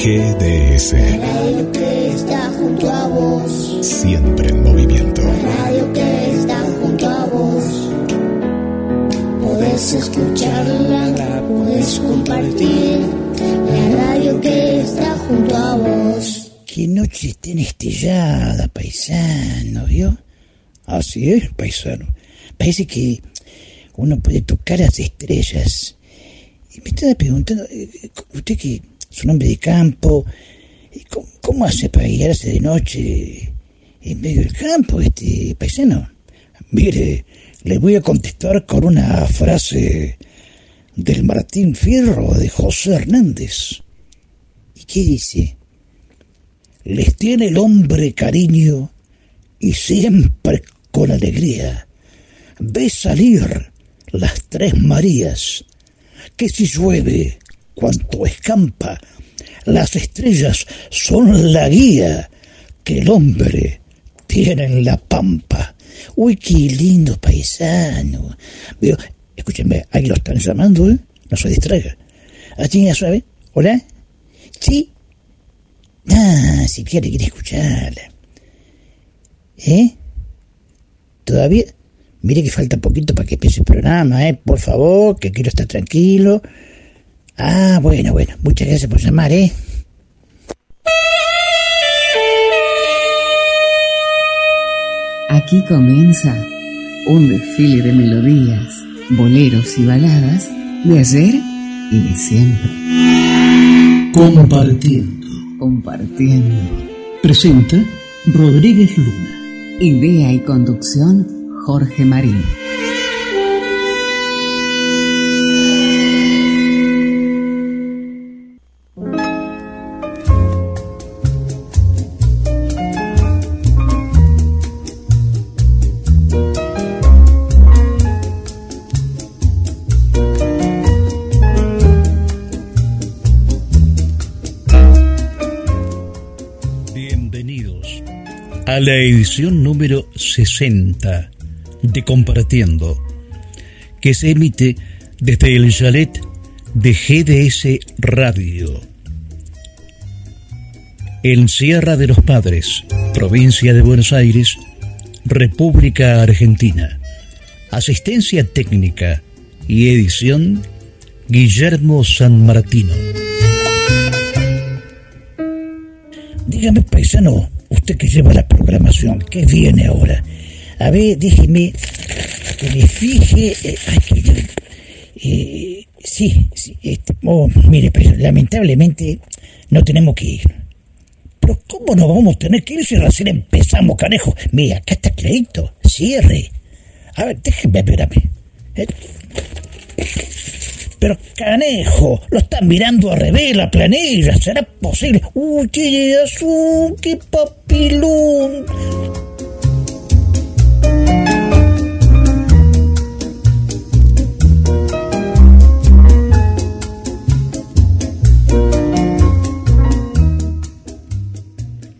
GDS. La radio que está junto a vos. Siempre en movimiento. La radio que está junto a vos. Podés escucharla, podés compartir. La radio que está junto a vos. Qué noche tan estrellada, paisano, ¿vio? Así es, paisano. Parece que uno puede tocar las estrellas. Y me estaba preguntando, usted que es un hombre de campo, ¿cómo hace para guiarse de noche en medio del campo, este paisano? Mire, le voy a contestar con una frase del Martín Fierro de José Hernández. ¿Y qué dice? Les tiene el hombre cariño y siempre con alegría. Ve salir las tres Marías, que si llueve cuanto escampa, las estrellas son la guía que el hombre tiene en la pampa. Uy, qué lindo paisano. Veo, escúchenme, ahí lo están llamando, ¿eh? No se distraiga. ¿Así ya sabe? ¿Hola? ¿Sí? Ah, si quiere escucharla. ¿Eh? ¿Todavía? Mire que falta poquito para que empiece el programa, ¿eh? Por favor, que quiero estar tranquilo. Ah, bueno. Muchas gracias por llamar, ¿eh? Aquí comienza un desfile de melodías, boleros y baladas de ayer y de siempre. Compartiendo. Presenta Rodríguez Luna. Idea y conducción, Jorge Marín. Bienvenidos a la edición número 60 de Compartiendo, que se emite desde el chalet de GDS Radio en Sierra de los Padres, provincia de Buenos Aires, República Argentina. Asistencia técnica y edición, Guillermo Sanmartino. Dígame, paisano, usted que lleva la programación, ¿qué viene ahora? A ver, déjeme que me fije. Mire, pero lamentablemente no tenemos que ir. Pero ¿cómo no vamos a tener que ir si recién empezamos, carajo? Mira, acá está clarito. Cierre. A ver, déjeme, espérame. Pero, canejo, lo están mirando al revés la planilla. ¿Será posible? ¡Uy, qué azul, qué papilón!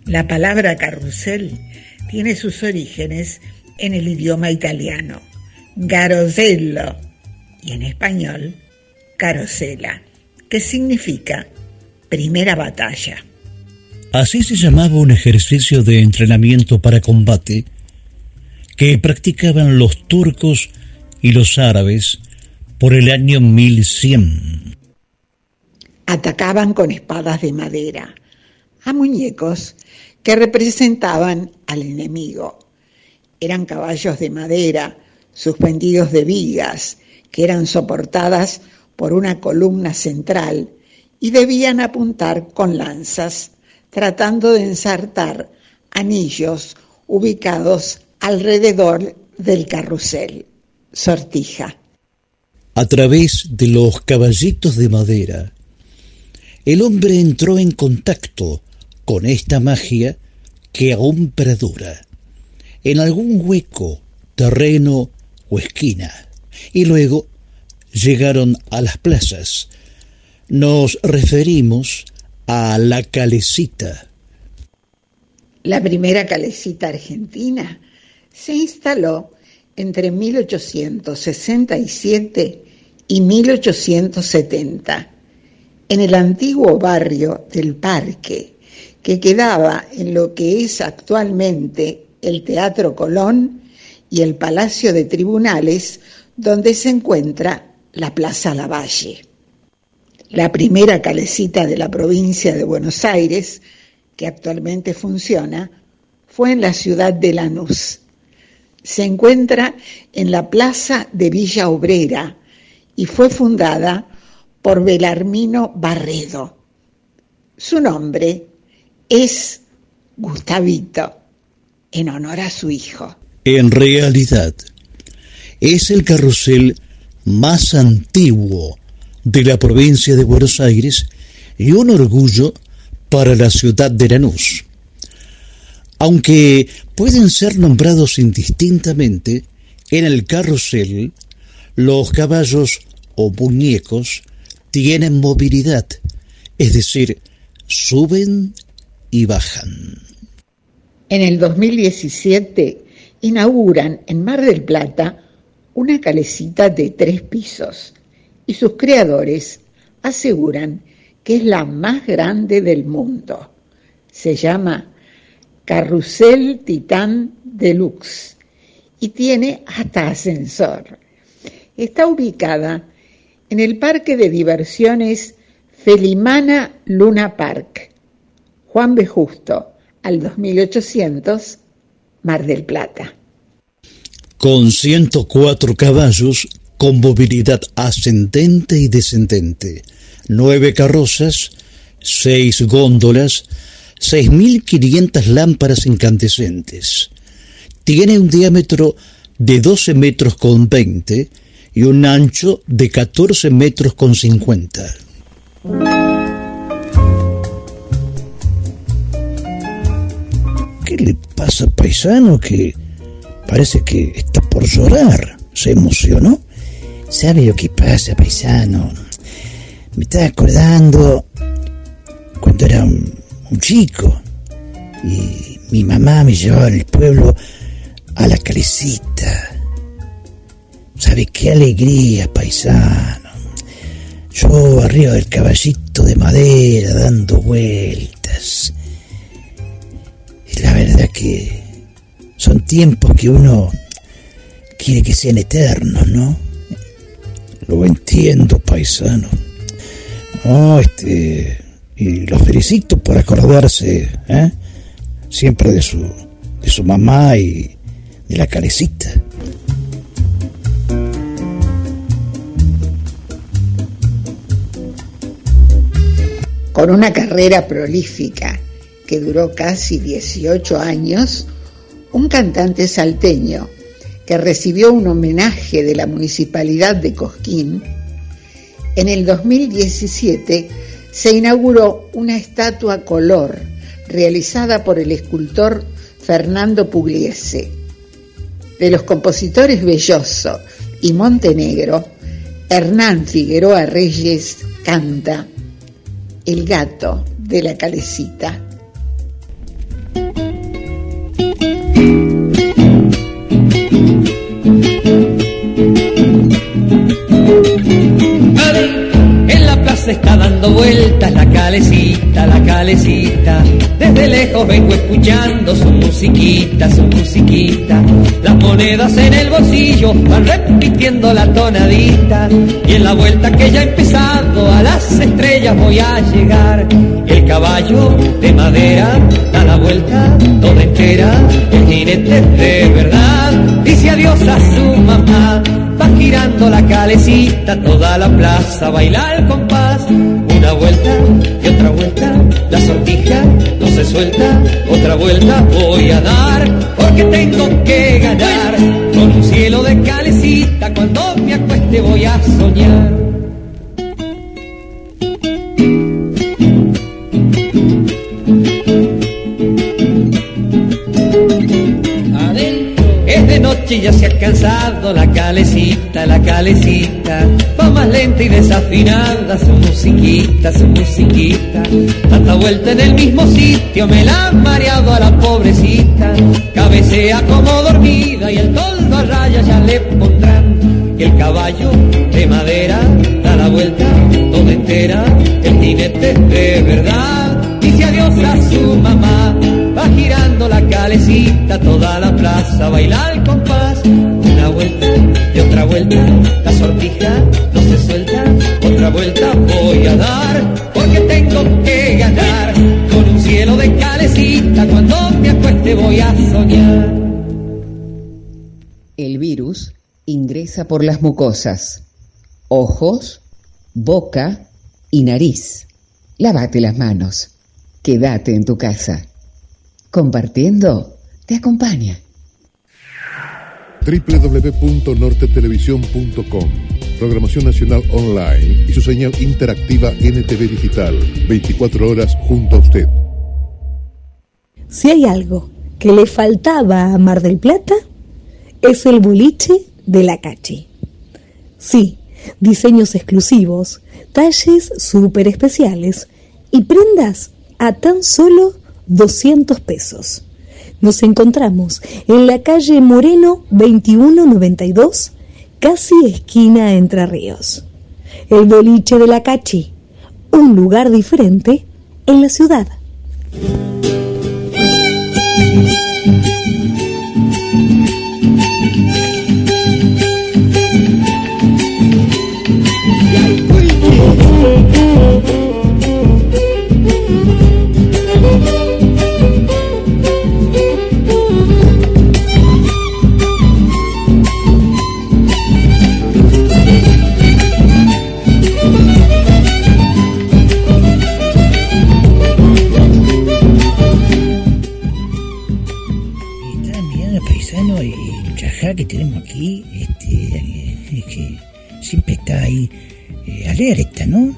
La palabra carrusel tiene sus orígenes en el idioma italiano, garosello, y en español, carosela, que significa primera batalla. Así se llamaba un ejercicio de entrenamiento para combate que practicaban los turcos y los árabes por el año 1100. Atacaban con espadas de madera a muñecos que representaban al enemigo. Eran caballos de madera suspendidos de vigas que eran soportadas por una columna central y debían apuntar con lanzas, tratando de ensartar anillos ubicados alrededor del carrusel, sortija. A través de los caballitos de madera, el hombre entró en contacto con esta magia que aún perdura en algún hueco, terreno o esquina. Y luego llegaron a las plazas. Nos referimos a la calecita. La primera calecita argentina se instaló entre 1867 y 1870 en el antiguo barrio del Parque, que quedaba en lo que es actualmente el Teatro Colón y el Palacio de Tribunales, donde se encuentra la Plaza Lavalle. La primera calecita de la provincia de Buenos Aires, que actualmente funciona, fue en la ciudad de Lanús. Se encuentra en la plaza de Villa Obrera y fue fundada por Belarmino Barredo. Su nombre es Gustavito, en honor a su hijo. En realidad, es el carrusel más antiguo de la provincia de Buenos Aires y un orgullo para la ciudad de Lanús. Aunque pueden ser nombrados indistintamente, en el carrusel los caballos o muñecos tienen movilidad, es decir, suben y bajan. En el 2017 inauguran en Mar del Plata una calecita de 3 pisos y sus creadores aseguran que es la más grande del mundo. Se llama Carrusel Titán Deluxe y tiene hasta ascensor. Está ubicada en el Parque de Diversiones Felimana Luna Park, Juan B. Justo, al 2800, Mar del Plata. Con 104 caballos, con movilidad ascendente y descendente, 9 carrozas, 6 góndolas, 6.500 lámparas incandescentes. Tiene un diámetro de 12 metros con 20 y un ancho de 14 metros con 50. ¿Qué le pasa, paisano, que parece que está por llorar? Se emocionó. ¿Sabe lo que pasa, paisano? Me estaba acordando cuando era un chico y mi mamá me llevaba al pueblo a la calecita. ¿Sabe qué alegría, paisano? Yo arriba del caballito de madera dando vueltas. Y la verdad que son tiempos que uno quiere que sean eternos, ¿no? Lo entiendo, paisano. No, y los felicito por acordarse, siempre de su mamá y de la calecita. Con una carrera prolífica que duró casi 18 años, un cantante salteño que recibió un homenaje de la Municipalidad de Cosquín, en el 2017 se inauguró una estatua a color realizada por el escultor Fernando Pugliese. De los compositores Belloso y Montenegro, Hernán Figueroa Reyes canta El gato de la calecita. Está dando vueltas la calecita, la calecita. Desde lejos vengo escuchando su musiquita, su musiquita. Las monedas en el bolsillo van repitiendo la tonadita. Y en la vuelta que ya he empezado a las estrellas voy a llegar. Y el caballo de madera da la vuelta toda entera. El jinete de verdad dice adiós a su mamá. Va girando la calecita, toda la plaza baila al compás. Una vuelta y otra vuelta, la sortija no se suelta. Otra vuelta voy a dar, porque tengo que ganar. Con un cielo de calecita, cuando me acueste voy a soñar. Y ya se ha cansado la calecita, la calecita. Va más lenta y desafinada su musiquita, su musiquita. Tanta vuelta en el mismo sitio me la han mareado a la pobrecita. Cabecea como dormida y el toldo a raya ya le pondrán. y el caballo de madera da la vuelta toda entera, el jinete de verdad dice adiós a su mamá, va girando la calecita, toda la plaza baila al compás, una vuelta y otra vuelta, la sortija no se suelta, otra vuelta voy a dar, porque tengo que ganar, con un cielo de calecita, cuando me acueste voy a soñar. El virus ingresa por las mucosas, ojos, boca y nariz. Lávate las manos. Quédate en tu casa. Compartiendo te acompaña. www.nortetelevisión.com. Programación nacional online y su señal interactiva NTV Digital. 24 horas junto a usted. Si hay algo que le faltaba a Mar del Plata, es el boliche de la Cachi. Sí, diseños exclusivos, talles súper especiales y prendas a tan solo 200 pesos. Nos encontramos en la calle Moreno 2192, casi esquina Entre Ríos. El boliche de la Cachi, un lugar diferente en la ciudad. Que tenemos aquí, que siempre está ahí alerta, ¿no?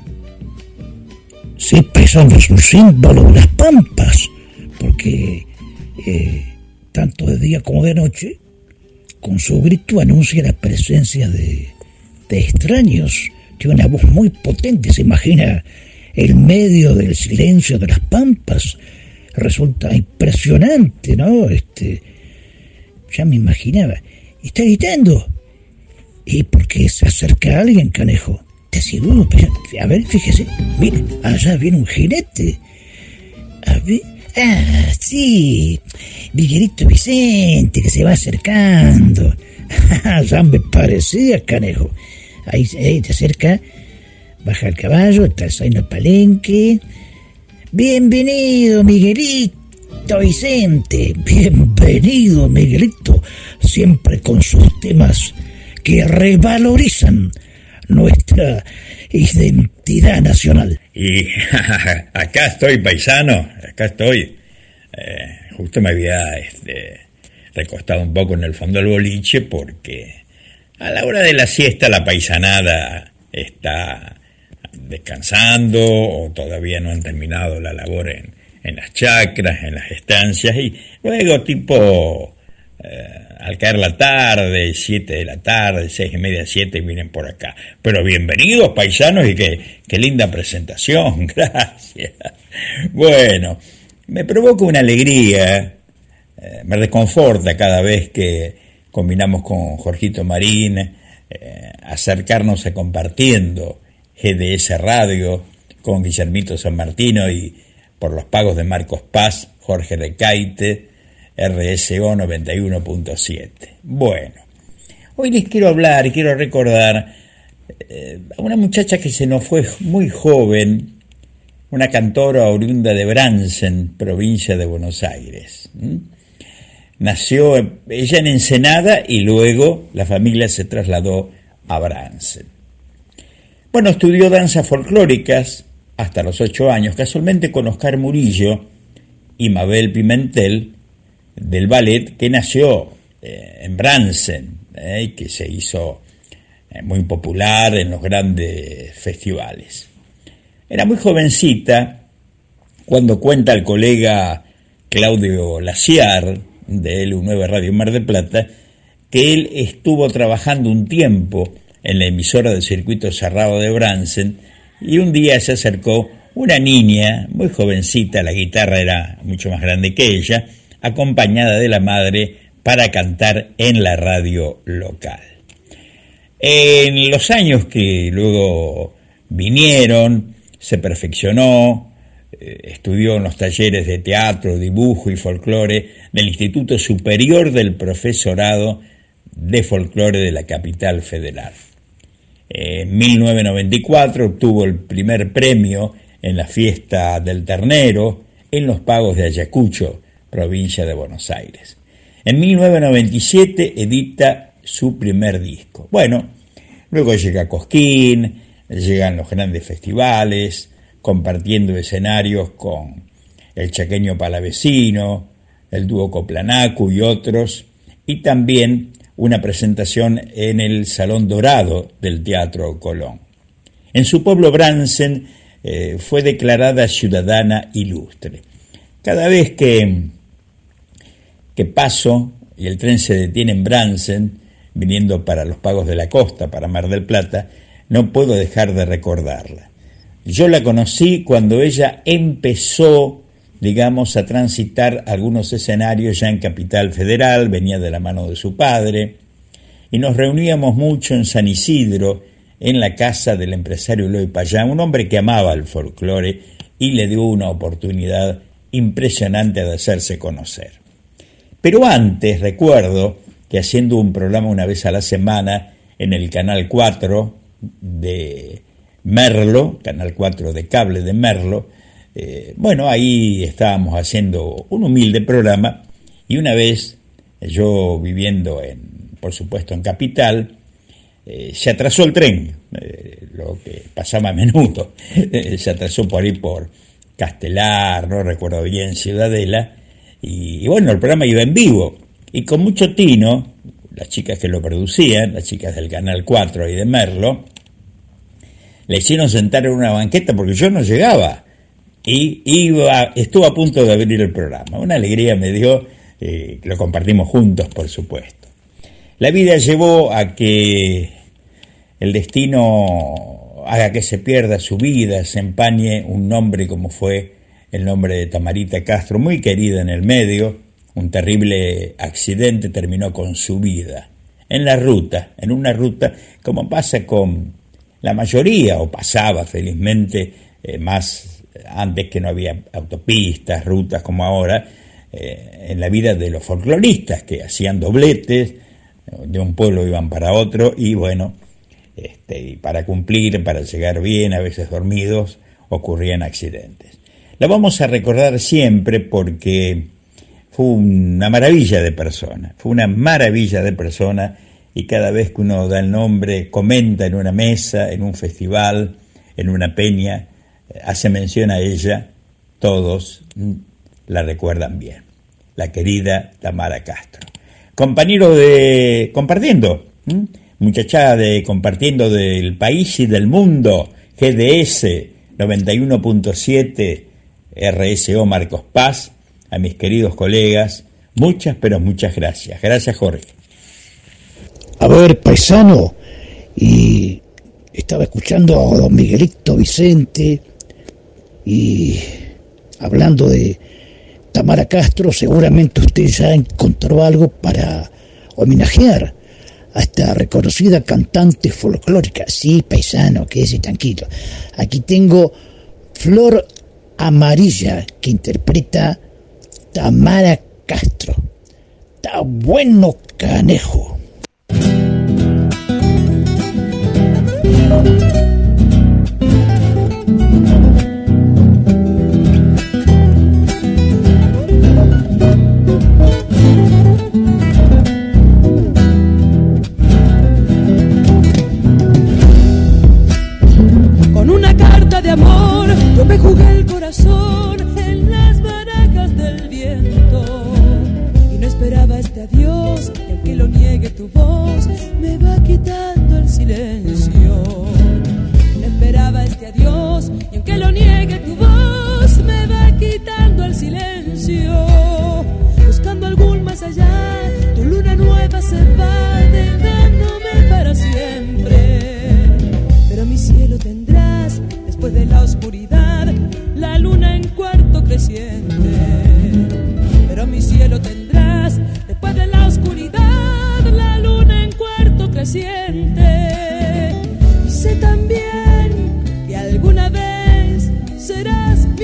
Siempre son los símbolos, las pampas, porque tanto de día como de noche, con su grito anuncia la presencia de extraños. Tiene una voz muy potente, se imagina el medio del silencio de las pampas. Resulta impresionante, ¿no? Ya me imaginaba. Está gritando. ¿Y por qué se acerca alguien, canejo? Te aseguro. A ver, fíjese. Mira, allá viene un jinete. A ver. Ah, sí. Miguelito Vicente, que se va acercando. Ya me parecía, canejo. Ahí te acerca. Baja el caballo. Está el Zaino Palenque. Bienvenido, Miguelito Vicente, bienvenido Miguelito, siempre con sus temas que revalorizan nuestra identidad nacional. Y acá estoy, paisano, acá estoy. Justo me había recostado un poco en el fondo del boliche porque a la hora de la siesta la paisanada está descansando o todavía no han terminado la labor en las chacras, en las estancias, y luego tipo al caer la tarde, 7 de la tarde, 6:30, 7, vienen por acá. Pero bienvenidos, paisanos, y qué linda presentación, gracias. Bueno, me provoca una alegría, me reconforta cada vez que combinamos con Jorgito Marín, acercarnos a Compartiendo GDS Radio con Guillermito Sanmartino y por los pagos de Marcos Paz, Jorge Recaite, RSO 91.7. Bueno, hoy les quiero hablar y quiero recordar a una muchacha que se nos fue muy joven, una cantora oriunda de Brandsen, provincia de Buenos Aires. Nació ella en Ensenada y luego la familia se trasladó a Brandsen. Bueno, estudió danzas folclóricas hasta los 8 años, casualmente con Oscar Murillo y Mabel Pimentel del ballet, que nació en Brandsen y que se hizo muy popular en los grandes festivales. Era muy jovencita cuando cuenta el colega Claudio Laciar de LU9 Radio Mar del Plata que él estuvo trabajando un tiempo en la emisora del circuito cerrado de Brandsen. Y un día se acercó una niña, muy jovencita, la guitarra era mucho más grande que ella, acompañada de la madre para cantar en la radio local. En los años que luego vinieron, se perfeccionó, estudió en los talleres de teatro, dibujo y folclore del Instituto Superior del Profesorado de Folclore de la Capital Federal. En 1994 obtuvo el primer premio en la Fiesta del Ternero en los Pagos de Ayacucho, provincia de Buenos Aires. En 1997 edita su primer disco. Bueno, luego llega Cosquín, llegan los grandes festivales, compartiendo escenarios con el chaqueño Palavecino, el dúo Coplanacu y otros, y también una presentación en el Salón Dorado del Teatro Colón. En su pueblo, Brandsen fue declarada ciudadana ilustre. Cada vez que paso y el tren se detiene en Brandsen, viniendo para los Pagos de la Costa, para Mar del Plata, no puedo dejar de recordarla. Yo la conocí cuando ella empezó, digamos, a transitar algunos escenarios ya en Capital Federal, venía de la mano de su padre, y nos reuníamos mucho en San Isidro, en la casa del empresario Eloy Payán, un hombre que amaba el folclore y le dio una oportunidad impresionante de hacerse conocer. Pero antes, recuerdo que haciendo un programa una vez a la semana en el Canal 4 de Merlo, Canal 4 de cable de Merlo, ahí estábamos haciendo un humilde programa, y una vez, yo viviendo por supuesto en Capital, se atrasó el tren, lo que pasaba a menudo, se atrasó por ahí por Castelar, no recuerdo bien, Ciudadela, y el programa iba en vivo, y con mucho tino, las chicas que lo producían, las chicas del Canal 4 y de Merlo, le hicieron sentar en una banqueta porque yo no llegaba, y estuvo a punto de abrir el programa. Una alegría me dio, lo compartimos juntos, por supuesto. La vida llevó a que el destino haga que se pierda su vida, se empañe un nombre como fue el nombre de Tamarita Castro, muy querida en el medio. Un terrible accidente terminó con su vida, en una ruta, como pasa con la mayoría, o pasaba felizmente, más antes que no había autopistas, rutas como ahora, en la vida de los folcloristas que hacían dobletes, de un pueblo iban para otro y para cumplir, para llegar bien, a veces dormidos, ocurrían accidentes. La vamos a recordar siempre porque fue una maravilla de persona, y cada vez que uno da el nombre, comenta en una mesa, en un festival, en una peña, hace mención a ella, todos la recuerdan bien, la querida Tamara Castro. Compañeros de Compartiendo, muchachada de Compartiendo del país y del mundo, GDS 91.7, RSO Marcos Paz, a mis queridos colegas, muchas pero muchas gracias. Gracias, Jorge. A ver, paisano, y estaba escuchando a don Miguelito Vicente y hablando de Tamara Castro. Seguramente usted ya encontró algo para homenajear a esta reconocida cantante folclórica. Sí, paisano, quédese tranquilo. Aquí tengo Flor Amarilla, que interpreta Tamara Castro. Está bueno, canejo. Me jugué el corazón en las barajas del viento y no esperaba este adiós, y aunque lo niegue tu voz me va quitando el silencio. No esperaba este adiós, y aunque lo niegue tu voz me va quitando el silencio. Buscando algún más allá, tu luna nueva se va dejándome para siempre. Pero mi cielo tendrás después de la oscuridad, la luna en cuarto creciente. Pero mi cielo tendrás después de la oscuridad, la luna en cuarto creciente.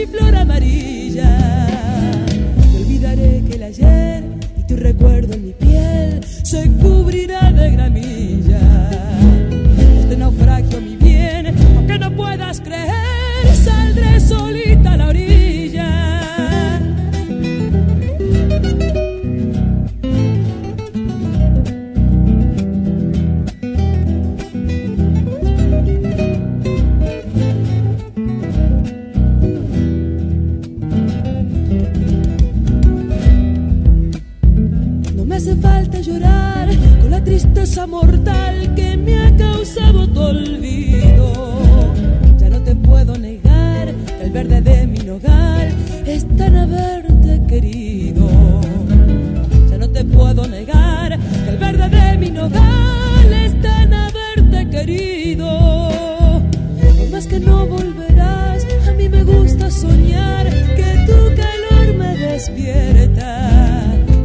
mi flor amarilla. Te olvidaré que el ayer y tu recuerdo en mi piel se cubrirá de gramilla. Este naufragio, mi bien, aunque no puedas creer, saldré solita a la orilla. Falta llorar con la tristeza mortal que me ha causado tu olvido. Ya no te puedo negar que el verde de mi nogal es tan haberte querido. Ya no te puedo negar que el verde de mi nogal es tan haberte querido. Por más que no volverás, a mí me gusta soñar que tu calor me despierta.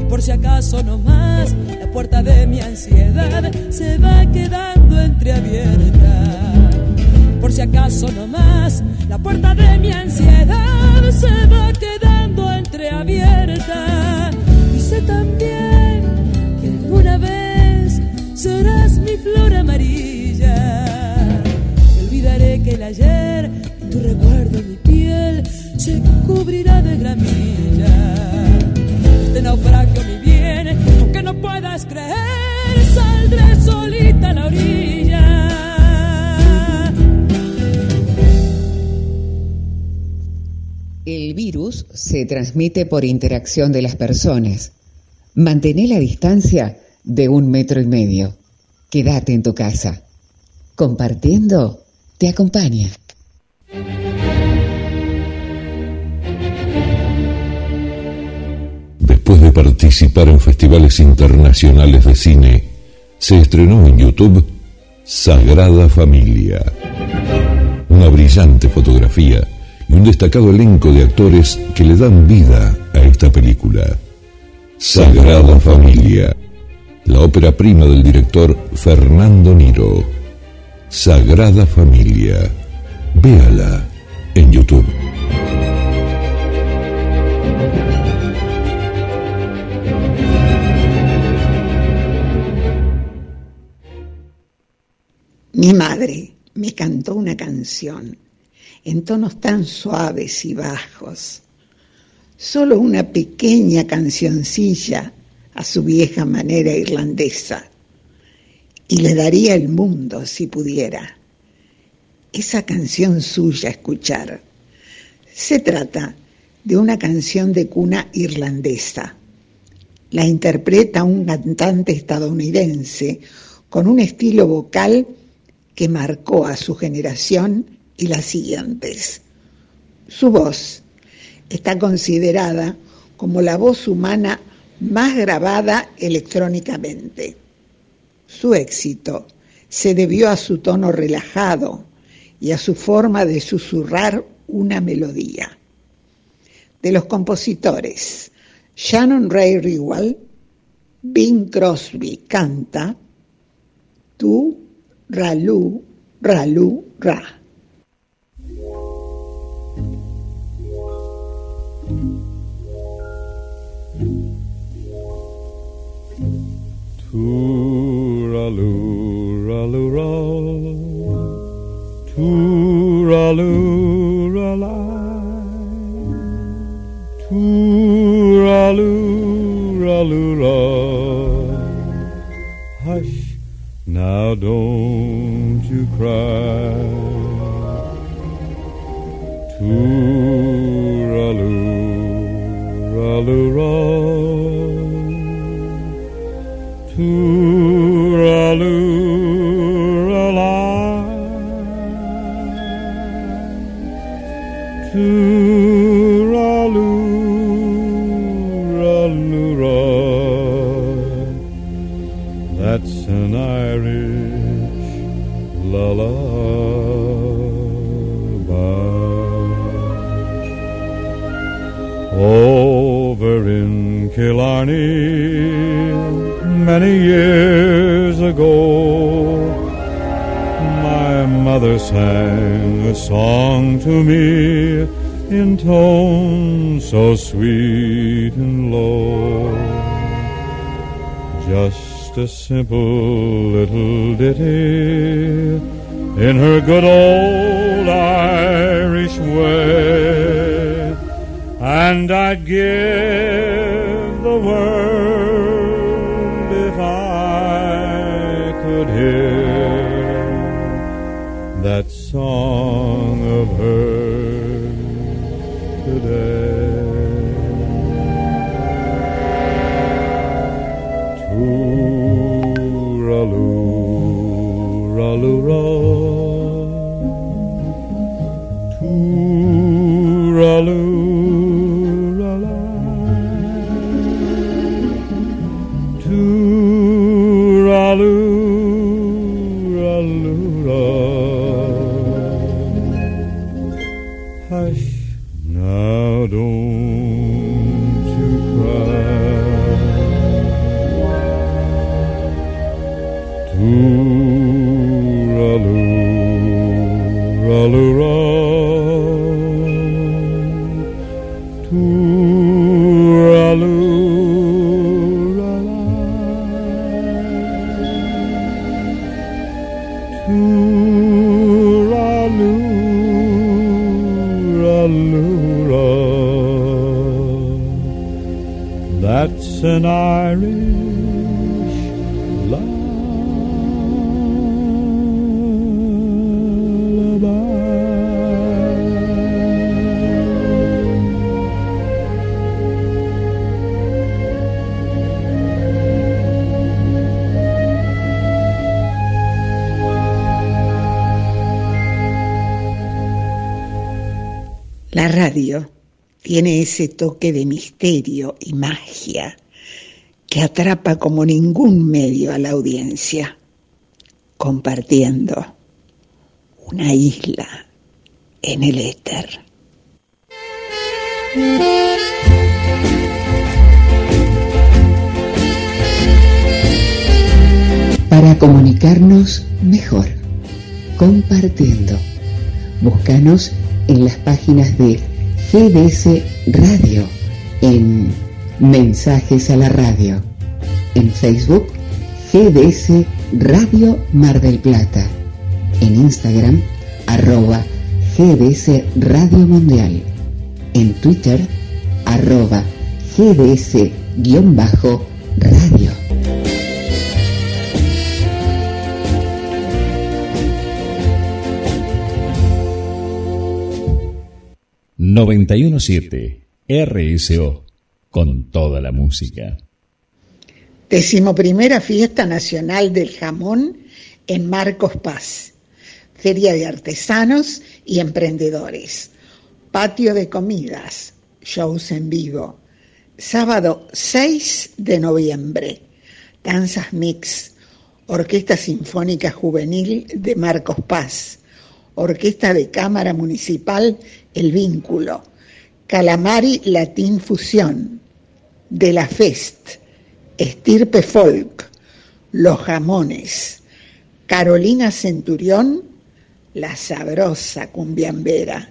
Por si acaso no más, la puerta de mi ansiedad se va quedando entreabierta. Por si acaso no más, la puerta de mi ansiedad se va quedando entreabierta. Y sé también que alguna vez serás mi flor amarilla. Te olvidaré que el ayer y tu recuerdo en mi piel se cubrirá de gramilla. Este naufragio, mi bien, aunque no puedas creer, saldré solita a la orilla. El virus se transmite por interacción de las personas. Mantén la distancia de 1,5 metros. Quédate en tu casa. Compartiendo te acompaña. Después de participar en festivales internacionales de cine, se estrenó en YouTube Sagrada Familia. Una brillante fotografía y un destacado elenco de actores que le dan vida a esta película. Sagrada Familia, la ópera prima del director Fernando Niro. Sagrada Familia, véala en YouTube. Mi madre me cantó una canción en tonos tan suaves y bajos, solo una pequeña cancioncilla a su vieja manera irlandesa, y le daría el mundo si pudiera esa canción suya escuchar. Se trata de una canción de cuna irlandesa. La interpreta un cantante estadounidense con un estilo vocal que marcó a su generación y las siguientes. Su voz está considerada como la voz humana más grabada electrónicamente. Su éxito se debió a su tono relajado y a su forma de susurrar una melodía. De los compositores, Shannon Ray Rewell, Bing Crosby canta Tú, Ralú, Ralú, Ra. Tú, Ralú, Ralú, Ra. Tú, Ralú, Ralá. Tú, Ralú, Ralú, Ra. Hush. Now don't you cry, too-ra-loo, ra-loo-ra, too-ra-loo, ra-la, too-ra-loo, ra-loo-ra. That's an Irish lullaby. Over in Killarney, many years ago, my mother sang a song to me in tones so sweet and low. Just a simple little ditty in her good old Irish way, and I'd give the world if I could hear that song of hers today. An Irish lullaby. La radio tiene ese toque de misterio y magia que atrapa como ningún medio a la audiencia, compartiendo una isla en el éter. Para comunicarnos mejor, compartiendo. Búscanos en las páginas de GDS Radio, en Mensajes a la Radio, en Facebook GDS Radio Mar del Plata, en Instagram @ GDS Radio Mundial, en Twitter @ GDS_Radio. RSO con toda la música. 11ª Fiesta Nacional del Jamón en Marcos Paz. Feria de artesanos y emprendedores. Patio de comidas, shows en vivo. Sábado 6 de noviembre. Danzas mix. Orquesta Sinfónica Juvenil de Marcos Paz. Orquesta de Cámara Municipal El Vínculo. Calamari Latín Fusión, De la Fest, Estirpe Folk, Los Jamones, Carolina Centurión, La Sabrosa Cumbiambera.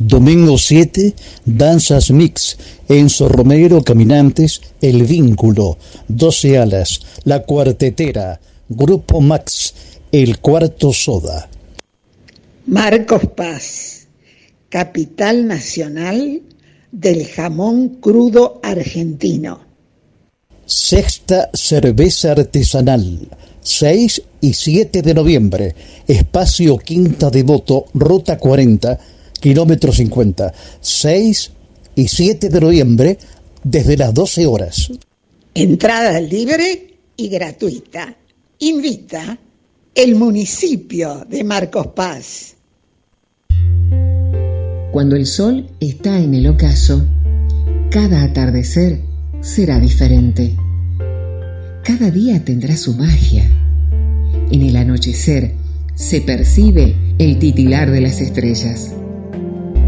Domingo 7, Danzas Mix, Enzo Romero, Caminantes, El Vínculo, 12 Alas, La Cuartetera, Grupo Max, El Cuarto Soda. Marcos Paz, capital nacional del jamón crudo argentino. 6ª Cerveza Artesanal, 6 y 7 de noviembre, espacio Quinta Devoto, ruta 40, kilómetro 50, 6 y 7 de noviembre, desde las 12 horas. Entrada libre y gratuita. Invita el municipio de Marcos Paz. Cuando el sol está en el ocaso, cada atardecer será diferente. Cada día tendrá su magia. En el anochecer se percibe el titilar de las estrellas.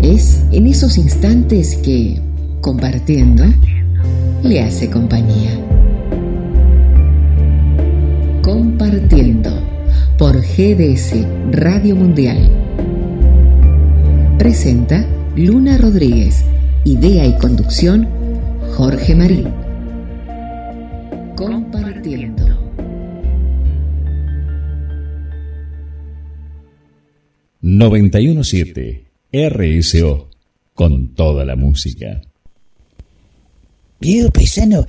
Es en esos instantes que, compartiendo, le hace compañía. Compartiendo por GDS Radio Mundial presenta Luna Rodríguez. Idea y conducción, Jorge Marín. Compartiendo. ...91.7... RSO... ...con toda la música. Diego Paisano...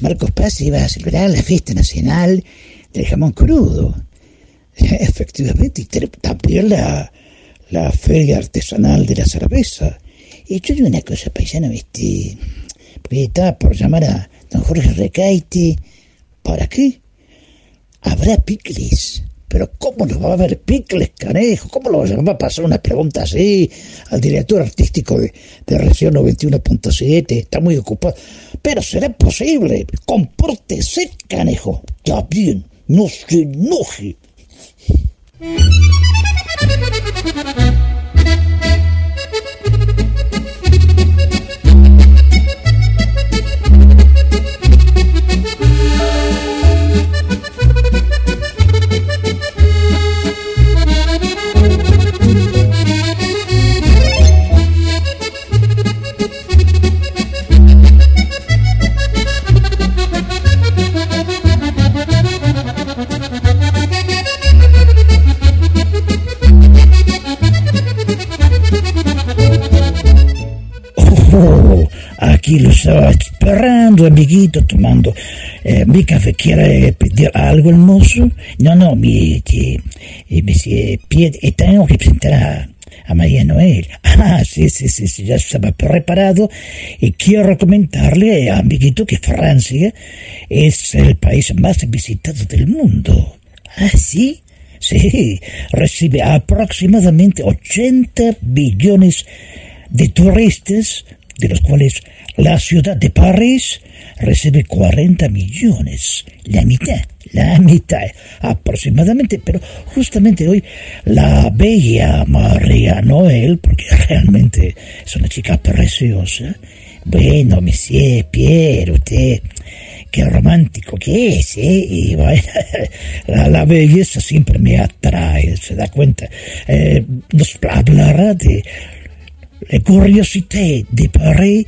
Marcos Paz iba a celebrar la fiesta nacional... del jamón crudo... efectivamente... y también la feria artesanal de la cerveza... y yo digo una cosa, Paisano... porque estaba por llamar a... don Jorge Recaite... ¿para qué? Habrá picles... Pero ¿cómo nos va a haber picles, canejo? ¿Cómo nos va a pasar una pregunta así al director artístico de RSO 91.7? Está muy ocupado. Pero será posible. Compórtese, canejo. Está bien. No se enoje. Aquí lo estaba esperando, amiguito, tomando mi café. ¿Quiere pedir algo, hermoso? No, tenemos que presentar a María Noel. Ah, sí, ya estaba preparado. Y quiero comentarle, amiguito, que Francia es el país más visitado del mundo. Ah, sí. Sí, recibe aproximadamente 80 billones de turistas, de los cuales la ciudad de París recibe 40 millones, la mitad aproximadamente. Pero justamente hoy la bella María Noel, porque realmente es una chica preciosa, bueno, monsieur Pierre, usted, qué romántico que es, ¿eh? Y bueno, la belleza siempre me atrae, se da cuenta. Nos hablará de la curiosidad de París.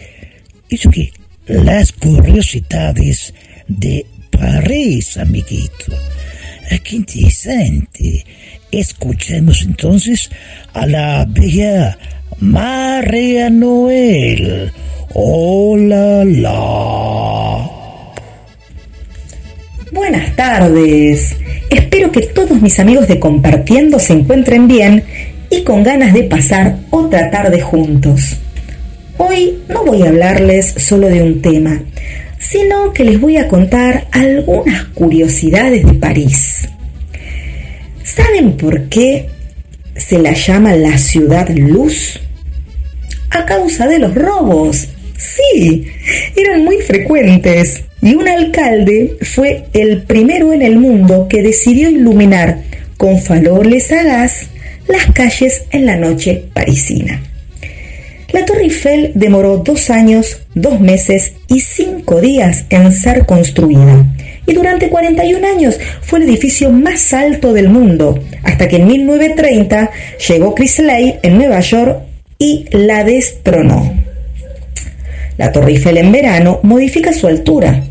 ¿Eso qué? Las curiosidades de París, amiguito. ¡Qué interesante! Escuchemos entonces a la bella María Noel. ¡Hola, la! Buenas tardes. Espero que todos mis amigos de Compartiendo se encuentren bien y con ganas de pasar otra tarde juntos. Hoy no voy a hablarles solo de un tema, sino que les voy a contar algunas curiosidades de París. ¿Saben por qué se la llama la ciudad luz? A causa de los robos. Sí, eran muy frecuentes. Y un alcalde fue el primero en el mundo que decidió iluminar con faroles a gas las calles en la noche parisina. La Torre Eiffel demoró 2 años, 2 meses y 5 días en ser construida, y durante 41 años fue el edificio más alto del mundo, hasta que en 1930 llegó Chrisley en Nueva York y la destronó. La Torre Eiffel en verano modifica su altura.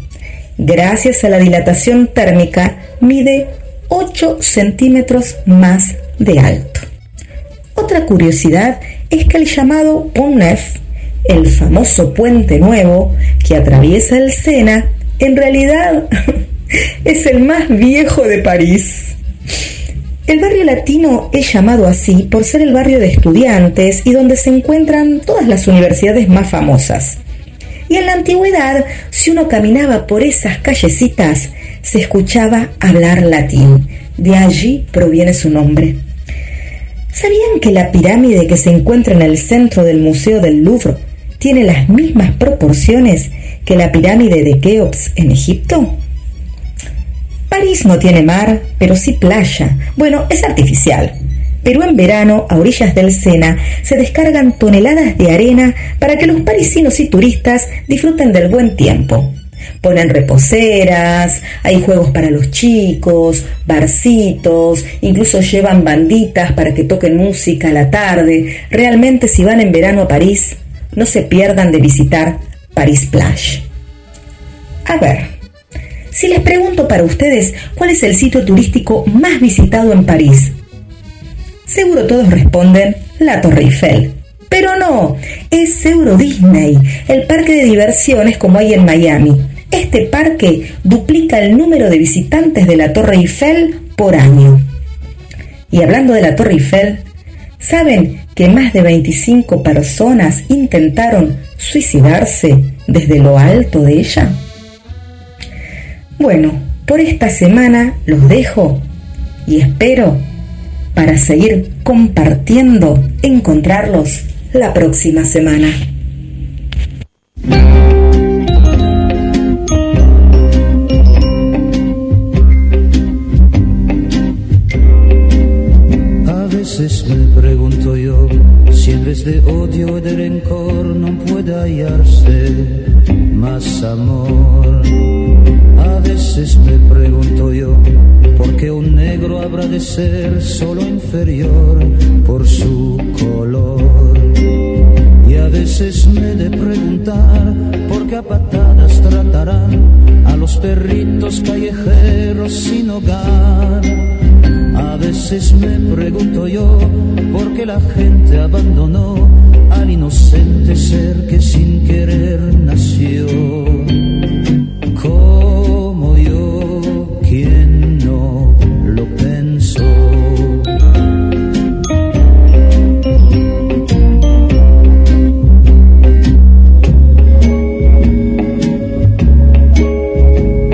Gracias a la dilatación térmica mide 8 centímetros más de alto. Otra curiosidad es que el llamado Pont Neuf, el famoso puente nuevo que atraviesa el Sena, en realidad es el más viejo de París. El barrio latino es llamado así por ser el barrio de estudiantes y donde se encuentran todas las universidades más famosas. Y en la antigüedad, si uno caminaba por esas callecitas, se escuchaba hablar latín. De allí proviene su nombre. ¿Sabían que la pirámide que se encuentra en el centro del Museo del Louvre tiene las mismas proporciones que la pirámide de Keops en Egipto? París no tiene mar, pero sí playa. Bueno, es artificial. Pero en verano, a orillas del Sena, se descargan toneladas de arena para que los parisinos y turistas disfruten del buen tiempo. Ponen reposeras, hay juegos para los chicos, barcitos, incluso llevan banditas para que toquen música a la tarde. Realmente, si van en verano a París, no se pierdan de visitar París Plage. A ver, si les pregunto para ustedes cuál es el sitio turístico más visitado en París, seguro todos responden la Torre Eiffel. Pero no, es Euro Disney, el parque de diversiones como hay en Miami. Este parque duplica el número de visitantes de la Torre Eiffel por año. Y hablando de la Torre Eiffel, ¿saben que más de 25 personas intentaron suicidarse desde lo alto de ella? Bueno, por esta semana los dejo y espero, para seguir compartiendo, encontrarlos la próxima semana. A veces me pregunto yo si en vez de odio y de rencor no puede hallarse más amor. A veces me pregunto yo por qué un negro habrá de ser solo inferior por su color. Y a veces me he de preguntar por qué a patadas tratarán a los perritos callejeros sin hogar. A veces me pregunto yo por qué la gente abandonó al inocente ser que sin querer nació. Como yo, quien no lo pensó.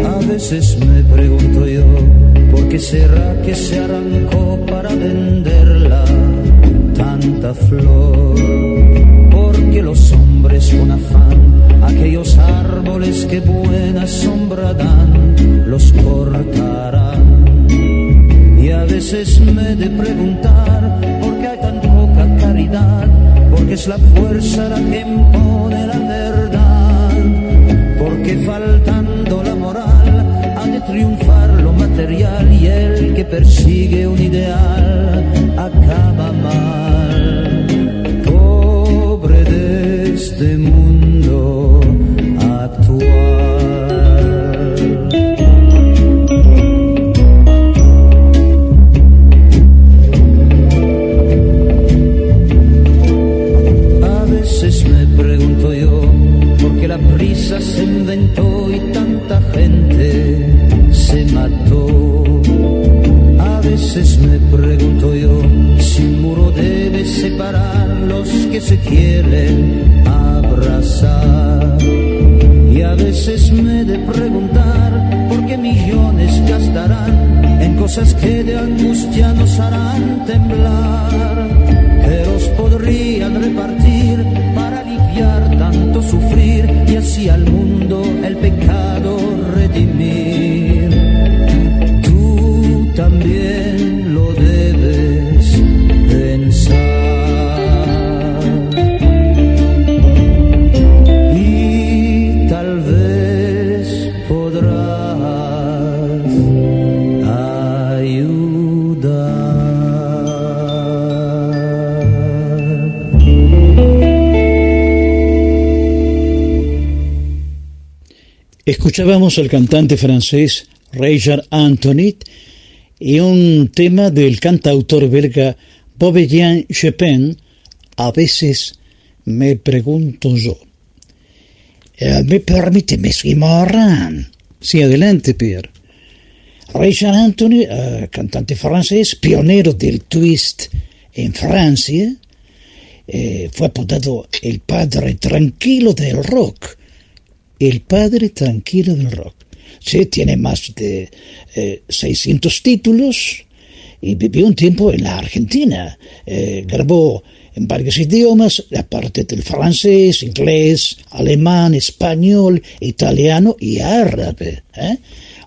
A veces me pregunto yo, ¿por qué será que se arrancó para venderla tanta flor? Porque los hombres con afán, aquellos árboles que buena sombra dan, los cortarán. Y a veces me he de preguntar, ¿por qué hay tan poca caridad? Porque es la fuerza la que impone la verdad, porque faltando la moral ha de triunfar lo material y el que persigue un ideal acaba mal. Pobre de este mundo actual. A veces me pregunto yo por qué la prisa se inventó y tanta gente se mató. A veces me pregunto yo si un muro debe separar los que se quieren abrazar. Y a veces me he de preguntar por qué millones gastarán en cosas que de angustia nos harán temblar, que los podrían repartir para aliviar tanto sufrir y así al mundo el pecado redimir. También lo debes pensar. Y tal vez podrás ayudar. Escuchábamos al cantante francés Richard Anthony y un tema del cantautor belga Bobbejaan Chopin, A veces me pregunto yo. ¿Me permite, Monsieur Morin? Sí, adelante, Pierre. Richard Anthony, cantante francés, pionero del twist en Francia, fue apodado el Padre Tranquilo del Rock. El Padre Tranquilo del Rock. Sí, tiene más de 600 títulos y vivió un tiempo en la Argentina. Grabó en varios idiomas, aparte del francés, inglés, alemán, español, italiano y árabe.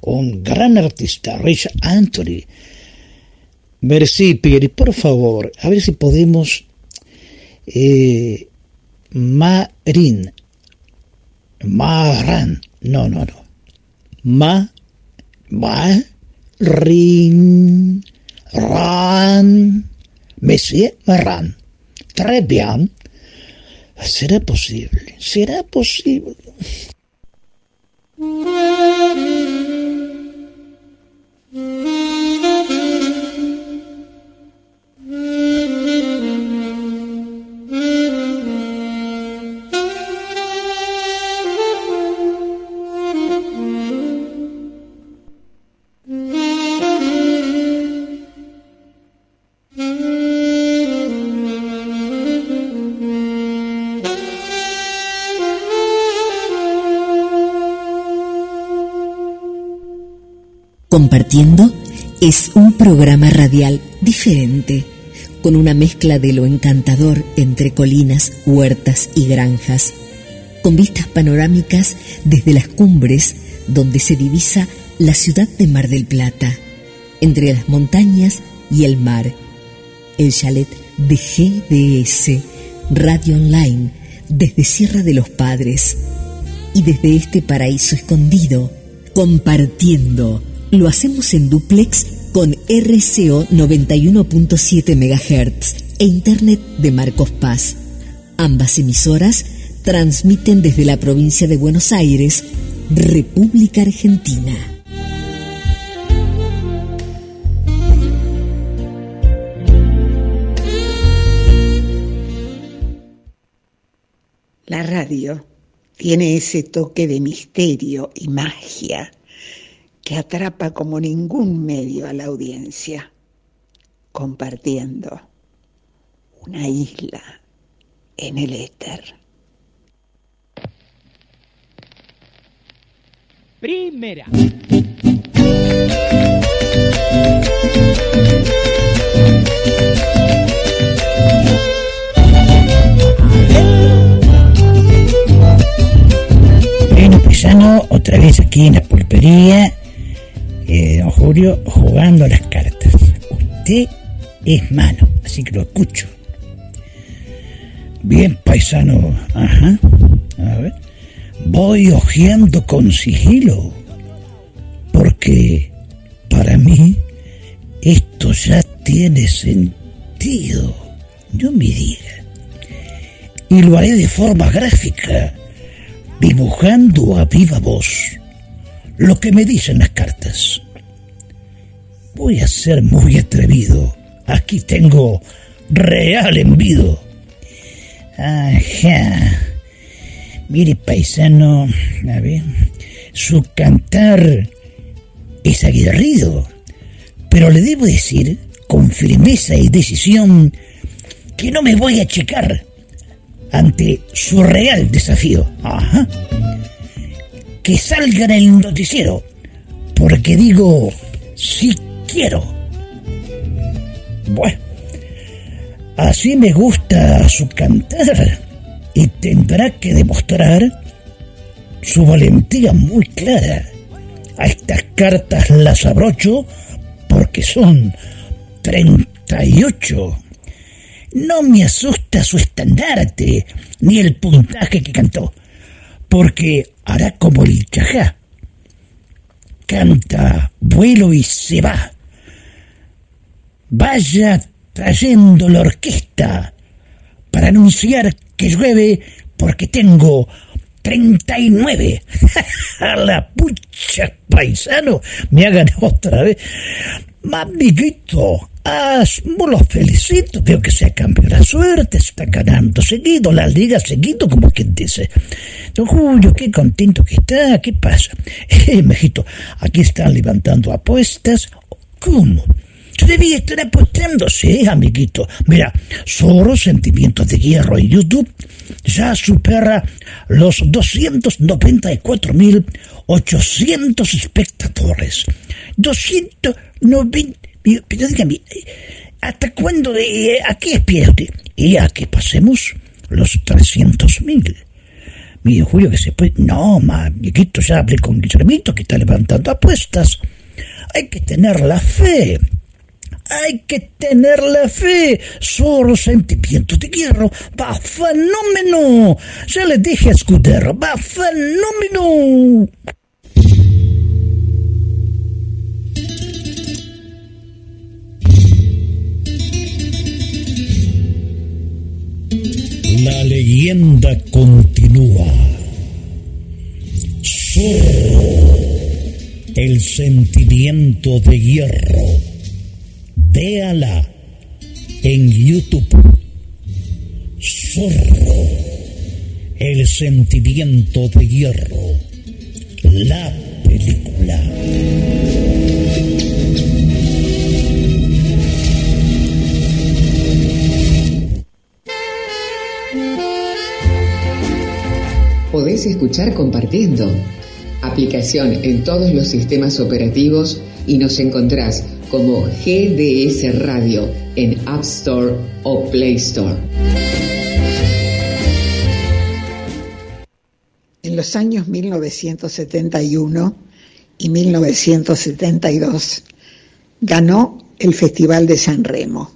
Un gran artista, Rich Anthony. Merci, Pierre, por favor, a ver si podemos... Marin. No. Ma, rin, ran, monsieur Marran. Très bien. Será posible. Compartiendo es un programa radial diferente, con una mezcla de lo encantador entre colinas, huertas y granjas, con vistas panorámicas desde las cumbres donde se divisa la ciudad de Mar del Plata, entre las montañas y el mar. El chalet de GDS, Radio Online, desde Sierra de los Padres y desde este paraíso escondido, compartiendo. Lo hacemos en dúplex con RSO 91.7 MHz e Internet de Marcos Paz. Ambas emisoras transmiten desde la provincia de Buenos Aires, República Argentina. La radio tiene ese toque de misterio y magia que atrapa como ningún medio a la audiencia, compartiendo una isla en el éter. Primera. Bueno, paisano, otra vez aquí en la pulpería. Don Julio jugando a las cartas. Usted es mano, así que lo escucho. Bien, paisano. Ajá. A ver. Voy hojeando con sigilo, porque para mí esto ya tiene sentido. No me diga. Y lo haré de forma gráfica, dibujando a viva voz lo que me dicen las cartas. Voy a ser muy atrevido. Aquí tengo real envido. Ajá. Mire, paisano, a ver, su cantar es aguerrido, pero le debo decir con firmeza y decisión que no me voy a achicar ante su real desafío. Ajá. Que salga en el noticiero, porque digo, sí quiero. Bueno, así me gusta su cantar, y tendrá que demostrar su valentía muy clara. A estas cartas las abrocho, porque son 38. No me asusta su estandarte, ni el puntaje que cantó, porque hará como el chajá. Canta, vuelo y se va. Vaya trayendo la orquesta para anunciar que llueve, porque tengo 39. ¡A la pucha, paisano! Me hagan otra vez. Mamiguito, los felicito. Veo que se ha cambiado la suerte. Se está ganando seguido, la liga seguido, como quien dice. Don Julio, qué contento que está. ¿Qué pasa? Mijito, aquí están levantando apuestas. ¿Cómo? Yo debía estar apostando, sí, amiguito. Mira, Zorro, Sentimientos de Hierro en YouTube ya supera los 294.800 espectadores. 290. Pero dígame, ¿hasta cuándo? ¿A qué espera usted? Y a que pasemos los 300.000. Mire, Julio, que se puede. No, amiguito, ya hablé con Guillermito, que está levantando apuestas. Hay que tener la fe. hay que tener la fe, solo sentimiento. Te quiero, va fenómeno. Ya le dije a Scudero, va fenómeno. La leyenda continúa. Zorro, el sentimiento de hierro. Véala en YouTube. Zorro, el sentimiento de hierro. La película. Podés escuchar compartiendo. Aplicación en todos los sistemas operativos y nos encontrás como GDS Radio en App Store o Play Store. En los años 1971 y 1972 ganó el Festival de San Remo.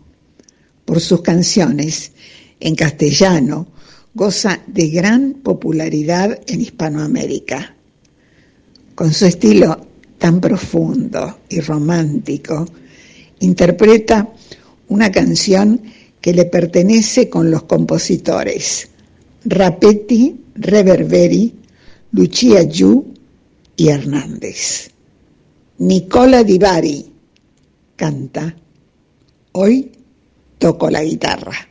Por sus canciones en castellano, goza de gran popularidad en Hispanoamérica. Con su estilo tan profundo y romántico, interpreta una canción que le pertenece con los compositores Rapetti, Reverberi, Lucia Yu y Hernández. Nicola Di Bari canta "Hoy toco la guitarra".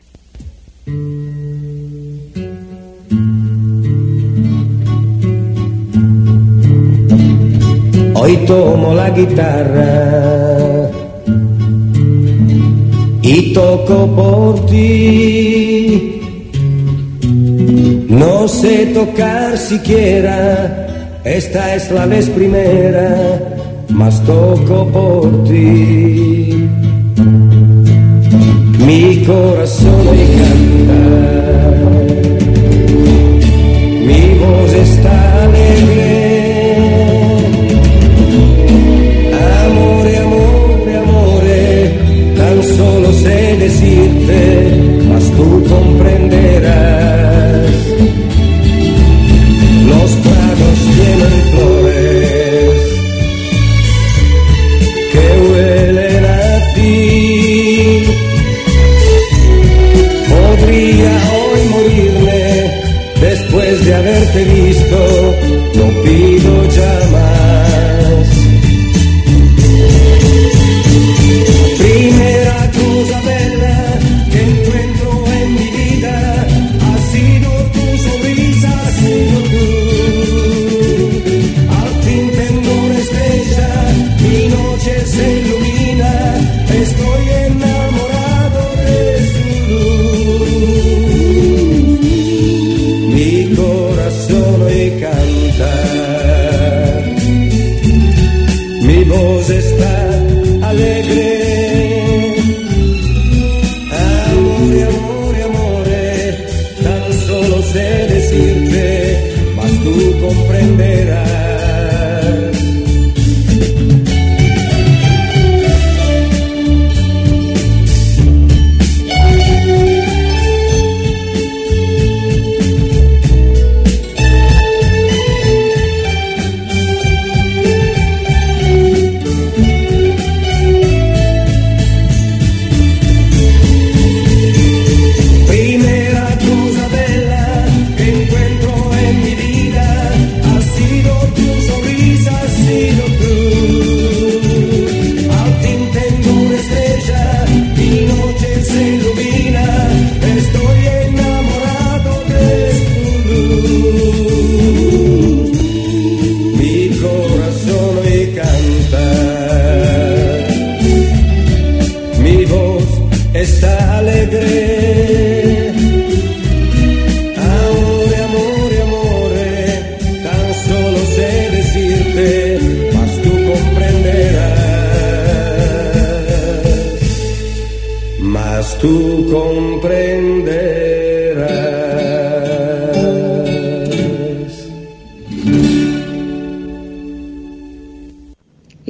Hoy tomo la guitarra y toco por ti. No sé tocar siquiera, esta es la vez primera, mas toco por ti. Mi corazón hoy canta, mi voz está alegre. Solo sé decirte, mas tú comprenderás. Los prados tienen flores que huelen a ti. Podría hoy morirme después de haberte visto, no pido ya más.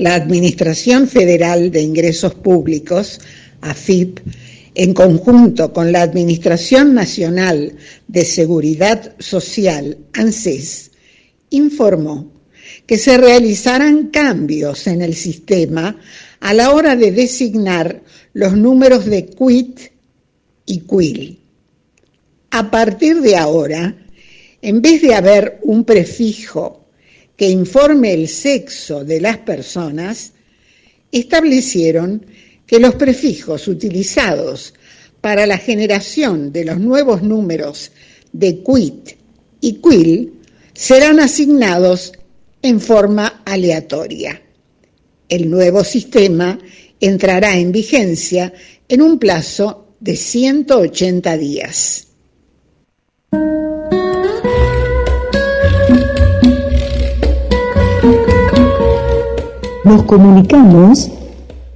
la Administración Federal de Ingresos Públicos, AFIP, en conjunto con la Administración Nacional de Seguridad Social, ANSES, informó que se realizarán cambios en el sistema a la hora de designar los números de QUIT y QUIL. A partir de ahora, en vez de haber un prefijo que informe el sexo de las personas, establecieron que los prefijos utilizados para la generación de los nuevos números de QUIT y QUIL serán asignados en forma aleatoria. El nuevo sistema entrará en vigencia en un plazo de 180 días. Nos comunicamos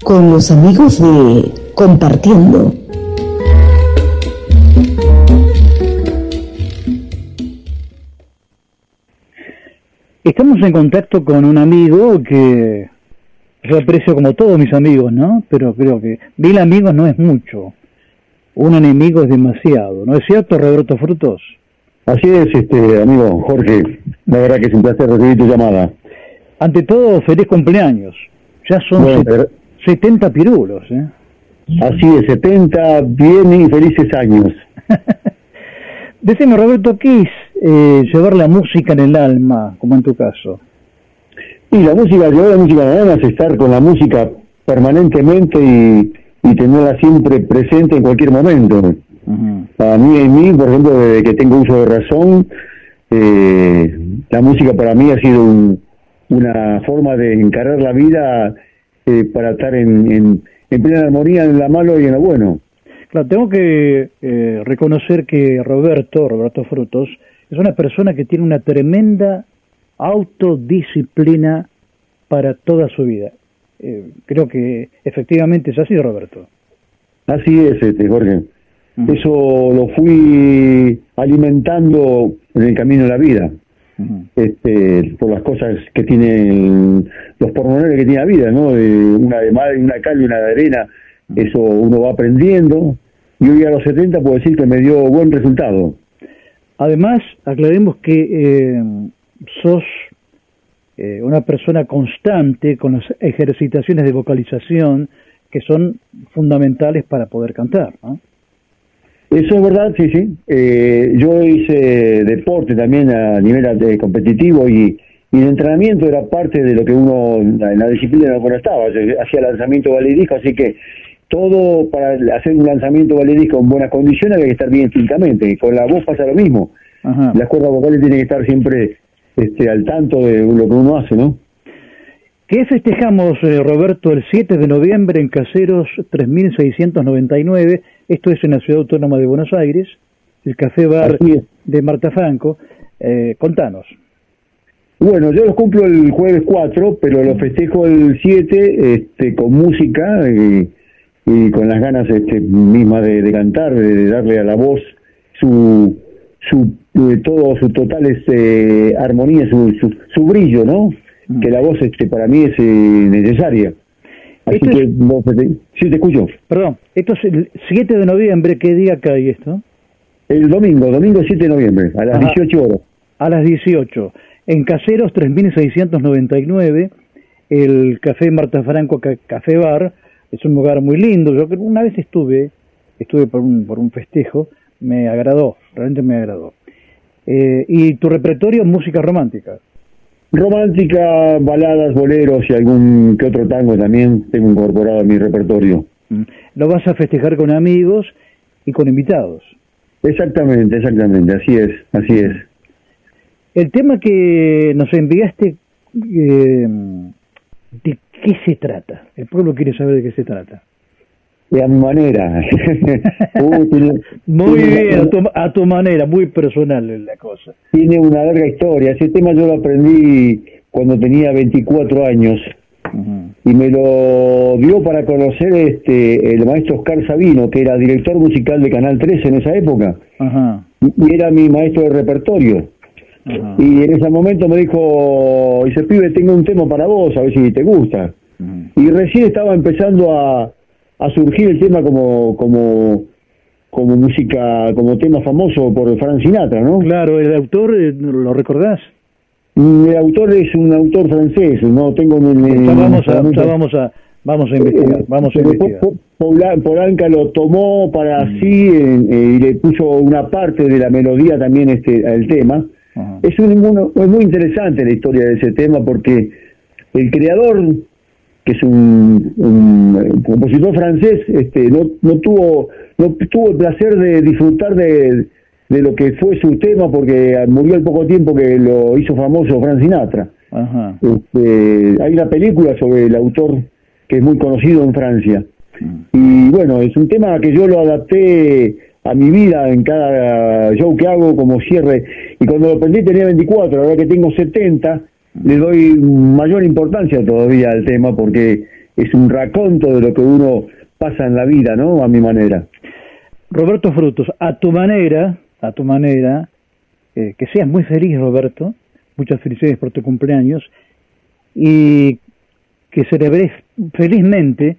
con los amigos de Compartiendo. Estamos en contacto con un amigo que yo aprecio como todos mis amigos, ¿no? Pero creo que 1000 amigos no es mucho. Un enemigo es demasiado, ¿no es cierto, Roberto Frutos? Así es, amigo Jorge. La verdad que es un placer recibir tu llamada. Ante todo, feliz cumpleaños. Ya son 70 pirulos, ¿eh? Así es, 70 bien y felices años. Decime, Roberto, ¿qué es llevar la música en el alma, como en tu caso? Y llevar la música en el alma es estar con la música permanentemente y tenerla siempre presente en cualquier momento. Uh-huh. Para mí, por ejemplo, desde que tengo uso de razón, la música para mí ha sido una forma de encarar la vida para estar en plena armonía en lo malo y en lo bueno. Claro, tengo que reconocer que Roberto Frutos, es una persona que tiene una tremenda autodisciplina para toda su vida. Creo que efectivamente es así, Roberto. Así es, Jorge. Uh-huh. Eso lo fui alimentando en el camino de la vida. Por las cosas que tienen los pormenores que tiene la vida, ¿no? Una de madre, una de cal y una de arena, eso uno va aprendiendo, y hoy a los 70 puedo decir que me dio buen resultado. Además, aclaremos que sos una persona constante con las ejercitaciones de vocalización que son fundamentales para poder cantar, ¿no? Eso es verdad, sí. Yo hice deporte también a nivel competitivo y el entrenamiento era parte de lo que uno, en la disciplina no constaba. Yo hacía lanzamiento ballerisco, así que todo para hacer un lanzamiento ballerisco en buenas condiciones había que estar bien físicamente. Con la voz pasa lo mismo. Ajá. Las cuerdas vocales tienen que estar siempre al tanto de lo que uno hace, ¿no? ¿Qué festejamos, Roberto, el 7 de noviembre en Caseros 3699? Esto es en la Ciudad Autónoma de Buenos Aires, el Café Bar de Marta Franco. Contanos. Bueno, yo los cumplo el jueves 4, pero los festejo el 7 con música y con las ganas mismas de cantar, de darle a la voz su total armonía, su brillo, ¿no? Que la voz para mí es necesaria. Así esto que vos, sí, te escucho. Perdón, esto es el 7 de noviembre, ¿qué día cae esto? El domingo 7 de noviembre, a las 18 horas. A las 18, en Caseros 3699, el Café Marta Franco Café Bar, es un lugar muy lindo. Yo una vez estuve por un festejo, realmente me agradó. Y tu repertorio, música romántica, baladas, boleros y algún que otro tango también tengo incorporado a mi repertorio. Lo vas a festejar con amigos y con invitados. Exactamente, así es. El tema que nos enviaste, ¿de qué se trata? El pueblo quiere saber de qué se trata. De a mi manera. Muy bien, a tu manera, muy personal es la cosa. Tiene una larga historia. Ese tema yo lo aprendí cuando tenía 24 años. Uh-huh. Y me lo dio para conocer el maestro Oscar Sabino, que era director musical de Canal 13 en esa época. Uh-huh. Y era mi maestro de repertorio. Uh-huh. Y en ese momento me dijo, dice, pibe, tengo un tema para vos, a ver si te gusta. Y recién estaba empezando a surgir el tema como música, como tema famoso por Frank Sinatra, ¿no? Claro, el autor, ¿lo recordás? El autor es un autor francés, no tengo... Vamos a investigar, vamos a investigar. Polanca lo tomó para sí y le puso una parte de la melodía también al tema. Ajá. Es muy interesante la historia de ese tema, porque el creador, que es un compositor francés, no tuvo el placer de disfrutar de lo que fue su tema, porque murió al poco tiempo que lo hizo famoso Frank Sinatra. Ajá. Hay una película sobre el autor que es muy conocido en Francia. Y bueno, es un tema que yo lo adapté a mi vida en cada show que hago como cierre, y cuando lo aprendí tenía 24, ahora que tengo 70, le doy mayor importancia todavía al tema, porque es un raconto de lo que uno pasa en la vida, ¿no? A mi manera. Roberto Frutos, a tu manera, que seas muy feliz, Roberto, muchas felicidades por tu cumpleaños, y que celebré felizmente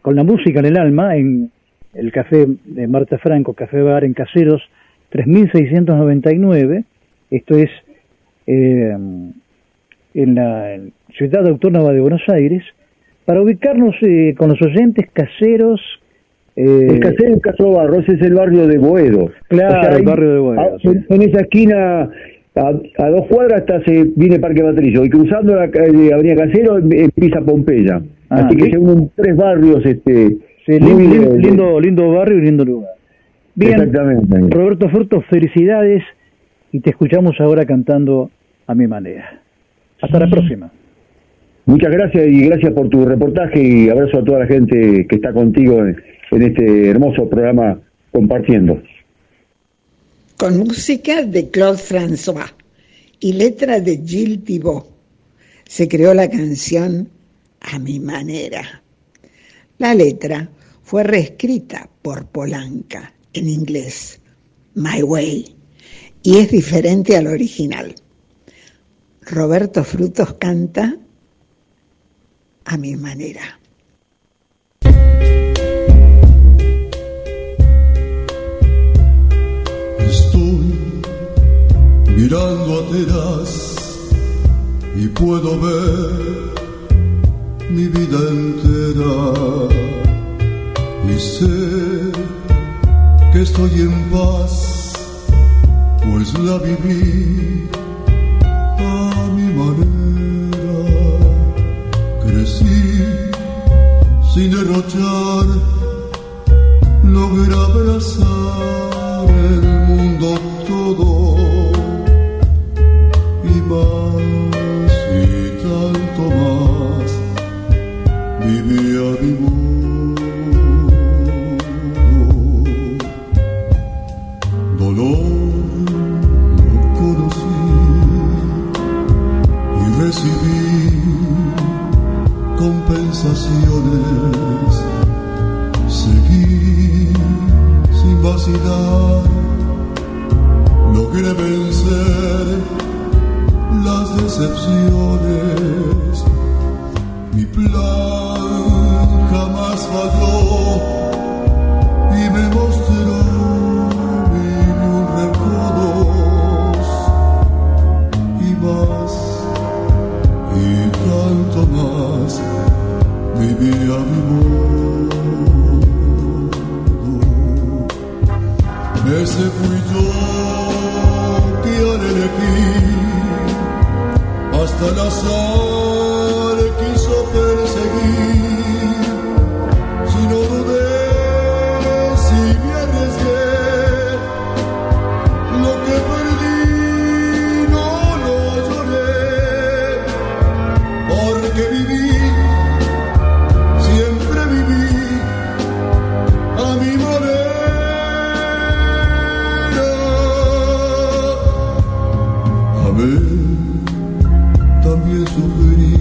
con la música en el alma en el café de Marta Franco, Café Bar en Caseros 3699, esto es en la Ciudad Autónoma de Buenos Aires, para ubicarnos con los oyentes. Caseros, el Caseros Castro Barros es el barrio de Boedo, claro, o sea, el barrio de Boedo, sí. En esa esquina, a 2 cuadras hasta se viene Parque Patricio, y cruzando la avenida Casero empieza Pompeya. Así que se unen 3 barrios. Sí, lindo barrio y lindo lugar. Bien, exactamente. Roberto Frutos, felicidades, y te escuchamos ahora cantando A mi manera. Hasta la próxima. Muchas gracias, y gracias por tu reportaje, y abrazo a toda la gente que está contigo en este hermoso programa compartiendo. Con música de Claude François y letra de Gilles Thibaut, se creó la canción A mi manera. La letra fue reescrita por Polanca en inglés, My Way, y es diferente al original. Roberto Frutos canta A mi manera. Mirando atrás y puedo ver mi vida entera, y sé que estoy en paz, pues la viví a mi manera. Crecí sin derrochar, logré abrazar el mundo todo. Más y tanto más, vivía mi mundo. Dolor no conocí y recibí compensaciones. Seguí sin vacilar, logré vencer las decepciones. Mi plan jamás falló y me mostró mil recuerdos, y más y tanto más vivía mi mundo. Ese fui yo quien elegí. Hasta el azar quiso perseguir, si no dudé, si me arriesgué, lo que perdí no lo lloré, porque viví, siempre viví a mi manera. A ver, también sufrí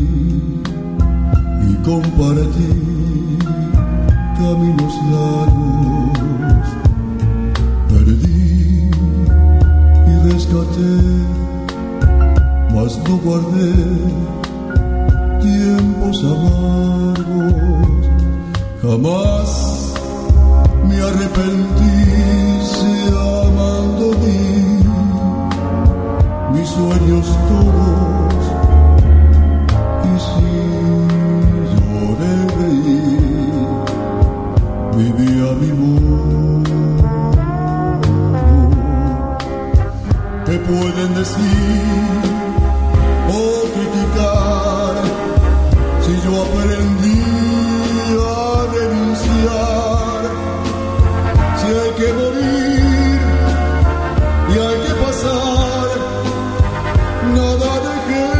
y compartí caminos largos, perdí y rescaté, mas no guardé tiempos amargos, jamás me arrepentí si amando vi mis sueños todos y si lloré reí, viví a mi modo. Te pueden decir o criticar si yo aprendí a renunciar, si hay que morir y hay que pasar, nada dejé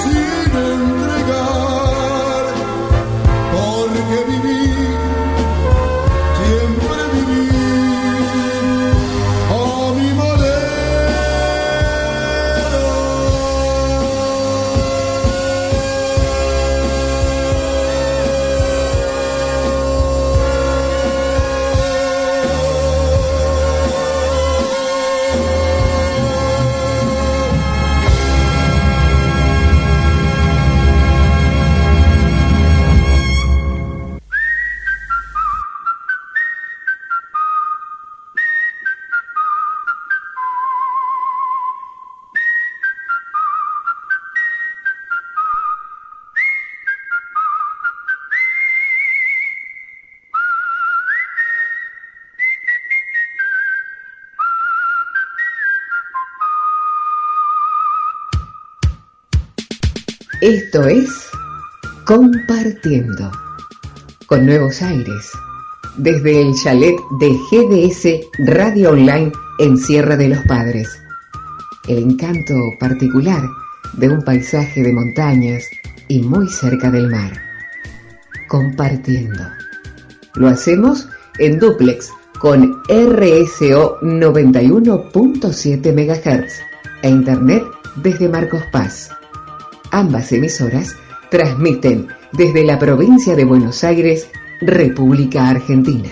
sin entregar, porque viví, siempre viví a mi manera. Esto es Compartiendo, con nuevos aires, desde el chalet de GDS Radio Online en Sierra de los Padres. El encanto particular de un paisaje de montañas y muy cerca del mar. Compartiendo. Lo hacemos en dúplex con RSO 91.7 MHz e internet desde Marcos Paz. Ambas emisoras transmiten desde la provincia de Buenos Aires, República Argentina.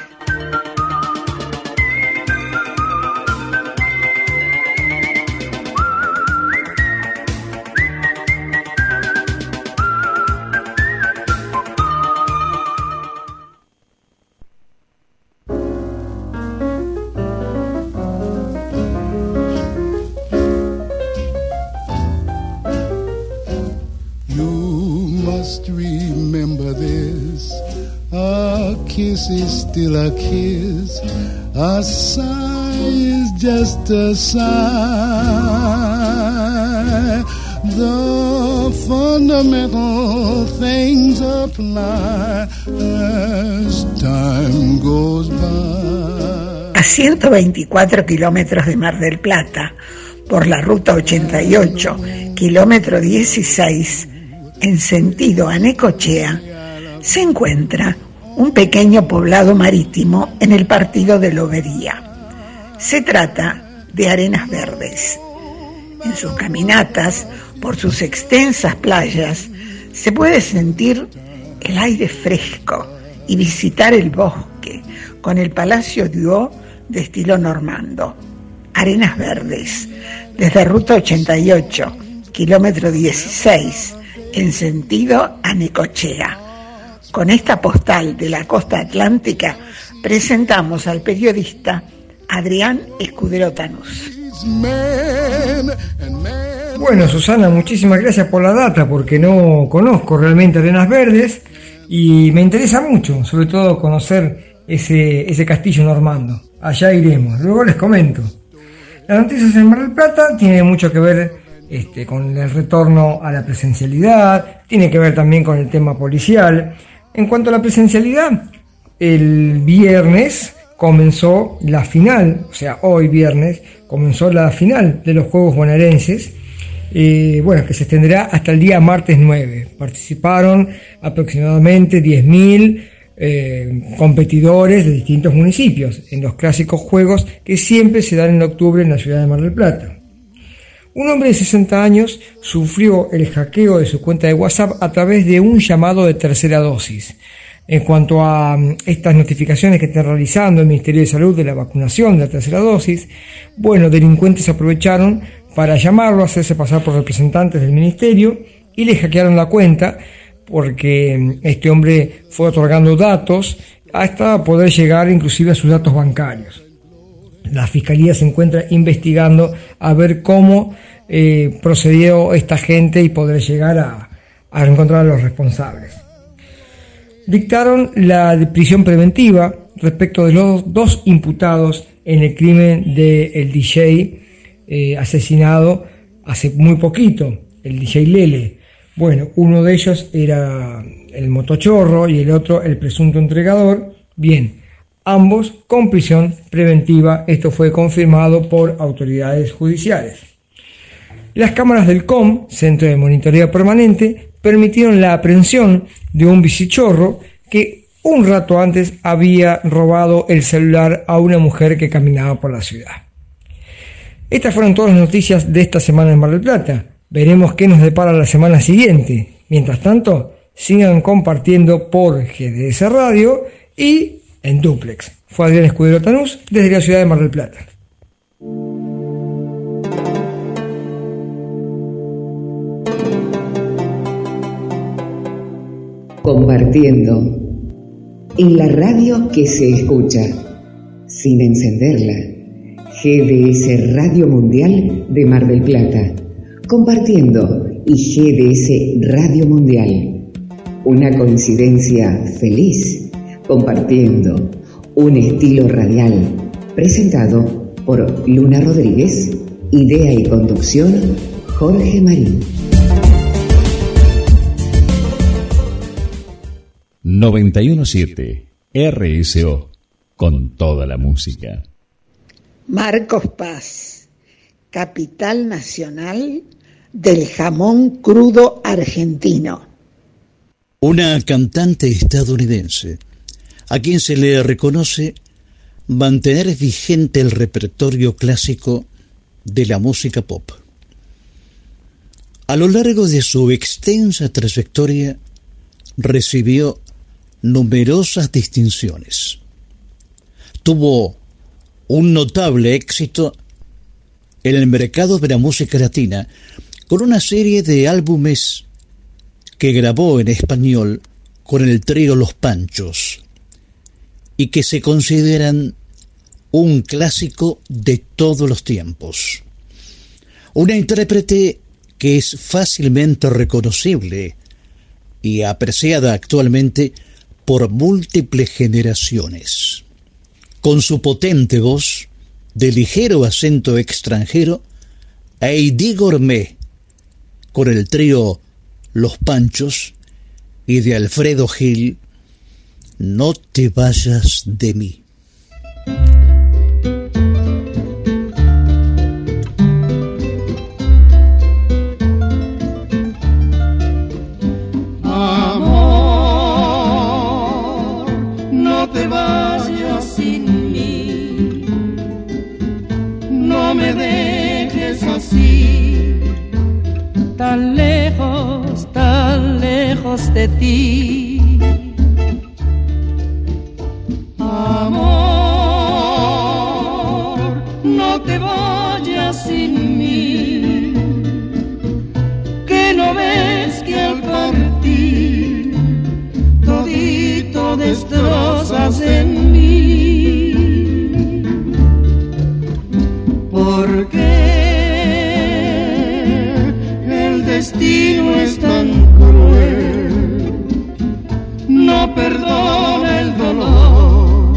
Still a kiss, a sigh is just a sigh. The fundamental things apply as time goes by. A 124 kilómetros de Mar del Plata, por la ruta 88, kilómetro 16, en sentido a Necochea, se encuentra un pequeño poblado marítimo en el partido de Lobería. Se trata de Arenas Verdes. En sus caminatas, por sus extensas playas, se puede sentir el aire fresco y visitar el bosque con el Palacio Duo de estilo normando. Arenas Verdes, desde ruta 88, kilómetro 16, en sentido a Necochea. Con esta postal de la costa atlántica presentamos al periodista Adrián Escudero Tanús. Bueno, Susana, muchísimas gracias por la data, porque no conozco realmente Arenas Verdes y me interesa mucho, sobre todo conocer ese castillo normando. Allá iremos, luego les comento. Las noticias en Mar del Plata tienen mucho que ver con el retorno a la presencialidad, tiene que ver también con el tema policial. En cuanto a la presencialidad, el viernes comenzó la final, o sea, hoy viernes, comenzó la final de los Juegos Bonaerenses, que se extenderá hasta el día martes 9. Participaron aproximadamente 10.000 competidores de distintos municipios en los clásicos juegos que siempre se dan en octubre en la ciudad de Mar del Plata. Un hombre de 60 años sufrió el hackeo de su cuenta de WhatsApp a través de un llamado de tercera dosis. En cuanto a estas notificaciones que está realizando el Ministerio de Salud de la vacunación de la tercera dosis, delincuentes aprovecharon para llamarlo, hacerse pasar por representantes del Ministerio y le hackearon la cuenta, porque este hombre fue otorgando datos hasta poder llegar inclusive a sus datos bancarios. La Fiscalía se encuentra investigando a ver cómo procedió esta gente y poder llegar a encontrar a los responsables. Dictaron la prisión preventiva respecto de los dos imputados en el crimen del DJ asesinado hace muy poquito, el DJ Lele. Bueno, uno de ellos era el motochorro y el otro el presunto entregador. Bien, ambos con prisión preventiva. Esto fue confirmado por autoridades judiciales. Las cámaras del COM, Centro de Monitoreo Permanente, permitieron la aprehensión de un bicichorro que un rato antes había robado el celular a una mujer que caminaba por la ciudad. Estas fueron todas las noticias de esta semana en Mar del Plata. Veremos qué nos depara la semana siguiente. Mientras tanto, sigan compartiendo por GDS Radio y en Duplex. Fue Adrián Escudero Tanús desde la ciudad de Mar del Plata. Compartiendo. En la radio que se escucha, sin encenderla. GDS Radio Mundial de Mar del Plata, compartiendo, y GDS Radio Mundial. Una coincidencia feliz, compartiendo un estilo radial, presentado por Luna Rodríguez, idea y conducción Jorge Marín. 91.7 RSO, con toda la música. Marcos Paz, capital nacional del jamón crudo argentino. Una cantante estadounidense a quien se le reconoce mantener vigente el repertorio clásico de la música pop. A lo largo de su extensa trayectoria recibió numerosas distinciones. Tuvo un notable éxito en el mercado de la música latina con una serie de álbumes que grabó en español con el trío Los Panchos y que se consideran un clásico de todos los tiempos. Una intérprete que es fácilmente reconocible y apreciada actualmente por múltiples generaciones. Con su potente voz, de ligero acento extranjero, Heidi Gourmet, con el trío Los Panchos y de Alfredo Gil, No te vayas de mí. Tan lejos de ti, amor, no te vayas sin mí, que no ves que al partir todito destrozas en mí, porque destino es tan cruel, no perdona el dolor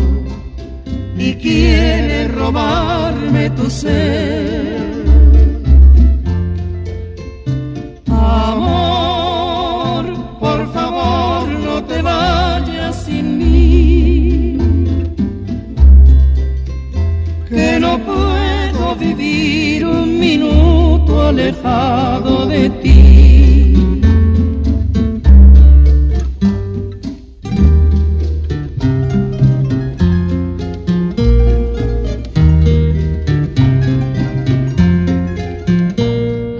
y quiere robarme tu ser. Amor, por favor no te vayas sin mí, que no puedo vivir un minuto alejado de ti.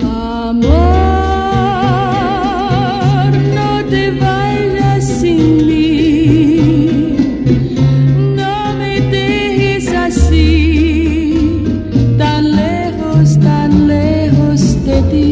Amor, no te vayas sin mí, no me dejes así, tan lejos de ti.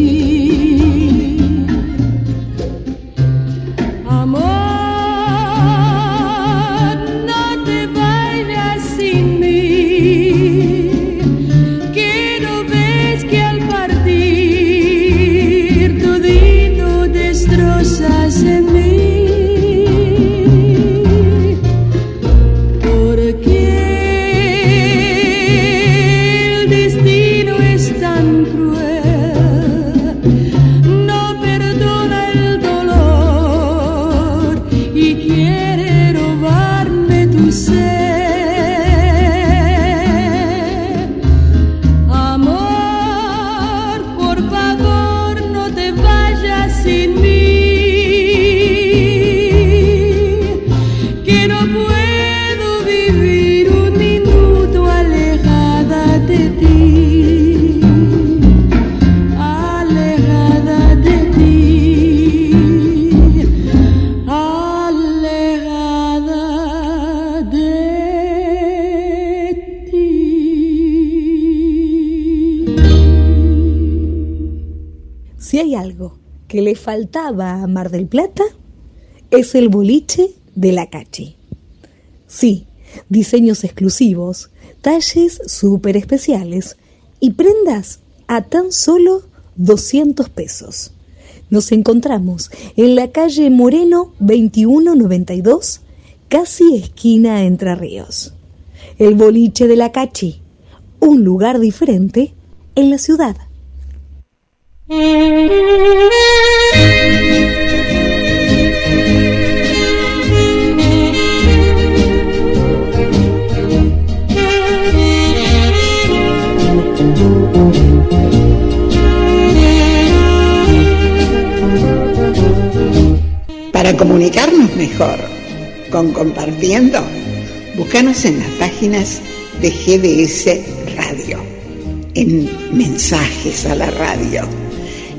Si hay algo que le faltaba a Mar del Plata, es el boliche de la Cachi. Sí, diseños exclusivos, talles súper especiales y prendas a tan solo 200 pesos. Nos encontramos en la calle Moreno 2192, casi esquina Entre Ríos. El boliche de la Cachi, un lugar diferente en la ciudad. Para comunicarnos mejor con Compartiendo, búscanos en las páginas de GDS Radio, en Mensajes a la Radio,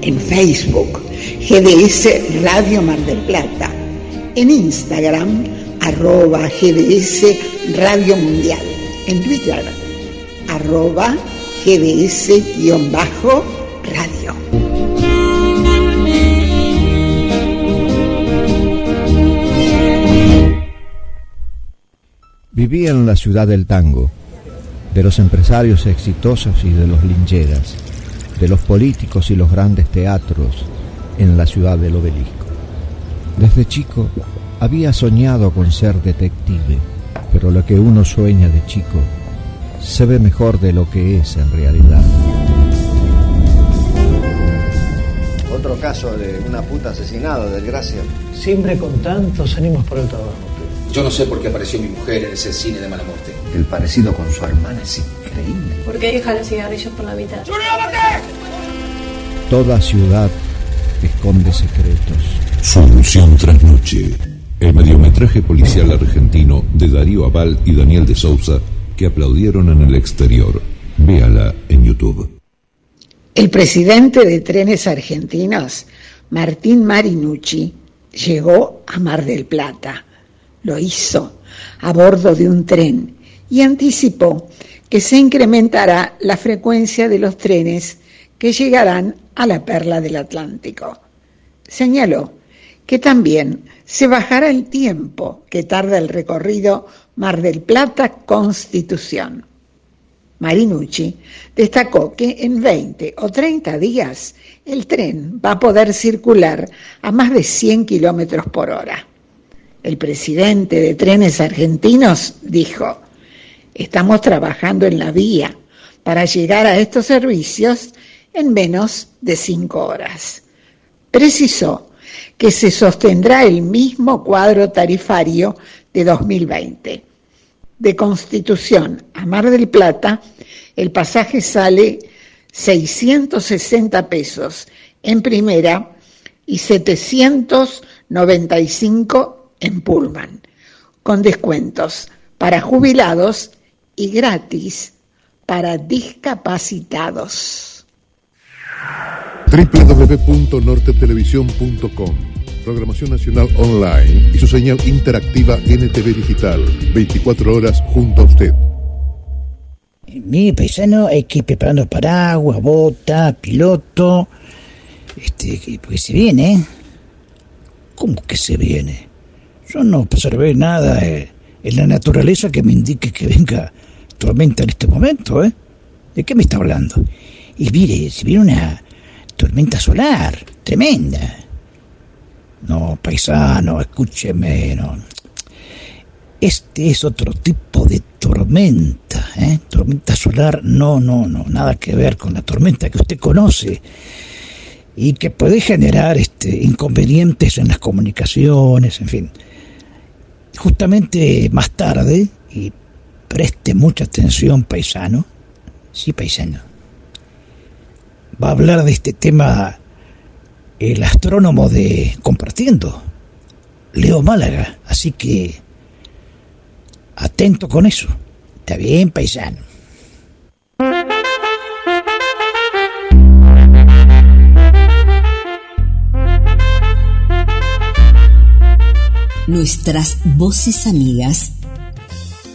en Facebook, GDS Radio Mar del Plata, en Instagram, @GDS Radio Mundial, en Twitter, @GDS-Radio. Vivía en la ciudad del tango, de los empresarios exitosos y de los lincheras, de los políticos y los grandes teatros en la ciudad del obelisco. Desde chico había soñado con ser detective, pero lo que uno sueña de chico se ve mejor de lo que es en realidad. Otro caso de una puta asesinada, desgracia. Siempre con tantos ánimos por el trabajo. Yo no sé por qué apareció mi mujer en ese cine de mala muerte. El parecido con su hermana es increíble. ¿Por qué deja los cigarrillos por la mitad? Toda ciudad esconde secretos. Solución tras noche. El mediometraje policial argentino de Darío Abal y Daniel de Sousa que aplaudieron en el exterior. Véala en YouTube. El presidente de Trenes Argentinos, Martín Marinucci, llegó a Mar del Plata. Lo hizo a bordo de un tren y anticipó que se incrementará la frecuencia de los trenes que llegarán a la perla del Atlántico. Señaló que también se bajará el tiempo que tarda el recorrido Mar del Plata-Constitución. Marinucci destacó que en 20 o 30 días el tren va a poder circular a más de 100 kilómetros por hora. El presidente de Trenes Argentinos dijo: estamos trabajando en la vía para llegar a estos servicios en menos de 5 horas. Precisó que se sostendrá el mismo cuadro tarifario de 2020. De Constitución a Mar del Plata, el pasaje sale 660 pesos en primera y 795 en Pullman, con descuentos para jubilados y gratis para discapacitados. www.nortetelevisión.com. Programación nacional online y su señal interactiva NTV Digital. 24 horas junto a usted. Mi paisano hay que ir preparando paraguas, botas, piloto. Porque se viene. ¿Cómo que se viene? Yo no observé nada en la naturaleza que me indique que venga tormenta en este momento, ¿De qué me está hablando? Y mire, se viene una tormenta solar tremenda. No, paisano, escúcheme, no. Este es otro tipo de tormenta, Tormenta solar, no, nada que ver con la tormenta que usted conoce. Y que puede generar inconvenientes en las comunicaciones, en fin. Justamente más tarde, y preste mucha atención, paisano, sí, paisano, va a hablar de este tema el astrónomo de Compartiendo, Leo Málaga, así que atento con eso. Está bien, paisano. Nuestras voces amigas: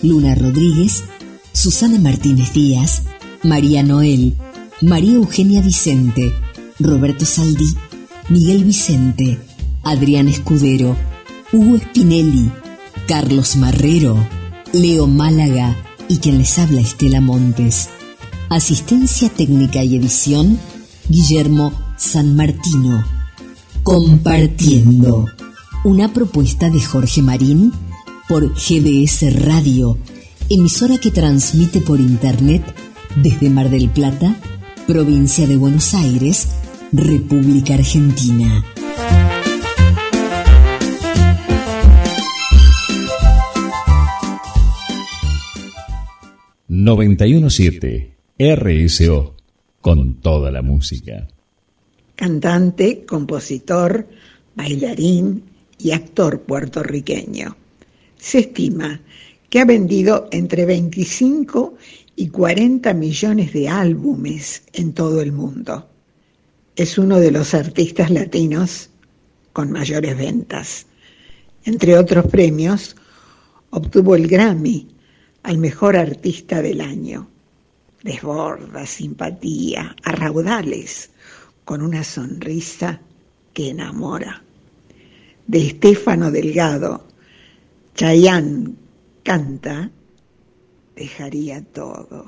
Luna Rodríguez, Susana Martínez Díaz, María Noel, María Eugenia Vicente, Roberto Saldí, Miguel Vicente, Adrián Escudero, Hugo Spinelli, Carlos Marrero, Leo Málaga y quien les habla, Estela Montes. Asistencia técnica y edición, Guillermo Sanmartino. Compartiendo. Una propuesta de Jorge Marín por GDS Radio, emisora que transmite por internet desde Mar del Plata, provincia de Buenos Aires, República Argentina. ...91.7... RSO... con toda la música. Cantante, compositor, bailarín y actor puertorriqueño. Se estima que ha vendido entre 25 y 40 millones de álbumes en todo el mundo. Es uno de los artistas latinos con mayores ventas. Entre otros premios, obtuvo el Grammy al mejor artista del año. Desborda simpatía a raudales con una sonrisa que enamora. De Estéfano Delgado, Chayanne canta, dejaría todo.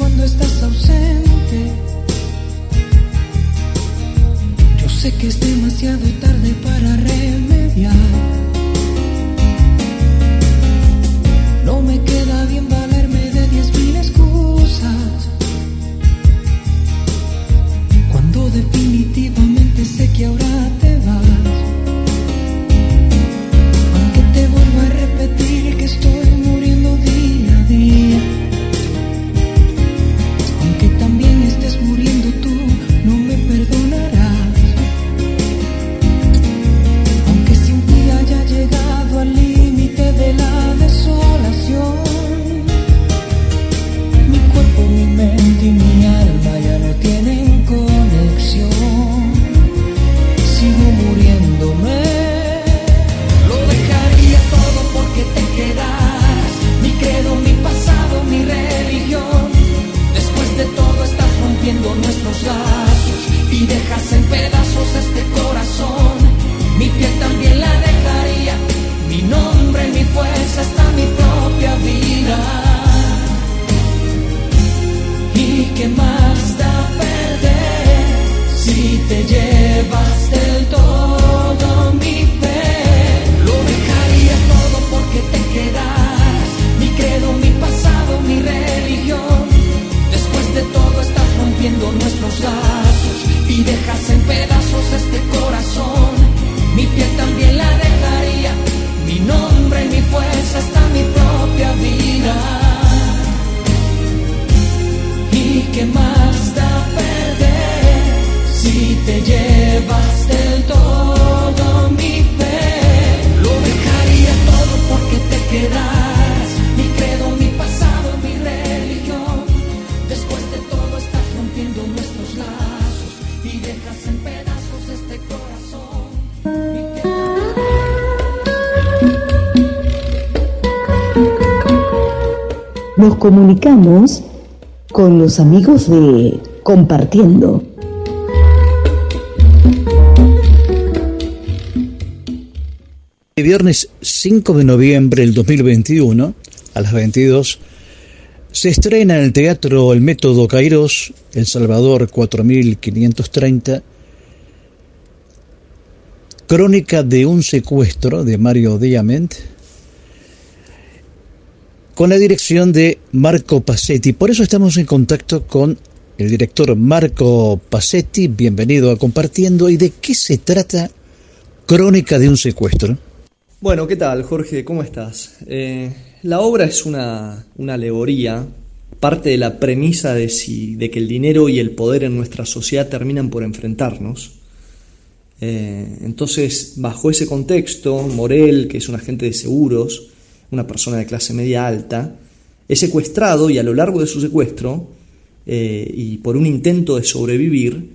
Cuando estás ausente, te llevas del todo mi fe. Lo dejaría todo porque te quedaras, mi credo, mi pasado, mi religión. Después de todo estás rompiendo nuestros lazos y dejas en pedazos este corazón. Mi piel también la dejaría, mi nombre, mi fuerza, hasta mi propia vida. ¿Y qué más da perder si te llevas del todo mi fe? Lo dejaría todo porque te quedaras, mi credo, mi pasado, mi religión. Después de todo estás rompiendo nuestros lazos y dejas en pedazos este corazón. Nos comunicamos con los amigos de Compartiendo. El viernes 5 de noviembre del 2021, a las 22, se estrena en el Teatro El Método Cairós, El Salvador 4530, Crónica de un secuestro de Mario Diamant, con la dirección de Marco Pasetti. Por eso estamos en contacto con el director Marco Pasetti. Bienvenido a Compartiendo. ¿Y de qué se trata Crónica de un secuestro? Bueno, ¿qué tal, Jorge? ¿Cómo estás? La obra es una alegoría, parte de la premisa de que el dinero y el poder en nuestra sociedad terminan por enfrentarnos. Entonces, bajo ese contexto, Morel, que es un agente de seguros, una persona de clase media alta, es secuestrado y a lo largo de su secuestro y por un intento de sobrevivir,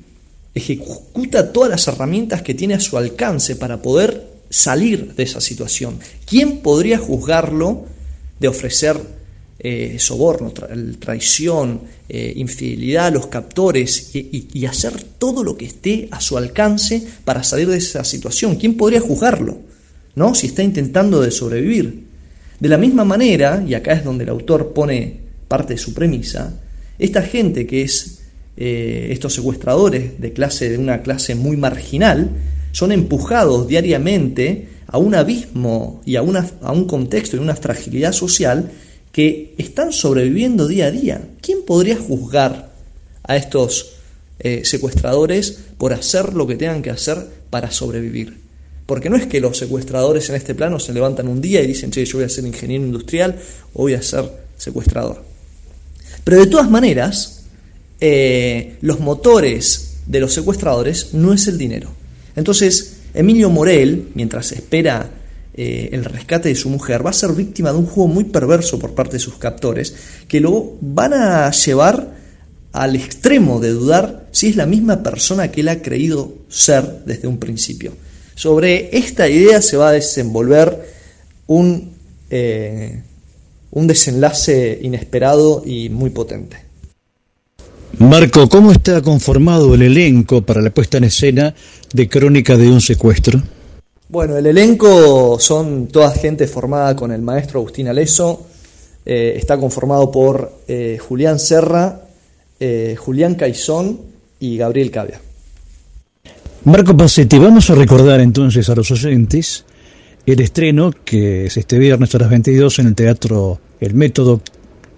ejecuta todas las herramientas que tiene a su alcance para poder salir de esa situación. ¿Quién podría juzgarlo de ofrecer soborno, traición, infidelidad a los captores y hacer todo lo que esté a su alcance para salir de esa situación? ¿Quién podría juzgarlo, ¿no?, si está intentando de sobrevivir? De la misma manera, y acá es donde el autor pone parte de su premisa, esta gente que es estos secuestradores de una clase muy marginal, son empujados diariamente a un abismo y a un contexto y una fragilidad social que están sobreviviendo día a día. ¿Quién podría juzgar a estos secuestradores por hacer lo que tengan que hacer para sobrevivir? Porque no es que los secuestradores en este plano se levantan un día y dicen, che, yo voy a ser ingeniero industrial o voy a ser secuestrador. Pero de todas maneras, los motores de los secuestradores no es el dinero. Entonces, Emilio Morel, mientras espera el rescate de su mujer, va a ser víctima de un juego muy perverso por parte de sus captores, que lo van a llevar al extremo de dudar si es la misma persona que él ha creído ser desde un principio. Sobre esta idea se va a desenvolver un desenlace inesperado y muy potente. Marco, ¿cómo está conformado el elenco para la puesta en escena de Crónica de un secuestro? Bueno, el elenco son toda gente formada con el maestro Agustín Aleso. Está conformado por Julián Serra, Julián Caizón y Gabriel Cavia. Marco Pasetti, vamos a recordar entonces a los oyentes el estreno que es este viernes a las 22 en el Teatro El Método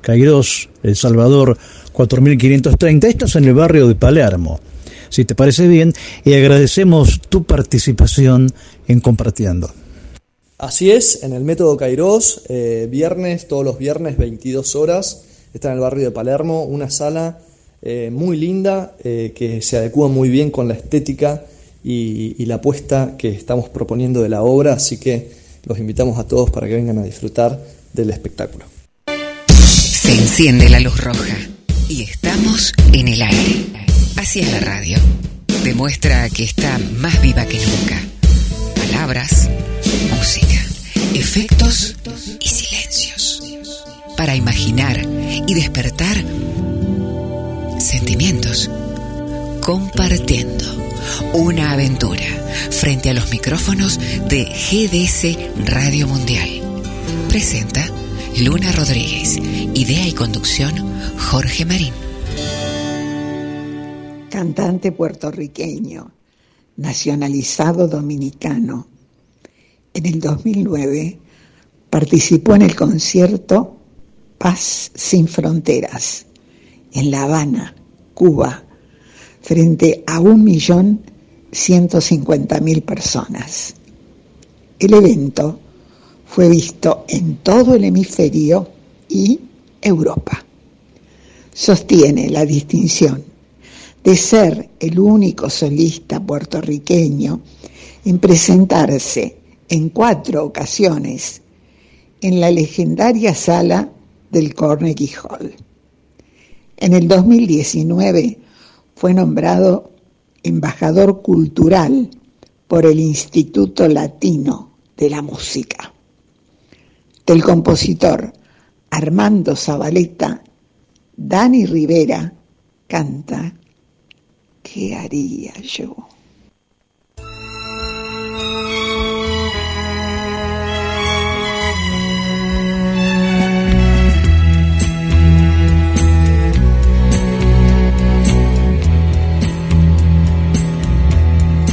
Cairós, El Salvador 4530. Esto es en el barrio de Palermo, si te parece bien, y agradecemos tu participación en Compartiendo. Así es, en El Método Cairós, todos los viernes, 22 horas, está en el barrio de Palermo, una sala muy linda, que se adecúa muy bien con la estética y la apuesta que estamos proponiendo de la obra, así que los invitamos a todos para que vengan a disfrutar del espectáculo. Se enciende la luz roja y estamos en el aire. Así es la radio. Demuestra que está más viva que nunca. Palabras, música, efectos y silencios. Para imaginar y despertar sentimientos. Compartiendo una aventura frente a los micrófonos de GDS Radio Mundial. Presenta Luna Rodríguez. Idea y conducción, Jorge Marín. cantante puertorriqueño, nacionalizado dominicano. En el 2009 participó en el concierto Paz sin Fronteras, en La Habana, Cuba, frente a 1.150.000 personas. El evento fue visto en todo el hemisferio y Europa. Sostiene la distinción de ser el único solista puertorriqueño en presentarse en 4 ocasiones en la legendaria sala del Carnegie Hall. En el 2019 fue nombrado embajador cultural por el Instituto Latino de la Música. Del compositor Armando Zabaleta, Dani Rivera canta ¿Qué haría yo?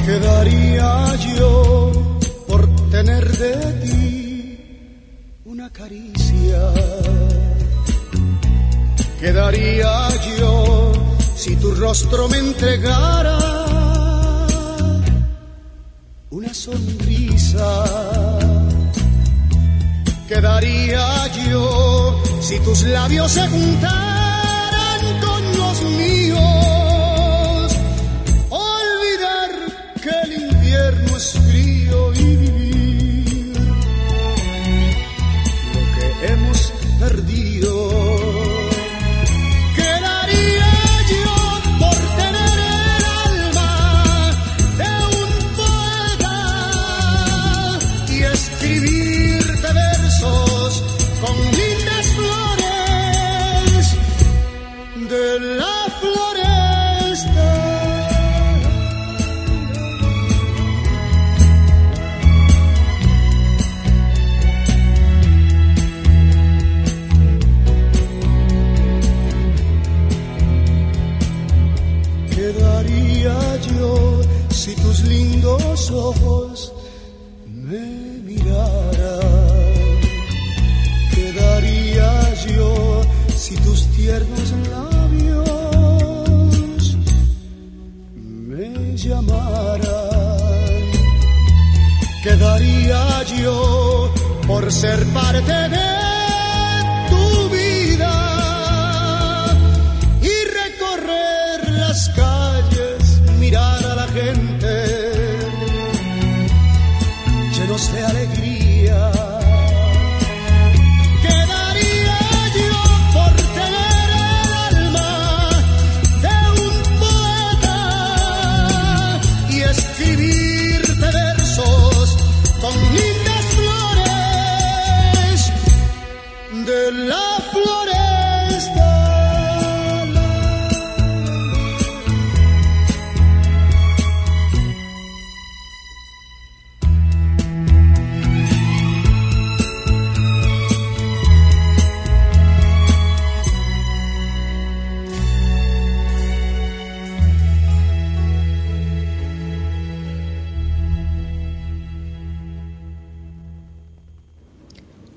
¿Qué daría yo por tener de ti una caricia? ¿Qué daría yo si tu rostro me entregara una sonrisa? ¿Qué daría yo si tus labios se juntaran con los míos? Olvidar que el invierno es frío y vivir lo que hemos perdido. Lindos ojos me miraran. ¿Qué daría yo si tus tiernos labios me llamaran? ¿Qué daría yo por ser parte de tu vida y recorrer las calles, mirar a la gente de alegría? ¿Qué daría yo por tener el alma de un poeta y escribirte versos con lindas flores de la floresta?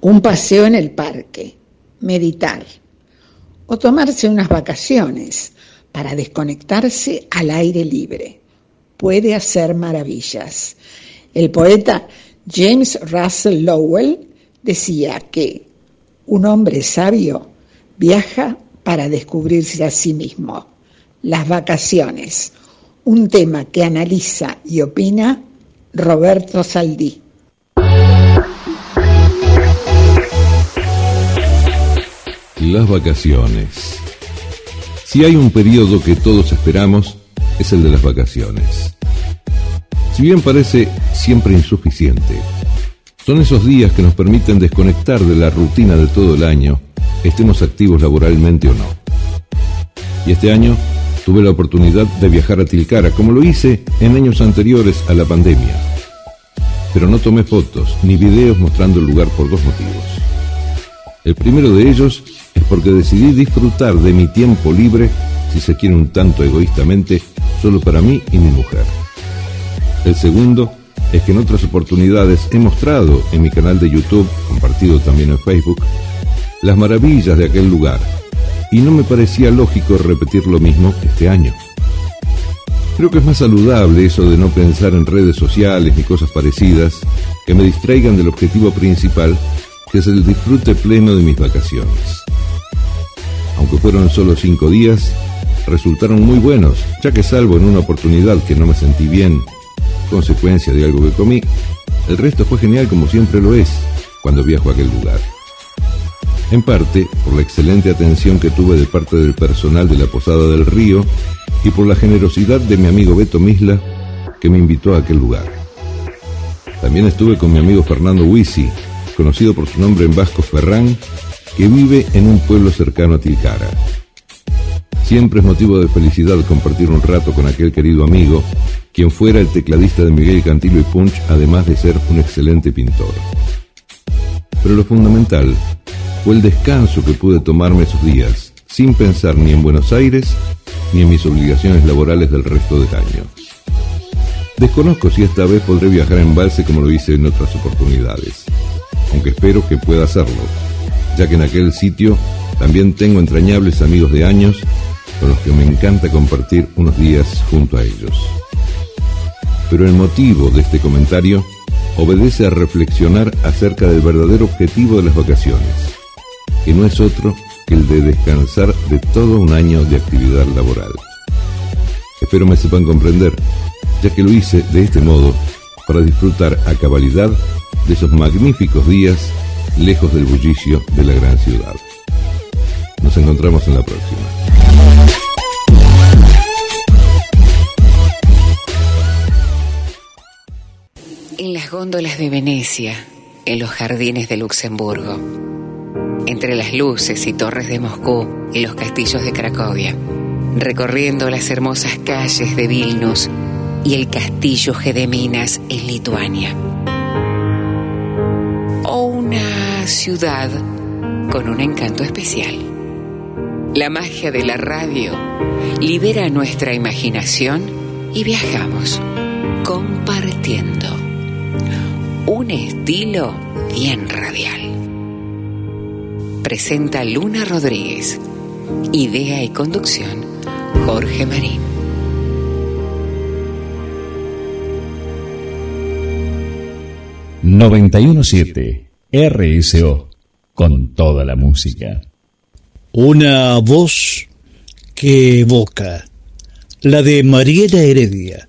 Un paseo en el parque, meditar o tomarse unas vacaciones para desconectarse al aire libre puede hacer maravillas. El poeta James Russell Lowell decía que un hombre sabio viaja para descubrirse a sí mismo. Las vacaciones, un tema que analiza y opina Roberto Saldí. Las vacaciones. Si hay un periodo que todos esperamos, es el de las vacaciones. Si bien parece siempre insuficiente, son esos días que nos permiten desconectar de la rutina de todo el año, estemos activos laboralmente o no. Y este año tuve la oportunidad de viajar a Tilcara, como lo hice en años anteriores a la pandemia. Pero no tomé fotos ni videos mostrando el lugar por 2 motivos. El primero de ellos es porque decidí disfrutar de mi tiempo libre si se quiere un tanto egoístamente, solo para mí y mi mujer. El segundo es que en otras oportunidades he mostrado en mi canal de YouTube, compartido también en Facebook, las maravillas de aquel lugar, y no me parecía lógico repetir lo mismo este año. Creo que es más saludable eso de no pensar en redes sociales ni cosas parecidas que me distraigan del objetivo principal, que es el disfrute pleno de mis vacaciones. Aunque fueron solo 5 días, resultaron muy buenos, ya que salvo en una oportunidad que no me sentí bien, consecuencia de algo que comí, el resto fue genial como siempre lo es cuando viajo a aquel lugar. En parte, por la excelente atención que tuve de parte del personal de la Posada del Río y por la generosidad de mi amigo Beto Misla, que me invitó a aquel lugar. También estuve con mi amigo Fernando Huisi, conocido por su nombre en vasco Ferrán, que vive en un pueblo cercano a Tilcara. Siempre es motivo de felicidad compartir un rato con aquel querido amigo, quien fuera el tecladista de Miguel Cantilo y Punch, además de ser un excelente pintor. Pero lo fundamental fue el descanso que pude tomarme esos días, sin pensar ni en Buenos Aires, ni en mis obligaciones laborales del resto del año. Desconozco si esta vez podré viajar en balse como lo hice en otras oportunidades, aunque espero que pueda hacerlo, ya que en aquel sitio también tengo entrañables amigos de años con los que me encanta compartir unos días junto a ellos. Pero el motivo de este comentario obedece a reflexionar acerca del verdadero objetivo de las vacaciones, que no es otro que el de descansar de todo un año de actividad laboral. Espero me sepan comprender, ya que lo hice de este modo para disfrutar a cabalidad de esos magníficos días lejos del bullicio de la gran ciudad. Nos encontramos en la próxima. En las góndolas de Venecia, en los jardines de Luxemburgo, entre las luces y torres de Moscú y los castillos de Cracovia, recorriendo las hermosas calles de Vilnius y el castillo Gedeminas en Lituania. O una ciudad con un encanto especial. La magia de la radio libera nuestra imaginación y viajamos compartiendo un estilo bien radial. Presenta Luna Rodríguez. Idea y conducción, Jorge Marín. ...91.7... RSO... con toda la música. Una voz que evoca, la de Mariela Heredia,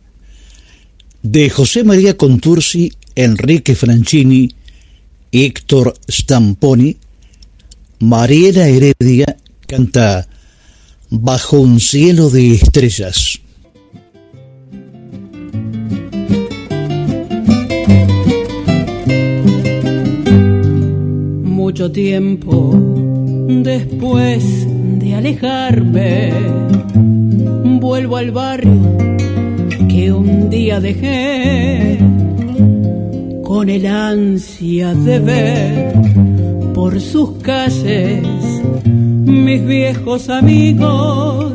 de José María Contursi, Enrique Franchini, Héctor Stamponi. Mariela Heredia canta Bajo un cielo de estrellas. Mucho tiempo después de alejarme, vuelvo al barrio que un día dejé, con el ansia de ver por sus calles mis viejos amigos,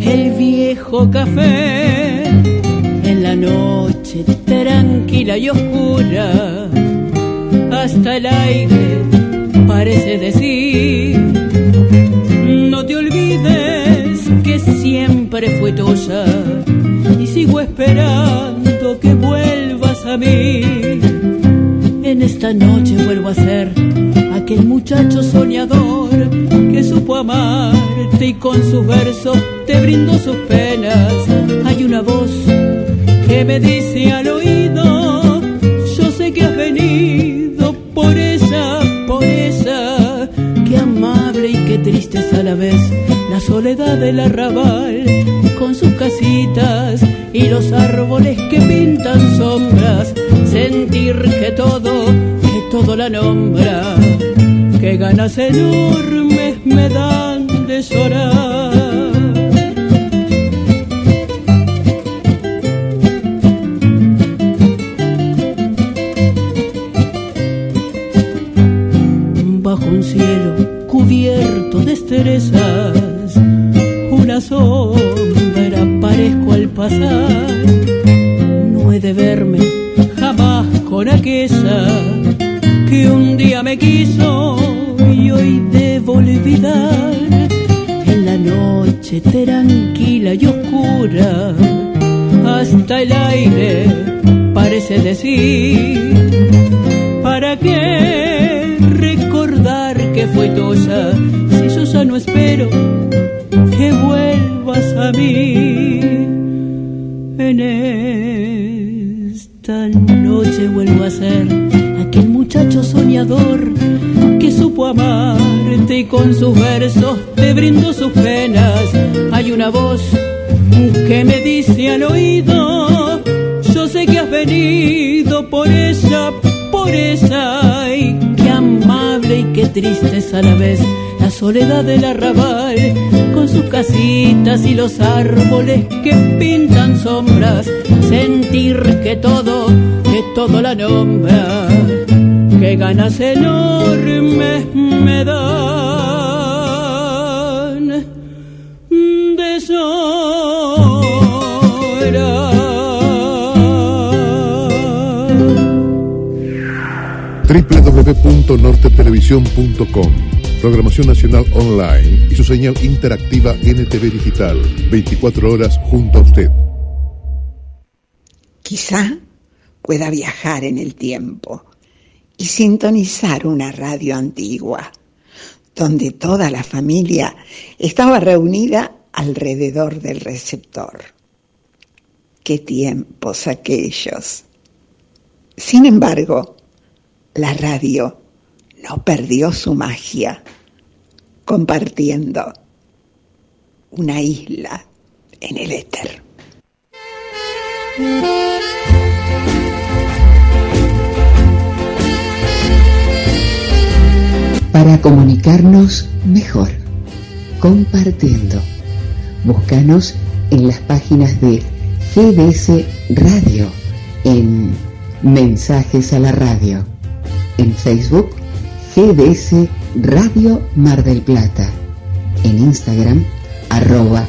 el viejo café. En la noche tranquila y oscura, hasta el aire parece decir: no te olvides que siempre fue tuya, y sigo esperando que vuelvas a mí. En esta noche vuelvo a ser aquel muchacho soñador que supo amarte y con sus versos te brindó sus penas. Hay una voz que me dice al oído: yo sé que has venido por ella, qué amable y qué triste es a la vez la soledad del arrabal con sus casitas y los árboles que pintan sombras. Sentir que todo la nombra. Qué ganas enormes me dan de llorar. Bajo un cielo cubierto de estrellas, una sombra aparezco al pasar. No he de verme jamás con aquella que un día me quiso y hoy debo olvidar. En la noche tranquila y oscura hasta el aire parece decir, ¿para qué recordar que fue tuya? Si yo ya no espero que vuelvas a mí. En esta noche vuelvo a ser aquel muchacho soñador que supo amarte y con sus versos te brindó sus penas. Hay una voz que me dice al oído, yo sé que has venido por ella, por ella. Ay, qué amable y qué triste es a la vez la soledad del arrabal, con sus casitas y los árboles que pintan sombras. Sentir que todo la nombra, qué ganas enormes me dan de llorar. www.nortetelevisión.com, programación nacional online y su señal interactiva NTV Digital, 24 horas junto a usted. Quizá pueda viajar en el tiempo y sintonizar una radio antigua, donde toda la familia estaba reunida alrededor del receptor. ¡Qué tiempos aquellos! Sin embargo, la radio no perdió su magia, compartiendo una isla en el éter. Para comunicarnos mejor, compartiendo. Búscanos en las páginas de GDS Radio, en Mensajes a la Radio. En Facebook, GDS Radio Mar del Plata. En Instagram, arroba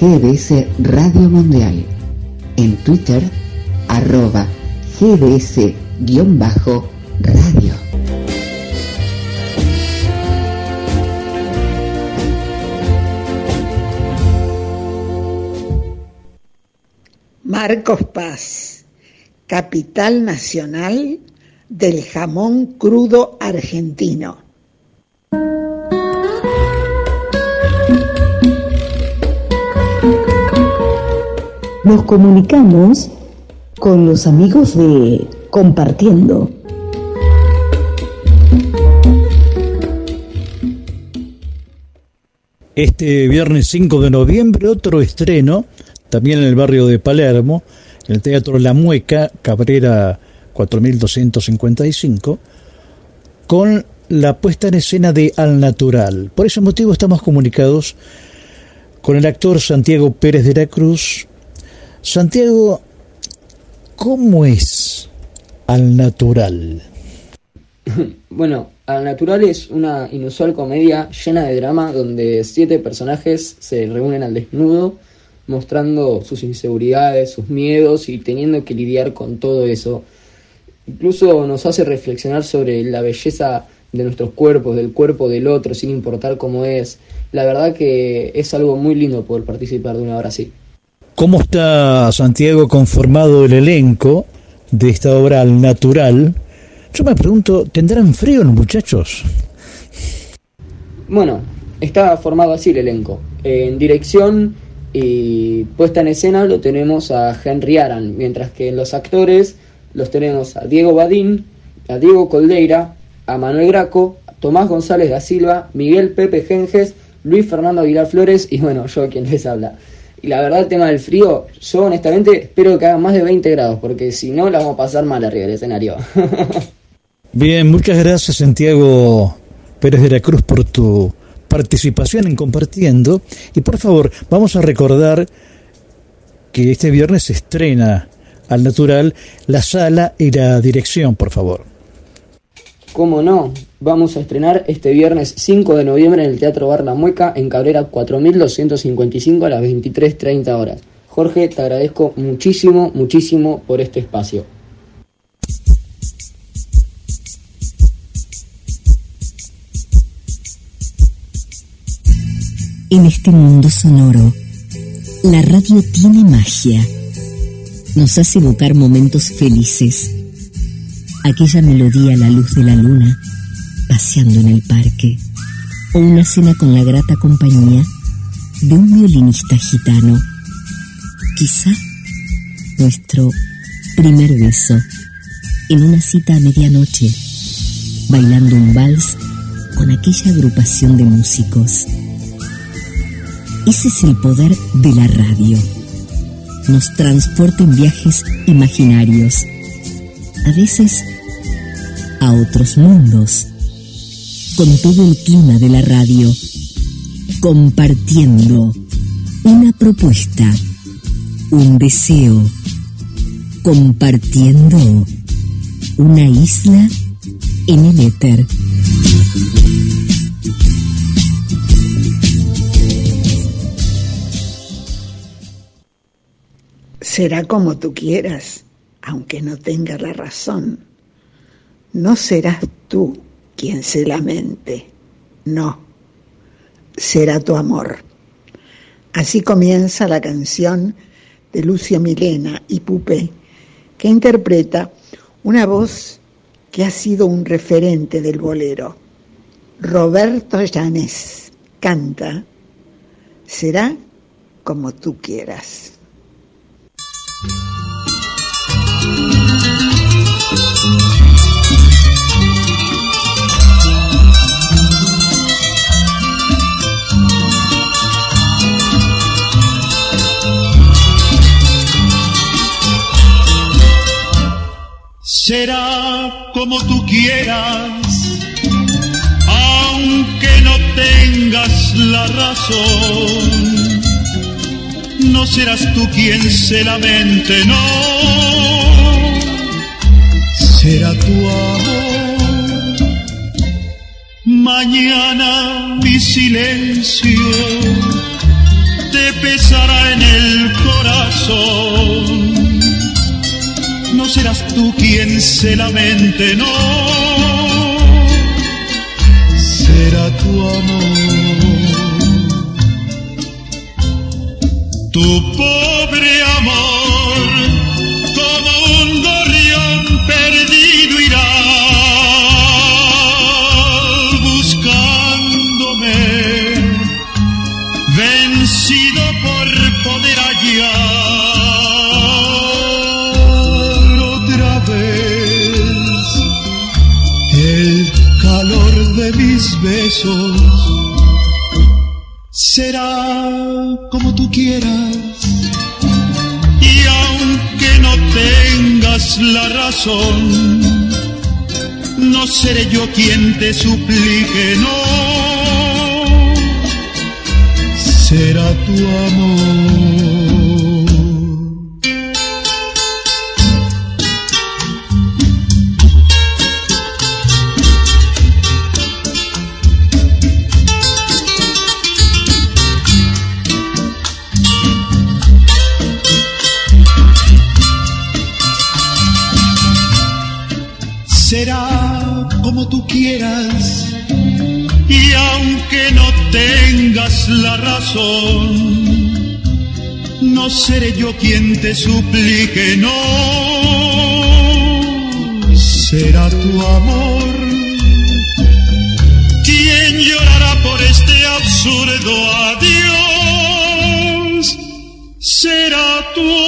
GDS Radio Mundial. En Twitter, arroba GDS-Radio. Marcos Paz, capital nacional del jamón crudo argentino. Nos comunicamos con los amigos de Compartiendo. Este viernes 5 de noviembre, otro estreno, también en el barrio de Palermo, en el Teatro La Mueca, Cabrera 4255, con la puesta en escena de Al Natural. Por ese motivo estamos comunicados con el actor Santiago Pérez de la Cruz. Santiago, ¿cómo es Al Natural? Bueno, Al Natural es una inusual comedia llena de drama, donde 7 personajes se reúnen al desnudo, mostrando sus inseguridades, sus miedos y teniendo que lidiar con todo eso. Incluso nos hace reflexionar sobre la belleza de nuestros cuerpos, del cuerpo del otro, sin importar cómo es. La verdad que es algo muy lindo poder participar de una obra así. ¿Cómo está, Santiago, conformado el elenco de esta obra Al Natural? Yo me pregunto, ¿tendrán frío los muchachos? Bueno, está formado así el elenco. En dirección y puesta en escena lo tenemos a Henry Aran, mientras que en los actores los tenemos a Diego Badín, a Diego Coldeira, a Manuel Graco, a Tomás González da Silva, Miguel Pepe Genges, Luis Fernando Aguilar Flores y bueno, yo quien les habla. Y la verdad, el tema del frío, yo honestamente espero que haga más de 20 grados, porque si no la vamos a pasar mal arriba del escenario. Bien, muchas gracias, Santiago Pérez de la Cruz, por tu participación en Compartiendo. Y por favor, vamos a recordar que este viernes se estrena Al Natural, la sala y la dirección, por favor. ¿Cómo no? Vamos a estrenar este viernes 5 de noviembre en el Teatro Bar La Mueca, en Cabrera 4255 a las 23:30 horas. Jorge, te agradezco muchísimo, muchísimo por este espacio. En este mundo sonoro, la radio tiene magia. Nos hace evocar momentos felices. Aquella melodía a la luz de la luna, paseando en el parque, o una cena con la grata compañía de un violinista gitano. Quizá nuestro primer beso en una cita a medianoche, bailando un vals con aquella agrupación de músicos. Ese es el poder de la radio. Nos transporta en viajes imaginarios, a veces a otros mundos. Con todo el clima de la radio, compartiendo una propuesta, un deseo, compartiendo una isla en el éter. Será como tú quieras, aunque no tenga la razón. No serás tú quien se lamente, no. Será tu amor. Así comienza la canción de Lucio Milena y Pupé, que interpreta una voz que ha sido un referente del bolero. Roberto Llanés canta Será como tú quieras. Será como tú quieras, aunque no tengas la razón. No serás tú quien se lamente, no. Será tu amor. Mañana mi silencio te pesará en el corazón. No serás tú quien se lamente, no. Será tu amor. Tu pobre amor, como un gorrión perdido irá buscándome, vencido por poder hallar. Besos, será como tú quieras, y aunque no tengas la razón, no seré yo quien te suplique, no, será tu amor. Será como tú quieras, y aunque no tengas la razón, no seré yo quien te suplique, no. Será tu amor quien llorará por este absurdo adiós. Será tu amor.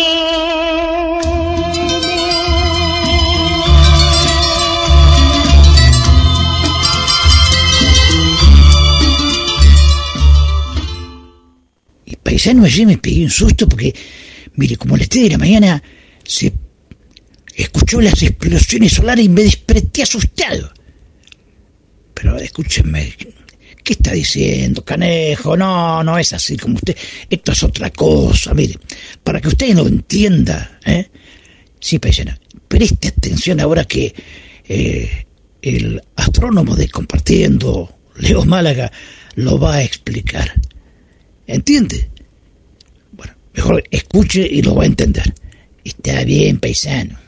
Paisano, ayer me pegué un susto porque, mire, como a las 3 de la mañana se escuchó las explosiones solares y me desperté asustado. Pero escúchenme, ¿qué está diciendo, Canejo? No es así como usted. Esto es otra cosa, mire. Para que usted no entienda, ¿eh? Sí, paisano, preste atención ahora que el astrónomo de Compartiendo, Leo Málaga, lo va a explicar. ¿Entiende? Bueno, mejor escuche y lo va a entender. Está bien, paisano.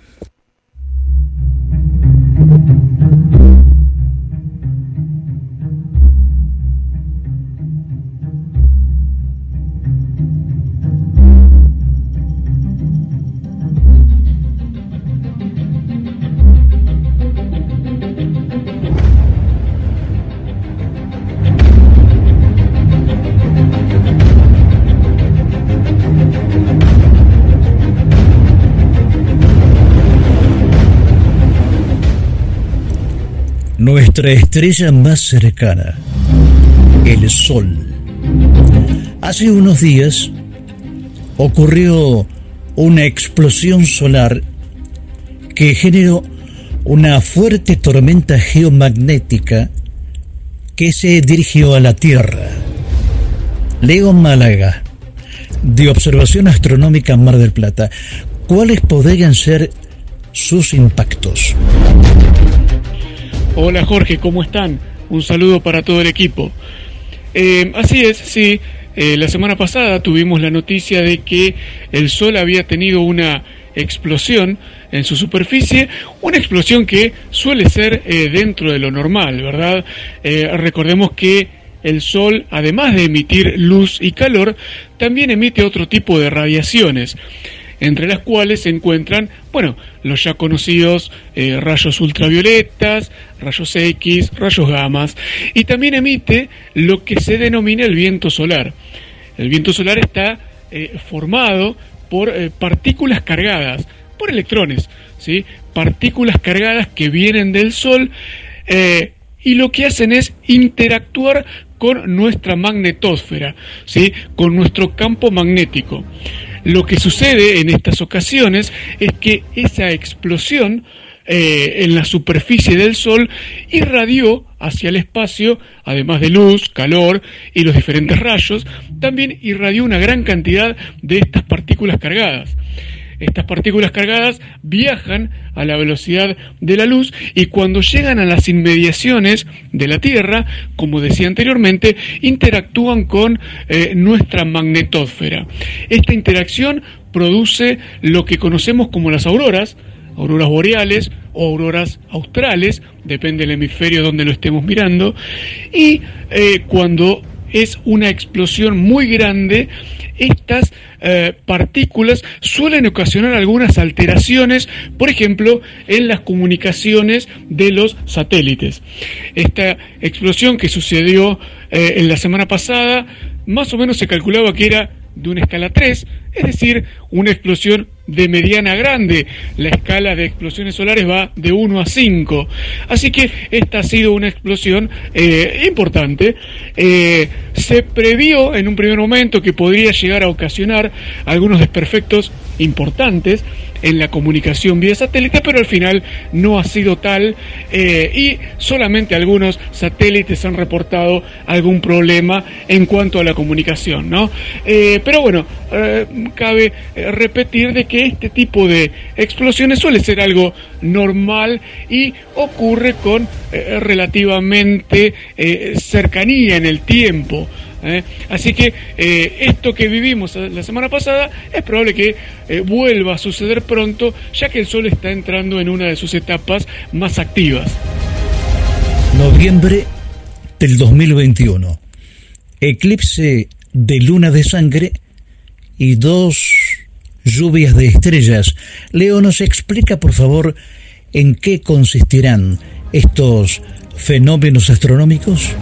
Nuestra estrella más cercana, el Sol. Hace unos días ocurrió una explosión solar que generó una fuerte tormenta geomagnética que se dirigió a la Tierra. Leo Málaga, de Observación Astronómica Mar del Plata. ¿Cuáles podrían ser sus impactos? Hola Jorge, ¿cómo están? Un saludo para todo el equipo. Así es, sí, la semana pasada tuvimos la noticia de que el Sol había tenido una explosión en su superficie, una explosión que suele ser dentro de lo normal, ¿verdad? Recordemos que el Sol, además de emitir luz y calor, también emite otro tipo de radiaciones, entre las cuales se encuentran, bueno, los ya conocidos rayos ultravioletas, rayos X, rayos gamma, y también emite lo que se denomina el viento solar. El viento solar está formado por partículas cargadas, por electrones, ¿sí? Partículas cargadas que vienen del Sol y lo que hacen es interactuar con nuestra magnetósfera, ¿sí? Con nuestro campo magnético. Lo que sucede en estas ocasiones es que esa explosión en la superficie del Sol irradió hacia el espacio, además de luz, calor y los diferentes rayos, también irradió una gran cantidad de estas partículas cargadas. Estas partículas cargadas viajan a la velocidad de la luz y cuando llegan a las inmediaciones de la Tierra, como decía anteriormente, interactúan con nuestra magnetósfera. Esta interacción produce lo que conocemos como las auroras, auroras boreales o auroras australes, depende del hemisferio donde lo estemos mirando, y cuando es una explosión muy grande, estas partículas suelen ocasionar algunas alteraciones, por ejemplo, en las comunicaciones de los satélites. Esta explosión que sucedió en la semana pasada, más o menos se calculaba que era de una escala 3, es decir, una explosión de mediana a grande. La escala de explosiones solares va de 1 a 5. Así que esta ha sido una explosión importante. Se previó en un primer momento que podría llegar a ocasionar algunos desperfectos importantes en la comunicación vía satélite, pero al final no ha sido tal y solamente algunos satélites han reportado algún problema en cuanto a la comunicación, ¿no? Pero bueno, cabe repetir de que este tipo de explosiones suele ser algo normal y ocurre con relativamente cercanía en el tiempo. Así que esto que vivimos la semana pasada es probable que vuelva a suceder pronto, ya que el Sol está entrando en una de sus etapas más activas. Noviembre del 2021. Eclipse de luna de sangre y dos lluvias de estrellas. Leo, nos explica por favor en qué consistirán estos fenómenos astronómicos.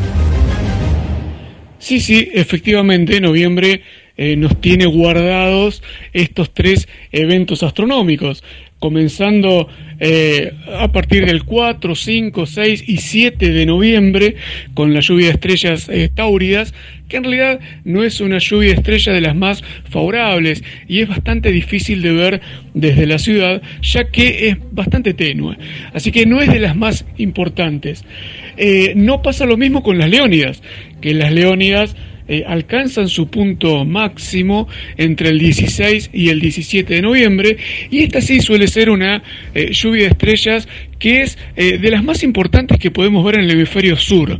Sí, efectivamente, noviembre nos tiene guardados estos tres eventos astronómicos, comenzando a partir del 4, 5, 6 y 7 de noviembre con la lluvia de estrellas táuridas, que en realidad no es una lluvia de estrellas de las más favorables y es bastante difícil de ver desde la ciudad, ya que es bastante tenue, así que no es de las más importantes. No pasa lo mismo con las leónidas, que las leónidas alcanzan su punto máximo entre el 16 y el 17 de noviembre, y esta sí suele ser una lluvia de estrellas que es de las más importantes que podemos ver en el hemisferio sur.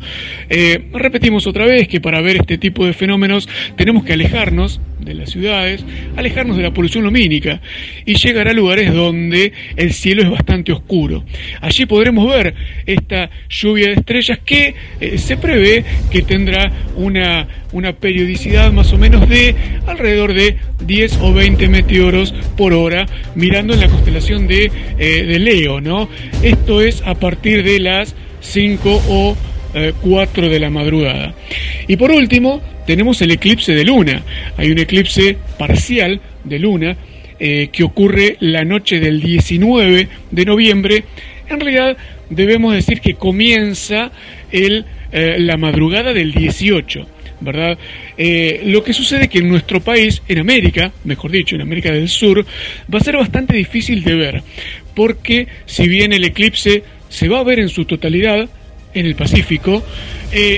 Repetimos otra vez que para ver este tipo de fenómenos tenemos que alejarnos de las ciudades, alejarnos de la polución lumínica y llegar a lugares donde el cielo es bastante oscuro. Allí podremos ver esta lluvia de estrellas que se prevé que tendrá una periodicidad más o menos de alrededor de 10 o 20 meteoros por hora, mirando en la constelación de Leo, ¿no? Esto es a partir de las 5 o 4 de la madrugada. Y por último, tenemos el eclipse de luna. Hay un eclipse parcial de luna que ocurre la noche del 19 de noviembre. En realidad, debemos decir que comienza la madrugada del 18, ¿verdad? Lo que sucede es que en nuestro país, en América, mejor dicho, en América del Sur, va a ser bastante difícil de ver, porque si bien el eclipse se va a ver en su totalidad en el Pacífico,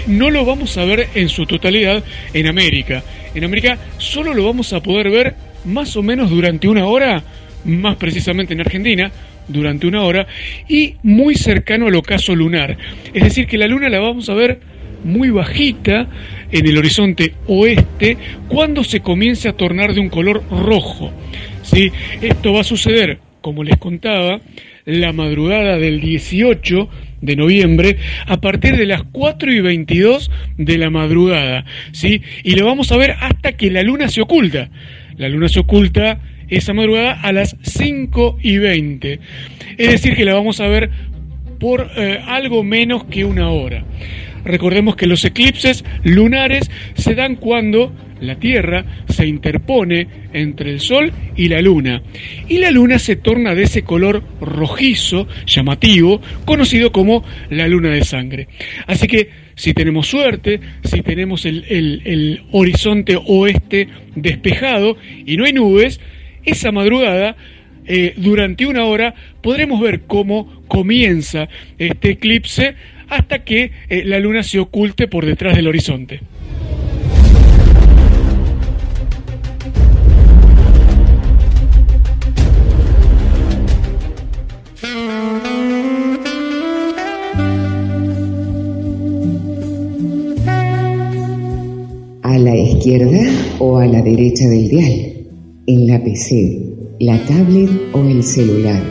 no lo vamos a ver en su totalidad en América. En América solo lo vamos a poder ver más o menos durante una hora, más precisamente en Argentina, durante una hora, y muy cercano al ocaso lunar. Es decir, que la luna la vamos a ver muy bajita en el horizonte oeste cuando se comience a tornar de un color rojo, ¿sí? Esto va a suceder, como les contaba, la madrugada del 18 de noviembre a partir de las 4:22 de la madrugada, ¿sí? Y lo vamos a ver hasta que la luna se oculta. La luna se oculta esa madrugada a las 5:20. Es decir, que la vamos a ver por algo menos que una hora. Recordemos que los eclipses lunares se dan cuando la Tierra se interpone entre el Sol y la Luna se torna de ese color rojizo, llamativo, conocido como la luna de sangre. Así que si tenemos suerte, si tenemos el horizonte oeste despejado y no hay nubes, esa madrugada, durante una hora, podremos ver cómo comienza este eclipse hasta que la luna se oculte por detrás del horizonte. A la izquierda o a la derecha del dial, en la PC, la tablet o el celular.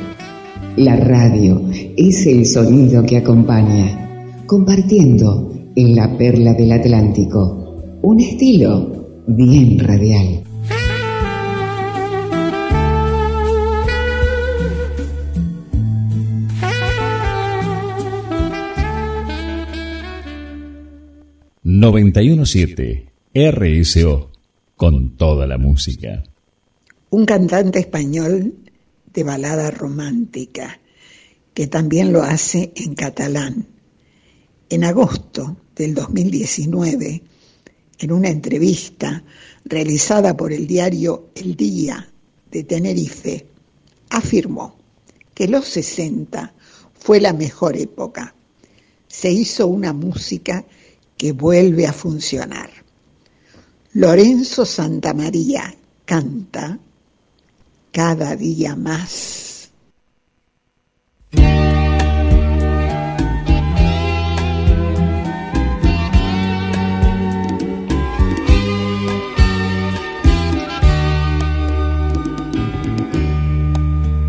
La radio es el sonido que acompaña, compartiendo en la perla del Atlántico un estilo bien radial. ...91.7... RSO, con toda la música. Un cantante español de balada romántica, que también lo hace en catalán. En agosto del 2019, en una entrevista realizada por el diario El Día de Tenerife, afirmó que los 60 fue la mejor época. Se hizo una música que vuelve a funcionar. Lorenzo Santamaría canta Cada día más.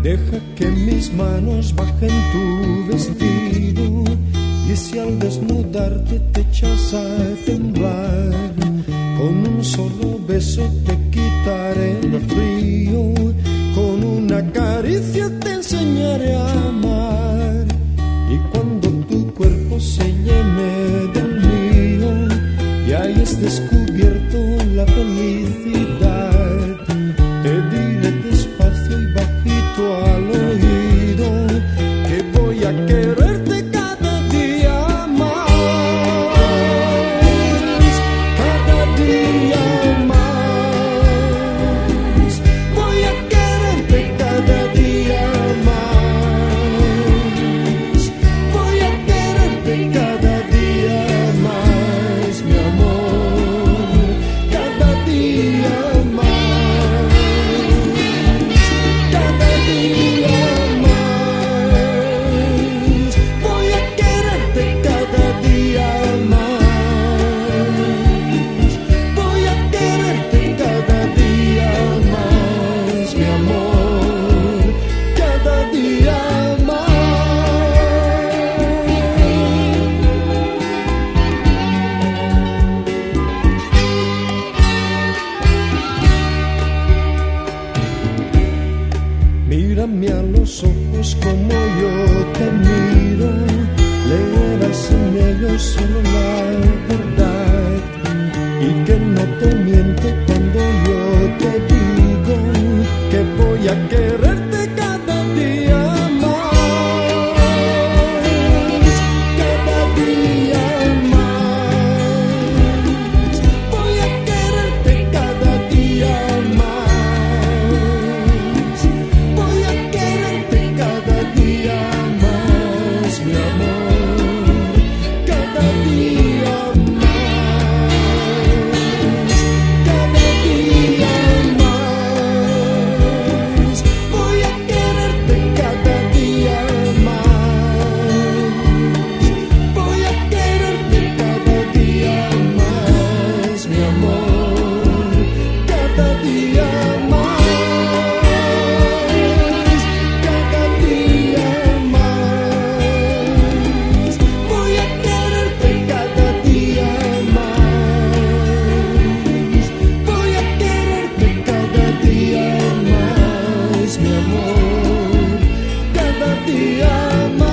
Deja que mis manos bajen tu vestido y si al desnudarte te echas a temblar, con un solo beso te quitaré el frío, con una caricia te enseñaré a amar. Y cuando tu cuerpo se llene del mío y hayas descubierto la felicidad, te diré despacio y bajito al oído que voy a querer. mírame a los ojos como yo te miro, leerás en ellos solo la verdad, y que no te miento cuando yo te digo que voy a quererte cada día más, cada día más, voy a quererte cada día más, voy a quererte cada día más, mi amor, cada día más.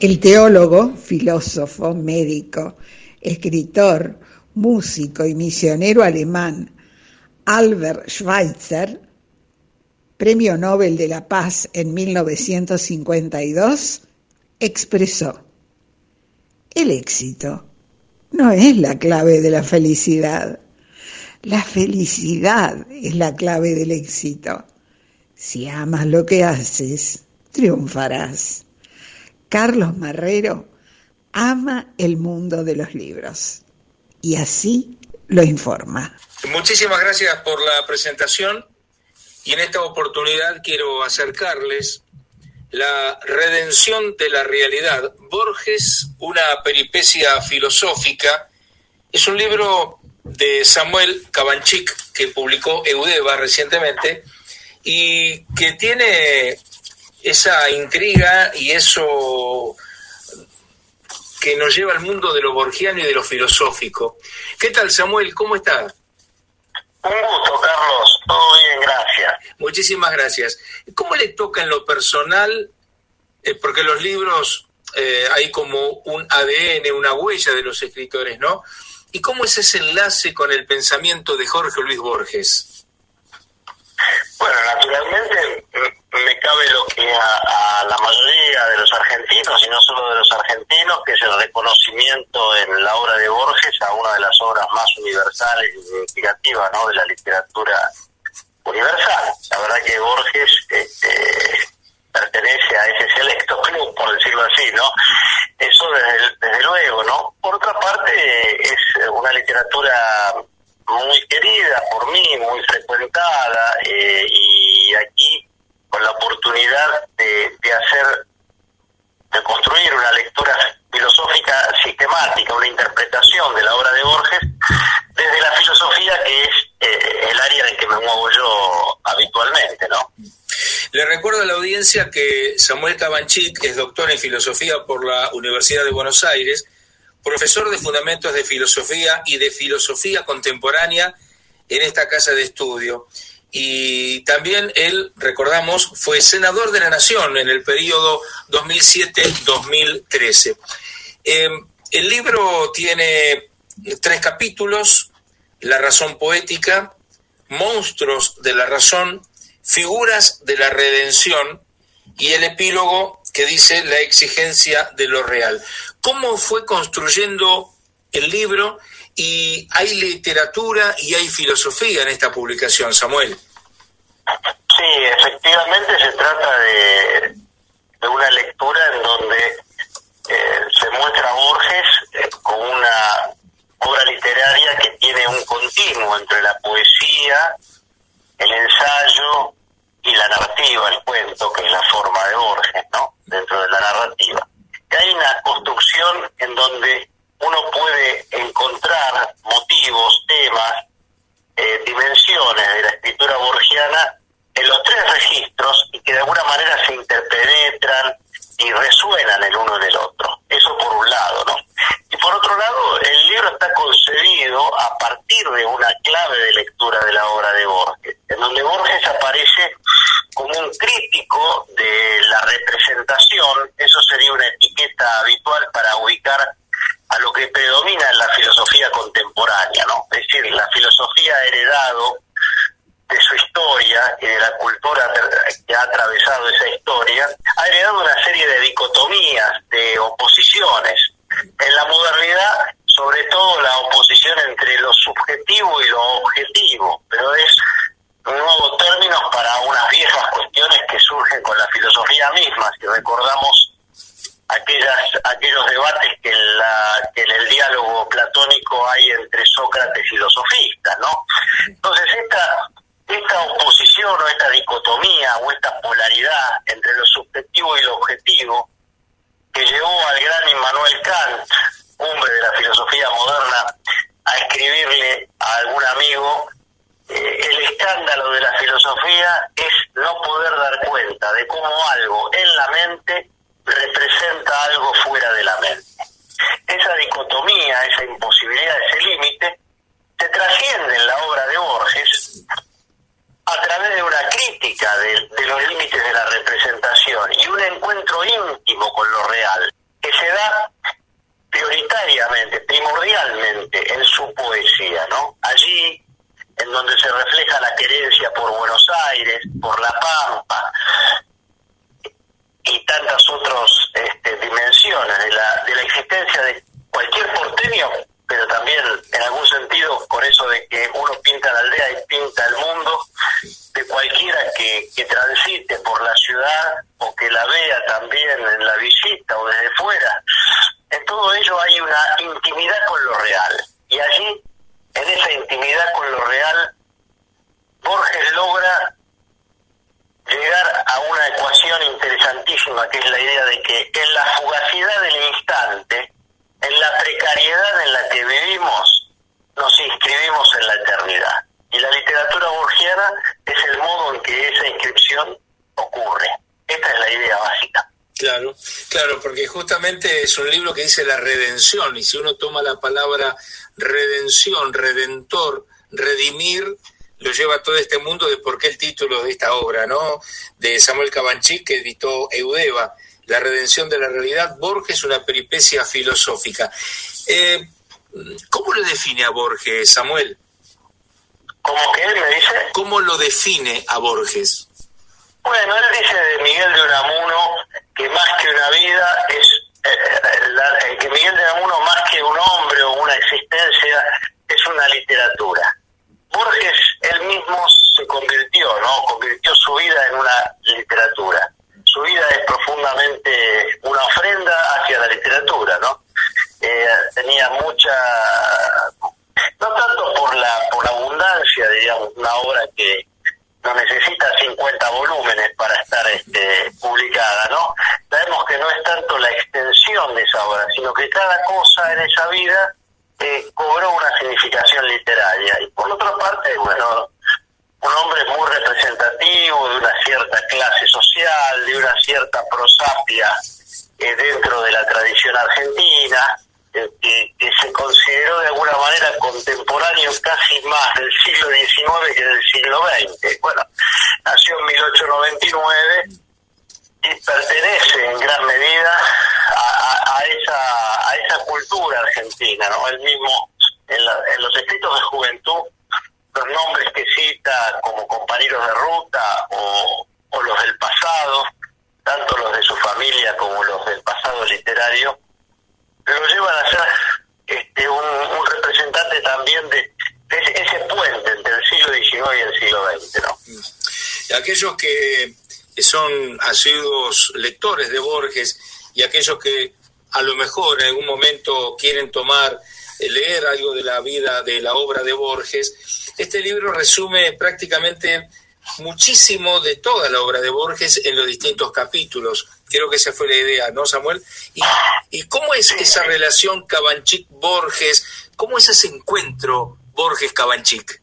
El teólogo, filósofo, médico, escritor, músico y misionero alemán Albert Schweitzer, Premio Nobel de la Paz en 1952, expresó: el éxito no es la clave de la felicidad es la clave del éxito. Si amas lo que haces, triunfarás. Carlos Marrero ama el mundo de los libros y así lo informa. Muchísimas gracias por la presentación y en esta oportunidad quiero acercarles La redención de la realidad. Borges, una peripecia filosófica, es un libro de Samuel Cabanchik que publicó Eudeva recientemente y que tiene esa intriga y eso que nos lleva al mundo de lo borgiano y de lo filosófico. ¿Qué tal, Samuel? ¿Cómo estás? Un gusto, Carlos. Todo bien, gracias. Muchísimas gracias. ¿Cómo le toca en lo personal? Porque los libros hay como un ADN, una huella de los escritores, ¿no? ¿Y cómo es ese enlace con el pensamiento de Jorge Luis Borges? Bueno, naturalmente me cabe lo que a la mayoría de los argentinos, y no solo de los argentinos, que es el reconocimiento en la obra de Borges a una de las obras más universales y significativas, ¿no?, de la literatura universal. La verdad que Borges pertenece a ese selecto club, por decirlo así, ¿no? Eso desde luego, ¿no? Por otra parte, es una literatura muy querida por mí, muy frecuentada, y aquí con la oportunidad de construir una lectura filosófica sistemática, una interpretación de la obra de Borges desde la filosofía, que es el área en que me muevo yo habitualmente, ¿no? Le recuerdo a la audiencia que Samuel Cabanchik es doctor en filosofía por la Universidad de Buenos Aires, profesor de Fundamentos de Filosofía y de Filosofía Contemporánea en esta casa de estudio. Y también él, recordamos, fue senador de la Nación en el periodo 2007-2013. El libro tiene 3 capítulos: La razón poética, Monstruos de la razón, Figuras de la redención y el epílogo que dice La exigencia de lo real. ¿Cómo fue construyendo el libro? Y hay literatura y hay filosofía en esta publicación, Samuel. Sí, efectivamente se trata de una lectura en donde se muestra a Borges con una obra literaria que tiene un continuo entre la poesía, el ensayo y la narrativa, el cuento, que es la forma de Borges, ¿no?, dentro de la narrativa. Y hay una construcción en donde uno puede encontrar motivos, temas, dimensiones de la escritura borgiana en los 3 registros y que de alguna manera se interpenetran y resuenan el uno en el otro. Eso por un lado, ¿no? Y por otro lado, el libro libro está concebido a partir de una clave de lectura de la obra de Borges, en donde Borges aparece como un crítico de la representación. Eso sería una etiqueta habitual para ubicar a lo que predomina en la filosofía contemporánea, ¿no? Es decir, la filosofía ha heredado de su historia y de la cultura que ha atravesado esa historia, ha heredado una serie de dicotomías, de oposiciones. En la modernidad, sobre todo la oposición entre lo subjetivo y lo objetivo, pero es nuevos términos para unas viejas cuestiones que surgen con la filosofía misma. Si recordamos aquellos debates que en el diálogo platónico hay entre Sócrates y los sofistas, ¿no? Entonces esta oposición o esta dicotomía o esta polaridad entre lo subjetivo y lo objetivo, que llevó al gran Immanuel Kant, hombre de la filosofía moderna, a escribirle a algún amigo: el escándalo de la filosofía es no poder dar cuenta de cómo algo en la mente representa algo fuera de la mente. Esa dicotomía, esa imposibilidad, ese límite, se trasciende en la obra de Borges a través de una crítica de los límites de la representación y un encuentro íntimo con lo real, que se da prioritariamente, primordialmente, en su poesía, ¿no? Allí, en donde se refleja la querencia por Buenos Aires, por La Pampa y tantas otras dimensiones de la existencia de cualquier porteño, pero también en algún sentido con eso de que uno pinta la aldea y pinta el mundo, de cualquiera que transite por la ciudad o que la vea también en la visita o desde fuera. En todo ello hay una intimidad con lo real, y allí, en esa intimidad con lo real, Borges logra llegar a una ecuación interesantísima, que es la idea de que en la fugacidad del instante, en la precariedad en la que vivimos, nos inscribimos en la eternidad. Y la literatura borgiana es el modo en que esa inscripción ocurre. Esta es la idea básica. Claro, claro, porque justamente es un libro que dice la redención, y si uno toma la palabra redención, redentor, redimir, lo lleva a todo este mundo de por qué el título de esta obra, ¿no? De Samuel Cabanchí, que editó Eudeva, La redención de la realidad, Borges, una peripecia filosófica. ¿Cómo lo define a Borges, Samuel? ¿Cómo que él me dice? ¿Cómo lo define a Borges? Bueno, él dice de Miguel de Unamuno que más que una vida es... que Miguel de Unamuno, más que un hombre o una existencia, es una literatura. Borges, él mismo se convirtió, ¿no? Convirtió su vida en una literatura. Su vida es profundamente una ofrenda hacia la literatura, ¿no? Tenía mucha, no tanto por la abundancia, digamos, una obra que no necesita 50 volúmenes para estar publicada, ¿no? Sabemos que no es tanto la extensión de esa obra, sino que cada cosa en esa vida cobró una significación literaria. Y por otra parte, bueno, un hombre muy representativo de una cierta clase social, de una cierta prosapia dentro de la tradición argentina, que se consideró de alguna manera contemporáneo casi más del siglo XIX que del siglo XX. Bueno, nació en 1899 y pertenece en gran medida a esa cultura argentina, ¿no? Él mismo, en los escritos de juventud, los nombres que cita como compañeros de ruta o los del pasado, tanto los de su familia como los del pasado literario, lo llevan a ser un representante también de ese puente entre el siglo XIX y el siglo XX, ¿no? Aquellos que son asiduos lectores de Borges y aquellos que a lo mejor en algún momento quieren leer algo de la vida, de la obra de Borges, este libro resume prácticamente muchísimo de toda la obra de Borges en los distintos capítulos. Creo que esa fue la idea, ¿no, Samuel? ¿Y cómo es esa relación Cabanchik-Borges? ¿Cómo es ese encuentro Borges-Cabanchik?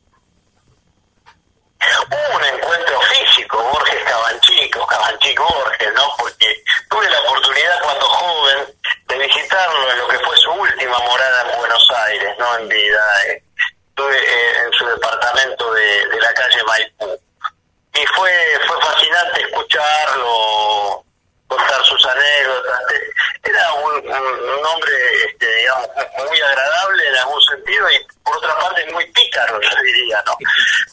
Hubo un encuentro físico, Borges-Cabanchik o Cabanchik-Borges, ¿no? Porque tuve la oportunidad cuando joven de visitarlo en lo que fue su última morada en Buenos Aires. no en vida. Estuve en su departamento de la calle Maipú. Y fue fascinante escucharlo, contar sus anécdotas. Era un hombre, digamos, muy agradable en algún sentido y por otra parte muy pícaro, yo diría, ¿no?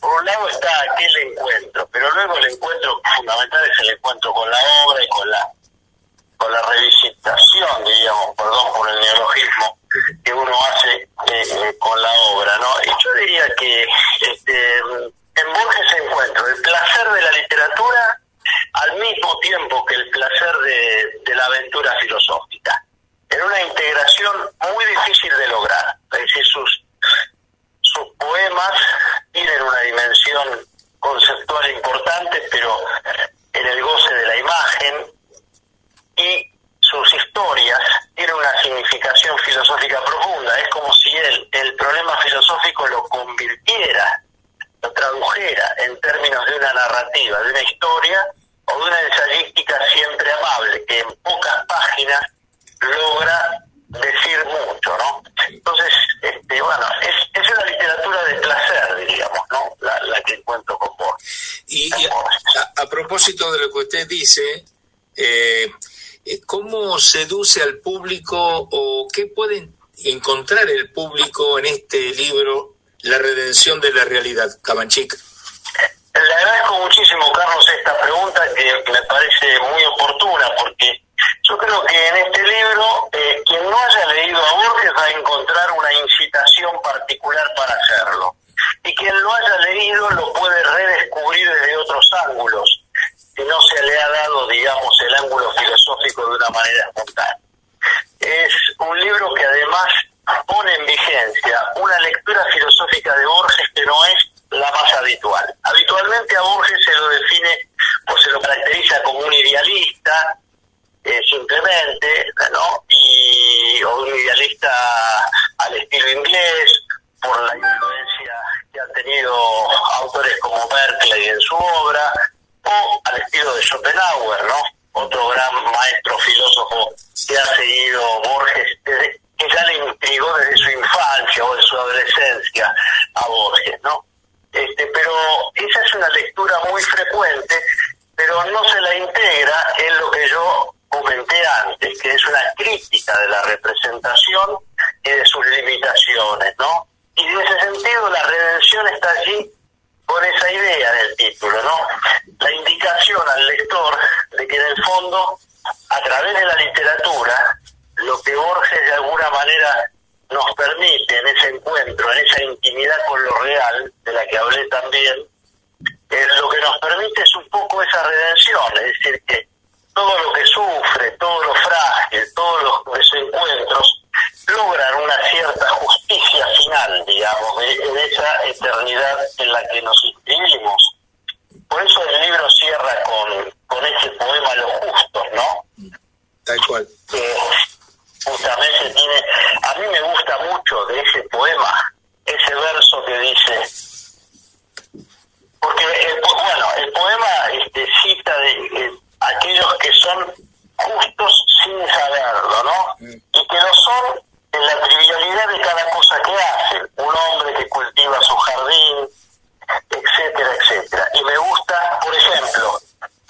Por un lado está aquel encuentro, pero luego el encuentro fundamental es el encuentro con la obra y con la revisitación, diríamos, perdón por el neologismo, que uno hace con la obra, ¿no? Y yo diría que en Borges encuentro el placer de la literatura al mismo tiempo que el placer de la aventura filosófica, en una integración muy difícil de lograr. Es decir, sus poemas tienen una dimensión conceptual importante, pero en el goce de la imagen, y sus historias tienen una significación filosófica profunda. Es como si el problema filosófico lo convirtiera, lo tradujera en términos de una narrativa, de una historia o de una ensayística siempre amable, que en pocas páginas logra decir mucho, ¿no? Entonces, bueno, es una literatura de placer, diríamos, ¿no? La que encuentro con vos. Y a propósito de lo que usted dice, ¿cómo seduce al público o qué puede encontrar el público en este libro, La redención de la realidad, Cabanchic? Le agradezco muchísimo, Carlos, esta pregunta que me parece muy oportuna, porque yo creo que en este libro quien no haya leído a Borges va a encontrar una incitación particular para hacerlo, y quien lo haya leído lo puede redescubrir desde otros ángulos, si no se le ha dado, digamos, el ángulo filosófico de una manera espontánea. Es un libro que además pone en vigencia una lectura filosófica de Borges que no es la más habitual. Habitualmente a Borges se lo define o se lo caracteriza como un idealista, simplemente, ¿no? O un idealista al estilo inglés, por la influencia que han tenido autores como Berkeley en su obra, o al estilo de Schopenhauer, ¿no? Otro gran maestro filósofo que ha seguido Borges, que ya le intrigó desde su infancia o de su adolescencia a Borges, ¿no? Pero esa es una lectura muy frecuente, pero no se la integra en lo que yo comenté antes, que es una crítica de la representación y de sus limitaciones, ¿no? Y en ese sentido la redención está allí con esa idea del título, ¿no? La indicación al lector de que en el fondo, a través de la literatura, lo que Borges de alguna manera nos permite en ese encuentro, en esa intimidad con lo real, de la que hablé también, lo que nos permite es un poco esa redención, es decir, que todo lo que sufre, todo lo frágil, todos los desencuentros logran una cierta justicia final, digamos, en esa eternidad en la que nos inscribimos. Por eso el libro cierra con ese poema Los Justos, ¿no? Tal cual. Justamente tiene, a mí me gusta mucho de ese poema, ese verso que dice, porque el poema cita de aquellos que son justos sin saberlo, ¿no? Y que lo son en la trivialidad de cada cosa que hacen, un hombre que cultiva su jardín, etcétera, etcétera. Y me gusta, por ejemplo,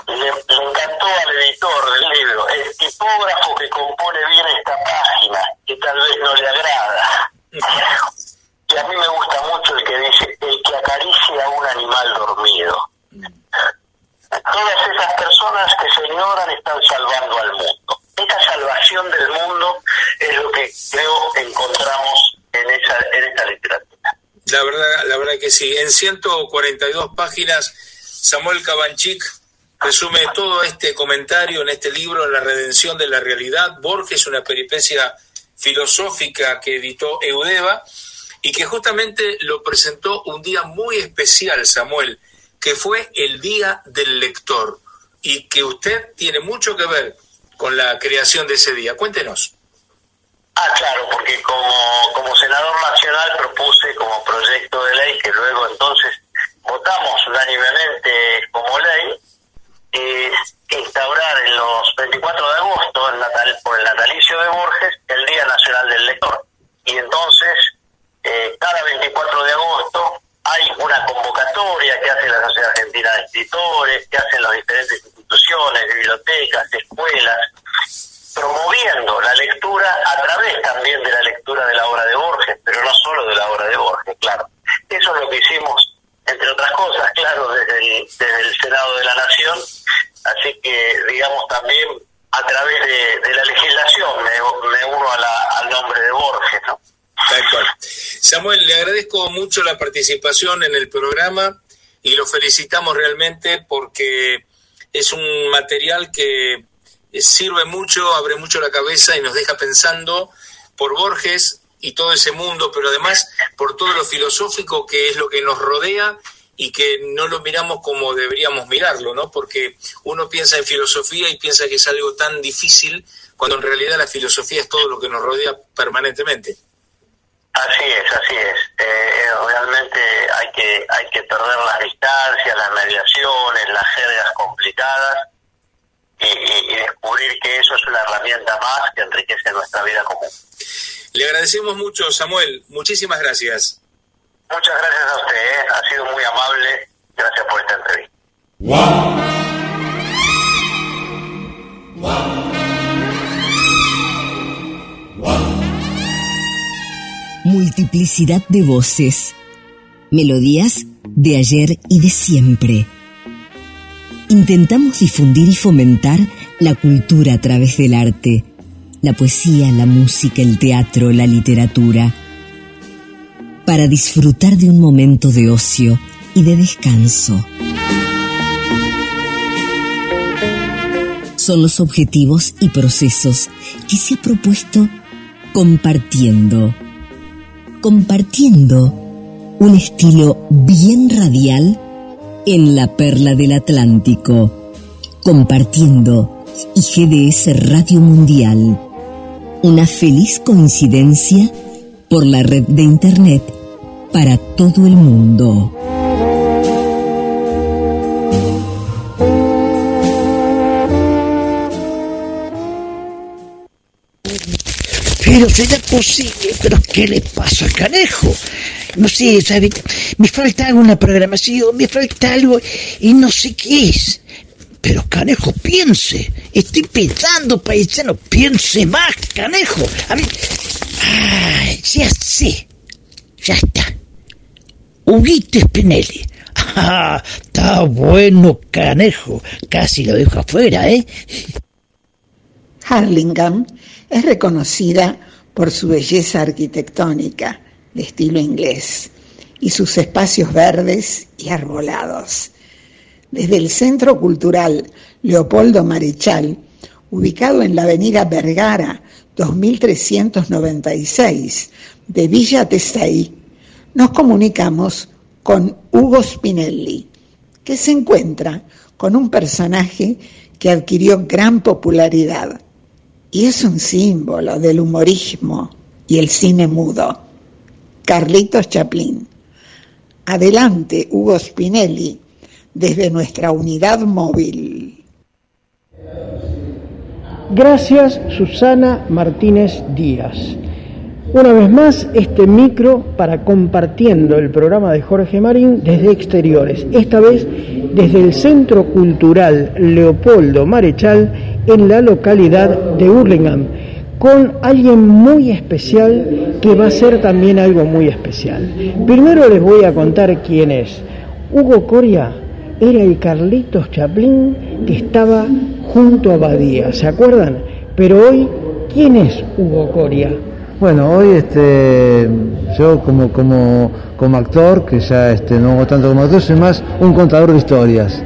le encantó al editor del libro, el tipógrafo que compone bien esta página, que tal vez no le agrada. Y a mí me gusta mucho el que dice, el que acaricia a un animal dormido. Todas esas personas que se ignoran están salvando al mundo. Esta salvación del mundo es lo que creo que encontramos en esta literatura. La verdad que sí. En 142 páginas, Samuel Cabanchic resume todo este comentario en este libro, La redención de la realidad. Borges, una peripecia filosófica que editó Eudeva y que justamente lo presentó un día muy especial, Samuel, que fue el Día del Lector, y que usted tiene mucho que ver con la creación de ese día. Cuéntenos. Ah, claro, porque como senador nacional propuse como proyecto de ley, que luego entonces votamos unánimemente como ley, instaurar en los 24 de agosto, por el natalicio de Borges, el Día Nacional del Lector. Y entonces escritores, que hacen las diferentes instituciones, bibliotecas, escuelas, promoviendo la lectura a través también de la lectura de la obra de Borges, pero no solo de la obra de Borges, claro. Eso es lo que hicimos, entre otras cosas, claro, desde el Senado de la Nación, así que, digamos, también a través de la legislación me uno al nombre de Borges, ¿no? Tal cual. Samuel, le agradezco mucho la participación en el programa y lo felicitamos realmente porque es un material que sirve mucho, abre mucho la cabeza y nos deja pensando por Borges y todo ese mundo, pero además por todo lo filosófico que es lo que nos rodea y que no lo miramos como deberíamos mirarlo, ¿no? Porque uno piensa en filosofía y piensa que es algo tan difícil, cuando en realidad la filosofía es todo lo que nos rodea permanentemente. Así es, realmente hay que perder las distancias, las mediaciones, las jergas complicadas y descubrir que eso es una herramienta más que enriquece nuestra vida común. Le agradecemos mucho, Samuel, muchísimas gracias. Muchas gracias a usted, ha sido muy amable, gracias por esta entrevista. Multiplicidad de voces, melodías de ayer y de siempre. Intentamos difundir y fomentar la cultura a través del arte, la poesía, la música, el teatro, la literatura, para disfrutar de un momento de ocio y de descanso. Son los objetivos y procesos que se ha propuesto compartiendo un estilo bien radial en la perla del Atlántico, compartiendo y GDS Radio Mundial, una feliz coincidencia por la red de Internet para todo el mundo. Pero será posible, pero ¿qué le pasa, carajo? No sé, ¿sabe? Me falta alguna programación, me falta algo y no sé qué es. Pero, carajo, piense. Estoy pensando, paisano, piense más, carajo. A ver, ay, ya sé, ya está. Huguito Spinelli. Ah, está bueno, carajo. Casi lo dejo afuera, ¿eh? Hurlingham es reconocida por su belleza arquitectónica de estilo inglés y sus espacios verdes y arbolados. Desde el Centro Cultural Leopoldo Marechal, ubicado en la avenida Vergara 2396 de Villa Tesey, nos comunicamos con Hugo Spinelli, que se encuentra con un personaje que adquirió gran popularidad y es un símbolo del humorismo y el cine mudo: Carlitos Chaplin. Adelante, Hugo Spinelli, desde nuestra unidad móvil. Gracias, Susana Martínez Díaz. Una vez más, este micro para Compartiendo, el programa de Jorge Marín desde exteriores, esta vez desde el Centro Cultural Leopoldo Marechal en la localidad de Hurlingham, con alguien muy especial que va a ser también algo muy especial. Primero les voy a contar quién es. Hugo Coria era el Carlitos Chaplin que estaba junto a Badía, ¿se acuerdan? Pero hoy, ¿quién es Hugo Coria? Bueno, hoy yo como actor, que ya no hago tanto como actor, soy más un contador de historias.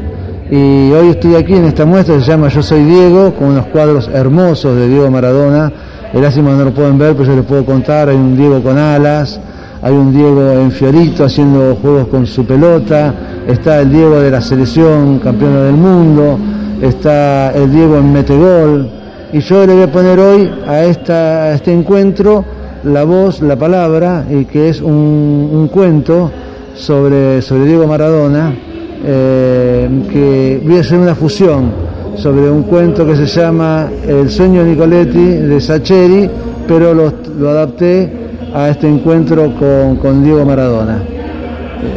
Y hoy estoy aquí en esta muestra que se llama Yo Soy Diego, con unos cuadros hermosos de Diego Maradona. El lástima no lo pueden ver, pero yo les puedo contar. Hay un Diego con alas, hay un Diego en Fiorito haciendo juegos con su pelota, está el Diego de la selección, campeón del mundo, está el Diego en Metegol. Y yo le voy a poner hoy a este encuentro la voz, la palabra, y que es un cuento sobre Diego Maradona. Que voy a hacer una fusión sobre un cuento que se llama El sueño de Nicoletti de Sacheri, pero lo adapté a este encuentro con Diego Maradona.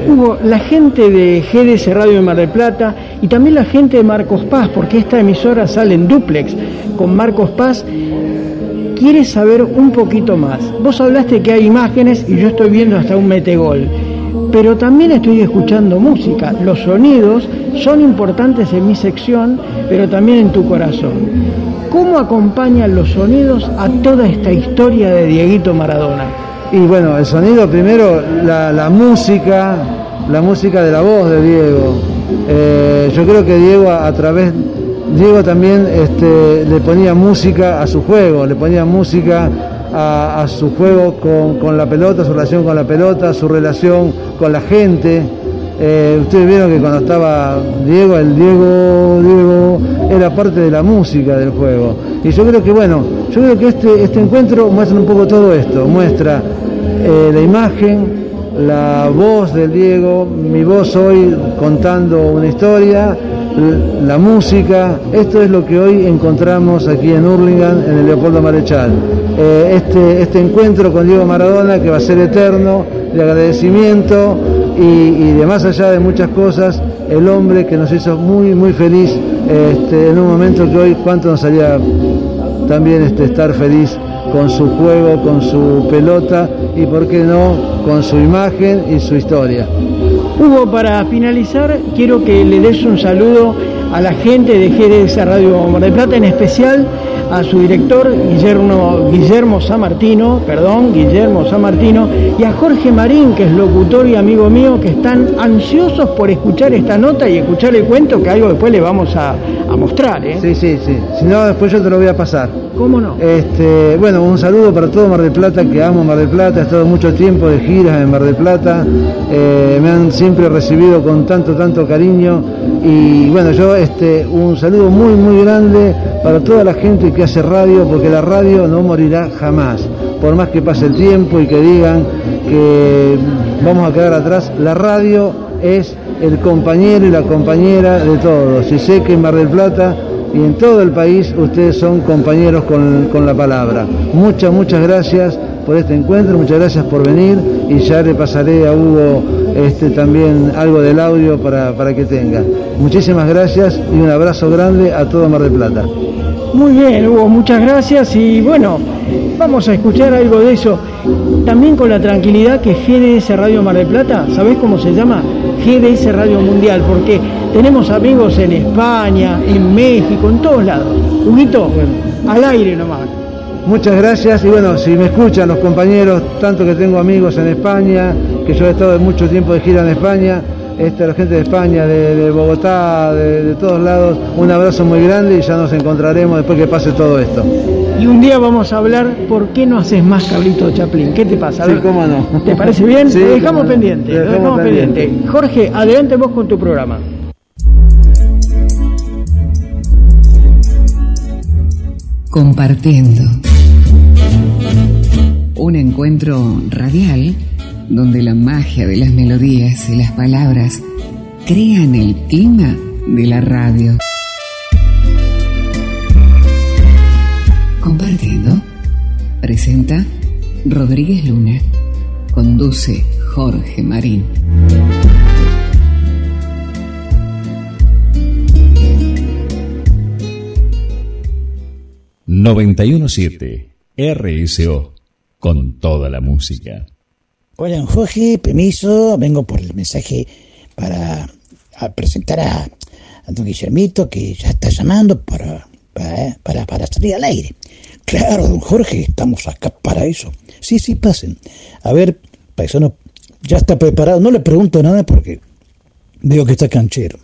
Hugo, la gente de GDS Radio de Mar del Plata y también la gente de Marcos Paz, porque esta emisora sale en dúplex con Marcos Paz, quiere saber un poquito más. Vos hablaste que hay imágenes y yo estoy viendo hasta un metegol, pero también estoy escuchando música. Los sonidos son importantes en mi sección, pero también en tu corazón. ¿Cómo acompañan los sonidos a toda esta historia de Dieguito Maradona? Y bueno, el sonido primero, la música de la voz de Diego. Yo creo que Diego Diego también le ponía música a su juego, le ponía música a su juego con la pelota, su relación con la pelota, su relación con la gente. Ustedes vieron que cuando estaba Diego, Diego era parte de la música del juego. Y yo creo que, bueno, este encuentro muestra un poco todo esto. Muestra la imagen, la voz del Diego, mi voz hoy contando una historia, la música. Esto es lo que hoy encontramos aquí en Hurlingham, en el Leopoldo Marechal. Este encuentro con Diego Maradona, que va a ser eterno, de agradecimiento y de más allá de muchas cosas, el hombre que nos hizo muy muy feliz en un momento que hoy cuánto nos haría también estar feliz con su juego, con su pelota y por qué no, con su imagen y su historia. Hugo, para finalizar, quiero que le des un saludo a la gente de GDS Radio Mar del Plata, en especial a su director Guillermo Sanmartino, y a Jorge Marín, que es locutor y amigo mío, que están ansiosos por escuchar esta nota y escuchar el cuento, que algo después le vamos a mostrar, ¿eh? Sí, si no después yo te lo voy a pasar. ¿Cómo no? Bueno, un saludo para todo Mar del Plata, que amo Mar del Plata, he estado mucho tiempo de giras en Mar del Plata, me han siempre recibido con tanto cariño, y bueno, yo un saludo muy muy grande para toda la gente que hace radio, porque la radio no morirá jamás, por más que pase el tiempo y que digan que vamos a quedar atrás, la radio es el compañero y la compañera de todos, y sé que en Mar del Plata y en todo el país ustedes son compañeros con la palabra. Muchas gracias por este encuentro, muchas gracias por venir, y ya le pasaré a Hugo también algo del audio para que tenga. Muchísimas gracias y un abrazo grande a todo Mar del Plata. Muy bien, Hugo, muchas gracias, y bueno, vamos a escuchar algo de eso, también con la tranquilidad que GDS Radio Mar del Plata, ¿sabés cómo se llama? GDS Radio Mundial, porque tenemos amigos en España, en México, en todos lados. Huguito, al aire nomás. Muchas gracias, y bueno, si me escuchan los compañeros, tanto que tengo amigos en España, que yo he estado mucho tiempo de gira en España, la gente de España, de Bogotá, de todos lados, un abrazo muy grande, y ya nos encontraremos después que pase todo esto. Y un día vamos a hablar, ¿por qué no haces más Carlito Chaplin? ¿Qué te pasa? Sí, cómo no. ¿Te parece bien? Sí, lo dejamos pendiente. Jorge, adelante vos con tu programa. Compartiendo. Un encuentro radial donde la magia de las melodías y las palabras crean el clima de la radio. Compartiendo. Presenta Rodríguez Luna. Conduce Jorge Marín. ...91.7... RSO... con toda la música. Hola Jorge, permiso, vengo por el mensaje para presentar a don Guillermito, que ya está llamando para salir al aire. Claro, don Jorge, estamos acá para eso. Sí, pasen. A ver, paisano, ya está preparado, no le pregunto nada porque veo que está canchero.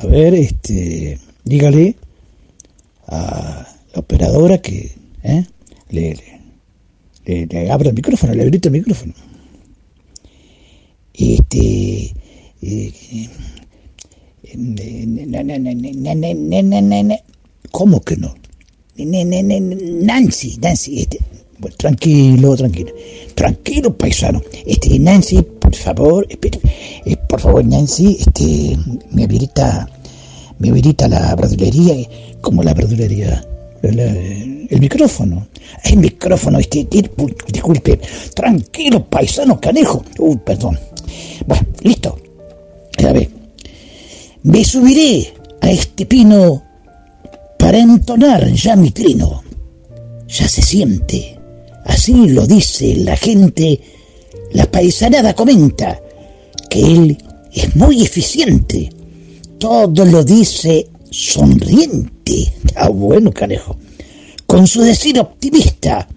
A ver, dígale a la operadora que le abra el micrófono, le grita el micrófono. ¿Cómo que no? Nancy, bueno, tranquilo paisano. Nancy, por favor, Nancy, me habilita la verdulería, como la verdulería, el micrófono. El micrófono, disculpe. Tranquilo, paisano, canejo. Perdón. Bueno, listo. A ver. Me subiré a este pino para entonar ya mi trino. Ya se siente. Así lo dice la gente. La paisanada comenta que él es muy eficiente. Todo lo dice sonriente. Ah, bueno, canejo. Con su decir optimista,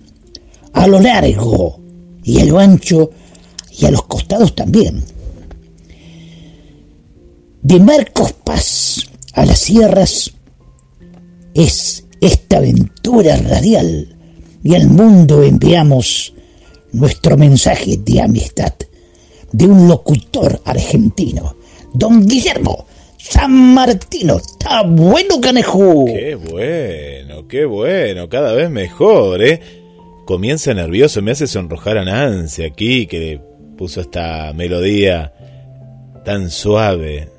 a lo largo y a lo ancho y a los costados también. De Marcos Paz a las sierras es esta aventura radial, y al mundo enviamos nuestro mensaje de amistad de un locutor argentino, don Guillermo Sanmartino. Está bueno, canejo. Qué bueno, cada vez mejor, ¿eh? Comienza nervioso, me hace sonrojar a Nancy aquí, que le puso esta melodía tan suave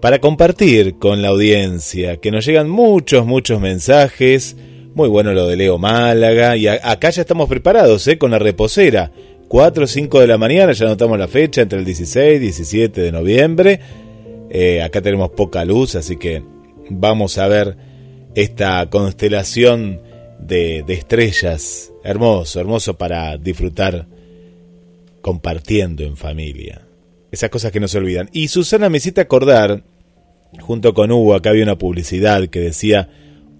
para compartir con la audiencia, que nos llegan muchos mensajes. Muy bueno lo de Leo Málaga, y acá ya estamos preparados, con la reposera. 4 o 5 de la mañana, ya anotamos la fecha, entre el 16 y 17 de noviembre. Acá tenemos poca luz, así que vamos a ver esta constelación de estrellas. Hermoso para disfrutar compartiendo en familia. Esas cosas que no se olvidan. Y Susana me hiciste acordar, junto con Hugo, acá había una publicidad que decía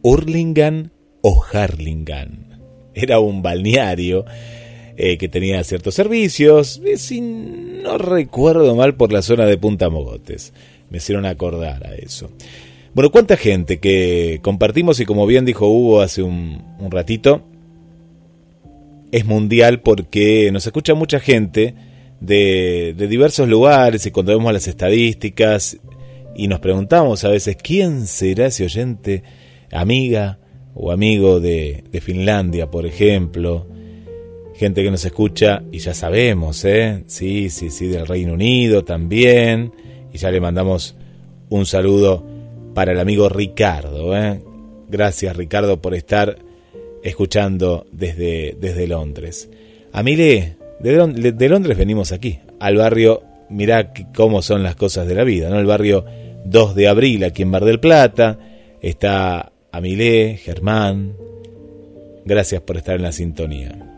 Hurlingham o Harlingham. Era un balneario que tenía ciertos servicios, si no recuerdo mal, por la zona de Punta Mogotes. Me hicieron acordar a eso. Bueno, cuánta gente que compartimos, y como bien dijo Hugo hace un ratito, es mundial porque nos escucha mucha gente de diversos lugares, y cuando vemos las estadísticas y nos preguntamos a veces quién será ese oyente, amiga o amigo de Finlandia, por ejemplo, gente que nos escucha, y ya sabemos, sí, del Reino Unido también, y ya le mandamos un saludo para el amigo Ricardo, Gracias, Ricardo, por estar escuchando desde Londres. A Milé, de Londres venimos aquí, al barrio, mirá cómo son las cosas de la vida, ¿no? El barrio 2 de Abril, aquí en Mar del Plata, está a Milé, Germán, gracias por estar en la sintonía.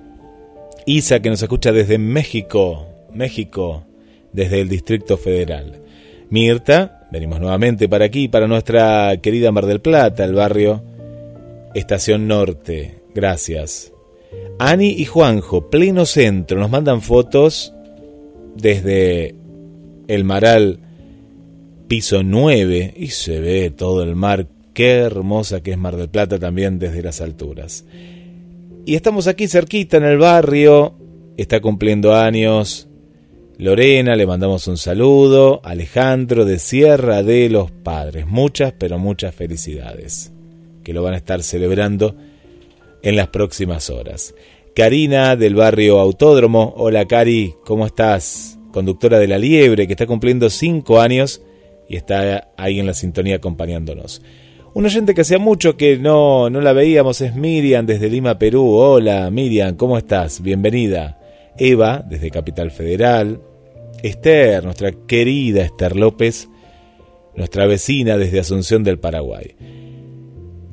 Isa, que nos escucha desde México, desde el Distrito Federal. Mirta, venimos nuevamente para aquí, para nuestra querida Mar del Plata, el barrio Estación Norte. Gracias. Ani y Juanjo, pleno centro, nos mandan fotos desde el Maral, piso 9, y se ve todo el mar. Qué hermosa que es Mar del Plata también desde las alturas. Y estamos aquí cerquita en el barrio, está cumpliendo años Lorena, le mandamos un saludo. Alejandro de Sierra de los Padres, muchas felicidades, que lo van a estar celebrando en las próximas horas. Karina del barrio Autódromo, hola Cari, ¿cómo estás? Conductora de La Liebre, que está cumpliendo 5 años y está ahí en la sintonía acompañándonos. Un oyente que hacía mucho que no la veíamos es Miriam desde Lima, Perú. Hola Miriam, ¿cómo estás? Bienvenida. Eva desde Capital Federal. Esther, nuestra querida Esther López, nuestra vecina desde Asunción del Paraguay.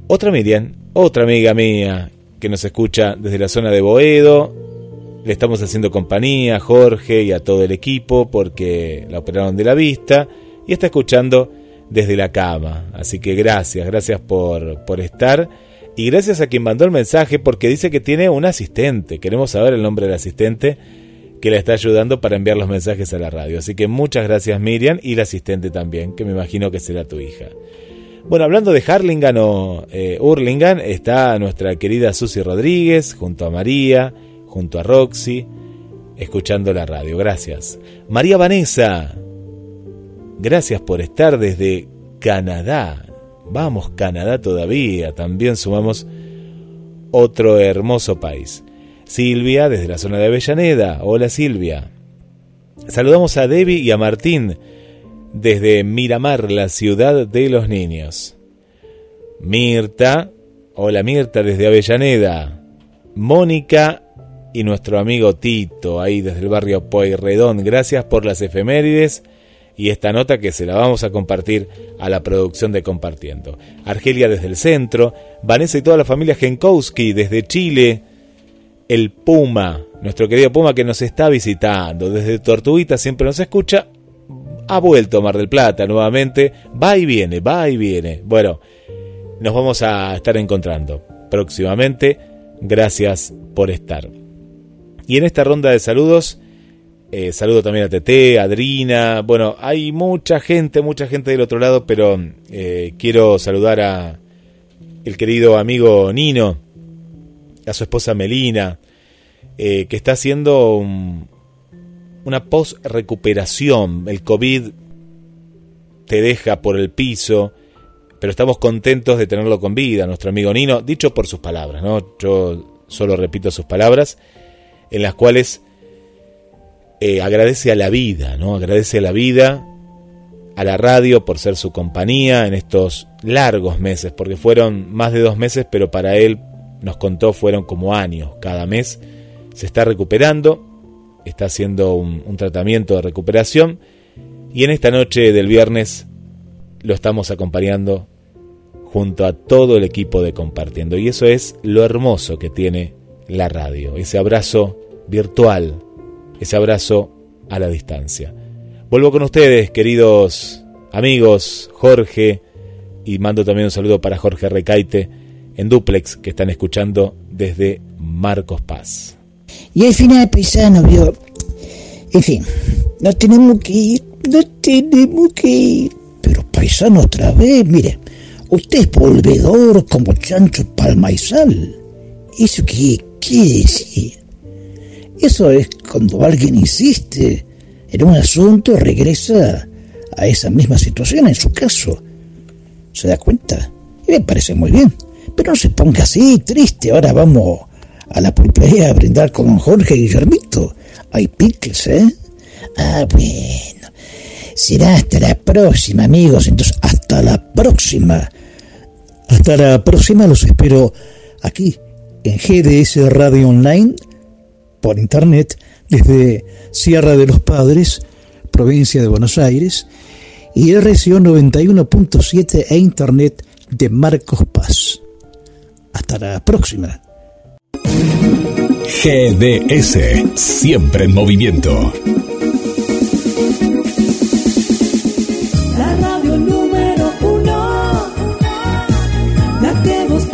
Otra Miriam, otra amiga mía que nos escucha desde la zona de Boedo. Le estamos haciendo compañía a Jorge y a todo el equipo porque la operaron de la vista y está escuchando desde la cama, así que gracias por estar, y gracias a quien mandó el mensaje, porque dice que tiene un asistente, queremos saber el nombre del asistente que la está ayudando para enviar los mensajes a la radio, así que muchas gracias Miriam, y la asistente también, que me imagino que será tu hija. Bueno, hablando de Harlingham o Hurlingham, está nuestra querida Susi Rodríguez, junto a María, junto a Roxy, escuchando la radio, gracias. María Vanessa, gracias por estar desde Canadá. Vamos, Canadá todavía. También sumamos otro hermoso país. Silvia, desde la zona de Avellaneda. Hola, Silvia. Saludamos a Debbie y a Martín desde Miramar, la ciudad de los niños. Mirta, Hola Mirta desde Avellaneda. Mónica y nuestro amigo Tito, ahí desde el barrio Pueyrredón. Gracias por las efemérides y esta nota que se la vamos a compartir a la producción de Compartiendo. Argelia desde el centro, Vanessa y toda la familia Genkowski desde Chile, el Puma, nuestro querido Puma que nos está visitando, desde Tortuguita siempre nos escucha, ha vuelto a Mar del Plata nuevamente, va y viene, va y viene. Bueno, nos vamos a estar encontrando próximamente, gracias por estar. Y en esta ronda de saludos, saludo también a Tete, a Adrina. Bueno, hay mucha gente del otro lado, pero quiero saludar a el querido amigo Nino, a su esposa Melina, que está haciendo una post-recuperación. El COVID te deja por el piso, pero estamos contentos de tenerlo con vida, nuestro amigo Nino, dicho por sus palabras, ¿no? Yo solo repito sus palabras, en las cuales agradece a la vida, ¿no? Agradece a la vida, a la radio por ser su compañía en estos largos meses, porque fueron más de 2 meses, pero para él, nos contó, fueron como años. Cada mes se está recuperando, está haciendo un tratamiento de recuperación, y en esta noche del viernes lo estamos acompañando junto a todo el equipo de Compartiendo, y eso es lo hermoso que tiene la radio, ese abrazo virtual, ese abrazo a la distancia. Vuelvo con ustedes, queridos amigos, Jorge, y mando también un saludo para Jorge Recaite, en Duplex, que están escuchando desde Marcos Paz. Y al final, paisano, vio. En fin, no tenemos que ir, no tenemos que ir. Pero paisano, otra vez, mire, usted es volvedor como chancho para el maizal. ¿Eso qué quiere decir? Eso es cuando alguien insiste en un asunto, regresa a esa misma situación, en su caso. ¿Se da cuenta? Y me parece muy bien. Pero no se ponga así, triste. Ahora vamos a la pulpería a brindar con Jorge y Guillermito. Hay picles, ¿eh? Ah, bueno. Será hasta la próxima, amigos. Entonces, hasta la próxima. Hasta la próxima. Los espero aquí, en GDS Radio Online, por internet, desde Sierra de los Padres, provincia de Buenos Aires, y RSO 91.7 e internet de Marcos Paz. Hasta la próxima. GDS, siempre en movimiento. La radio número 1, la que vos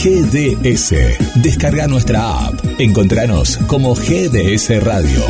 elegís. GDS, descarga nuestra app. Encontranos como GDS Radio.